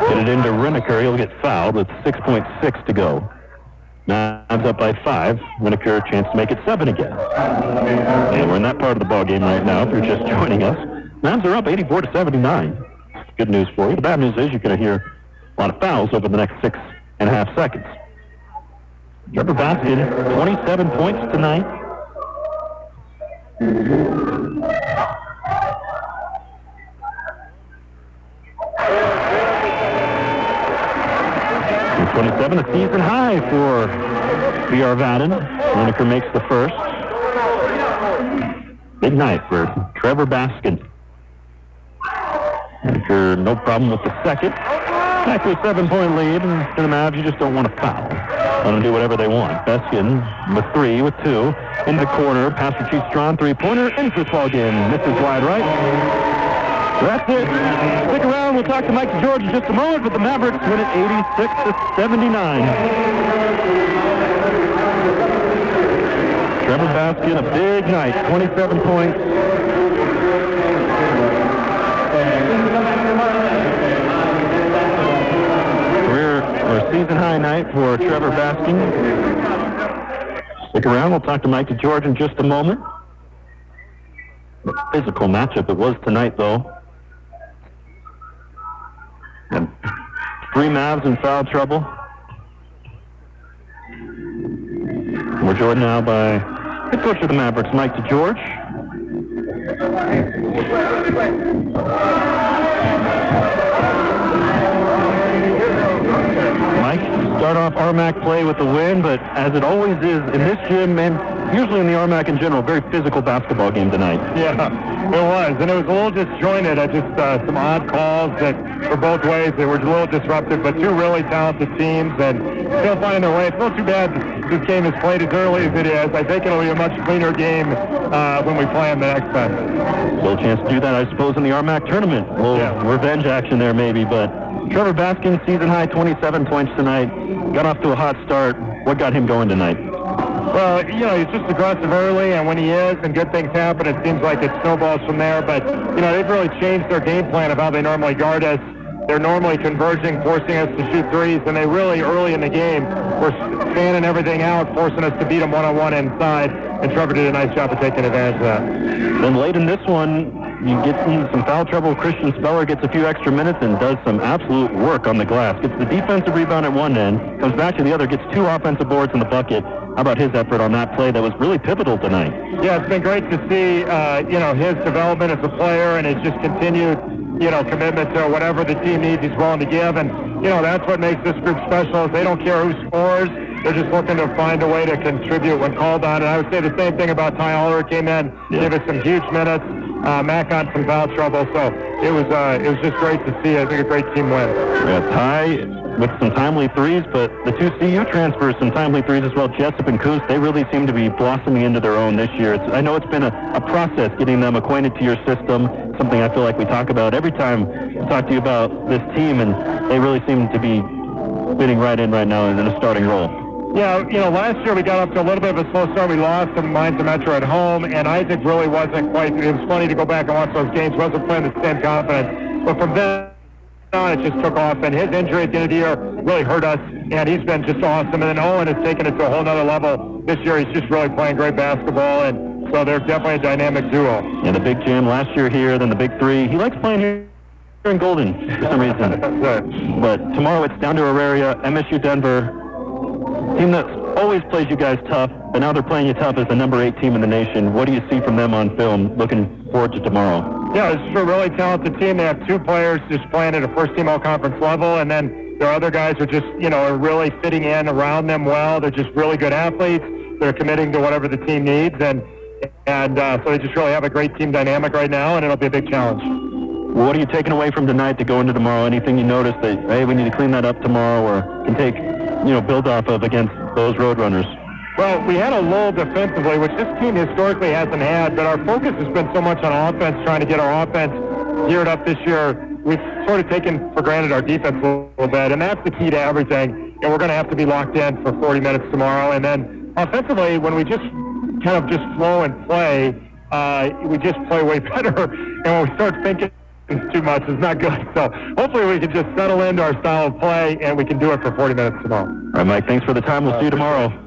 get it into Rennecker. He'll get fouled with six point six to go. Mavs up by five. Rennecker a chance to make it seven again. And we're in that part of the ball game right now. If you're just joining us, Mavs are up eighty-four to seventy-nine. Good news for you. The bad news is you're going to hear a lot of fouls over the next six and a half seconds. Trevor Baskin, twenty-seven points tonight. twenty-seven, a season high for V R Vadden. Rennecker makes the first. Big night for Trevor Baskin. Rennecker, no problem with the second. Back to a seven-point lead, and to the Mavs, you just don't want to foul. Let them do whatever they want. Baskin with three, with two. In the corner, Pastor Keats drawn three-pointer, in for this ball game. Misses wide right. That's it. Stick around. We'll talk to Mike DeGeorge in just a moment, but the Mavericks win it eighty-six to seventy-nine. Trevor Baskin, a big night, twenty-seven points. Career or season high night for Trevor Baskin. Stick around. We'll talk to Mike DeGeorge in just a moment. Physical matchup it was tonight, though. And three Mavs in foul trouble. We're joined now by head coach of the Mavericks, Mike DeGeorge. Mike, start off Armac play with the win, but as it always is in this gym, and usually in the Armac in general, very physical basketball game tonight. Yeah, it was, and it was a little disjointed. I just uh, some odd calls that were both ways. They were a little disruptive, but two really talented teams, and they'll find their way. It's not too bad this game is played as early as it is. I think it'll be a much cleaner game uh, when we play them the next time. Still a chance to do that, I suppose, in the Armac tournament. A little yeah. revenge action there, maybe, but... Trevor Baskin, season-high twenty-seven points tonight. Got off to a hot start. What got him going tonight? Well, you know, he's just aggressive early, and when he is and good things happen, it seems like it snowballs from there. But, you know, they've really changed their game plan of how they normally guard us. They're normally converging, forcing us to shoot threes, and they really, early in the game, were fanning everything out, forcing us to beat them one-on-one inside, and Trevor did a nice job of taking advantage of that. Then late in this one, you get in some foul trouble. Christian Speller gets a few extra minutes and does some absolute work on the glass. Gets the defensive rebound at one end, comes back to the other, gets two offensive boards in the bucket. How about his effort on that play that was really pivotal tonight? Yeah, it's been great to see, uh, you know, his development as a player and his just continued, you know, commitment to whatever the team needs he's willing to give. And, you know, that's what makes this group special. Is they don't care who scores. They're just looking to find a way to contribute when called on. And I would say the same thing about Ty Allred. Came in, yeah. gave us some huge minutes. Uh, Mack got some foul trouble, so it was uh, it was just great to see. I think a great team win. Yeah, Ty with some timely threes, but the two C U transfers some timely threes as well. Jessup and Kuntz, they really seem to be blossoming into their own this year. It's, I know it's been a, a process getting them acquainted to your system, something I feel like we talk about every time we talk to you about this team, and they really seem to be fitting right in right now in a starting role. Yeah, you know, last year we got up to a little bit of a slow start. We lost to Mines and Metro at home, and Isaac really wasn't quite, it was funny to go back and watch those games, wasn't playing the same confidence. But from then on, it just took off, and his injury at the end of the year really hurt us, and he's been just awesome. And then Owen has taken it to a whole nother level. This year he's just really playing great basketball, and so they're definitely a dynamic duo. Yeah, the big gym last year here, then the big three. He likes playing here. in Golden for some reason. But tomorrow it's down to Auraria, M S U Denver. Team that always plays you guys tough, but now they're playing you tough as the number eight team in the nation. What do you see from them on film? Looking forward to tomorrow. Yeah, it's a really talented team. They have two players just playing at a first-team all-conference level, and then their other guys are just, you know, are really fitting in around them well. They're just really good athletes. They're committing to whatever the team needs, and and uh, so they just really have a great team dynamic right now, and it'll be a big challenge. What are you taking away from tonight to go into tomorrow? Anything you notice that, hey, we need to clean that up tomorrow or can take, you know, build off of against those Roadrunners? Well, we had a lull defensively, which this team historically hasn't had, but our focus has been so much on offense, trying to get our offense geared up this year. We've sort of taken for granted our defense a little bit, and that's the key to everything. And we're going to have to be locked in for forty minutes tomorrow. And then offensively, when we just kind of just flow and play, uh, we just play way better. And when we start thinking too much, it's not good. So hopefully we can just settle into our style of play, and we can do it for forty minutes tomorrow. All right, Mike, thanks for the time. We'll uh, see you tomorrow.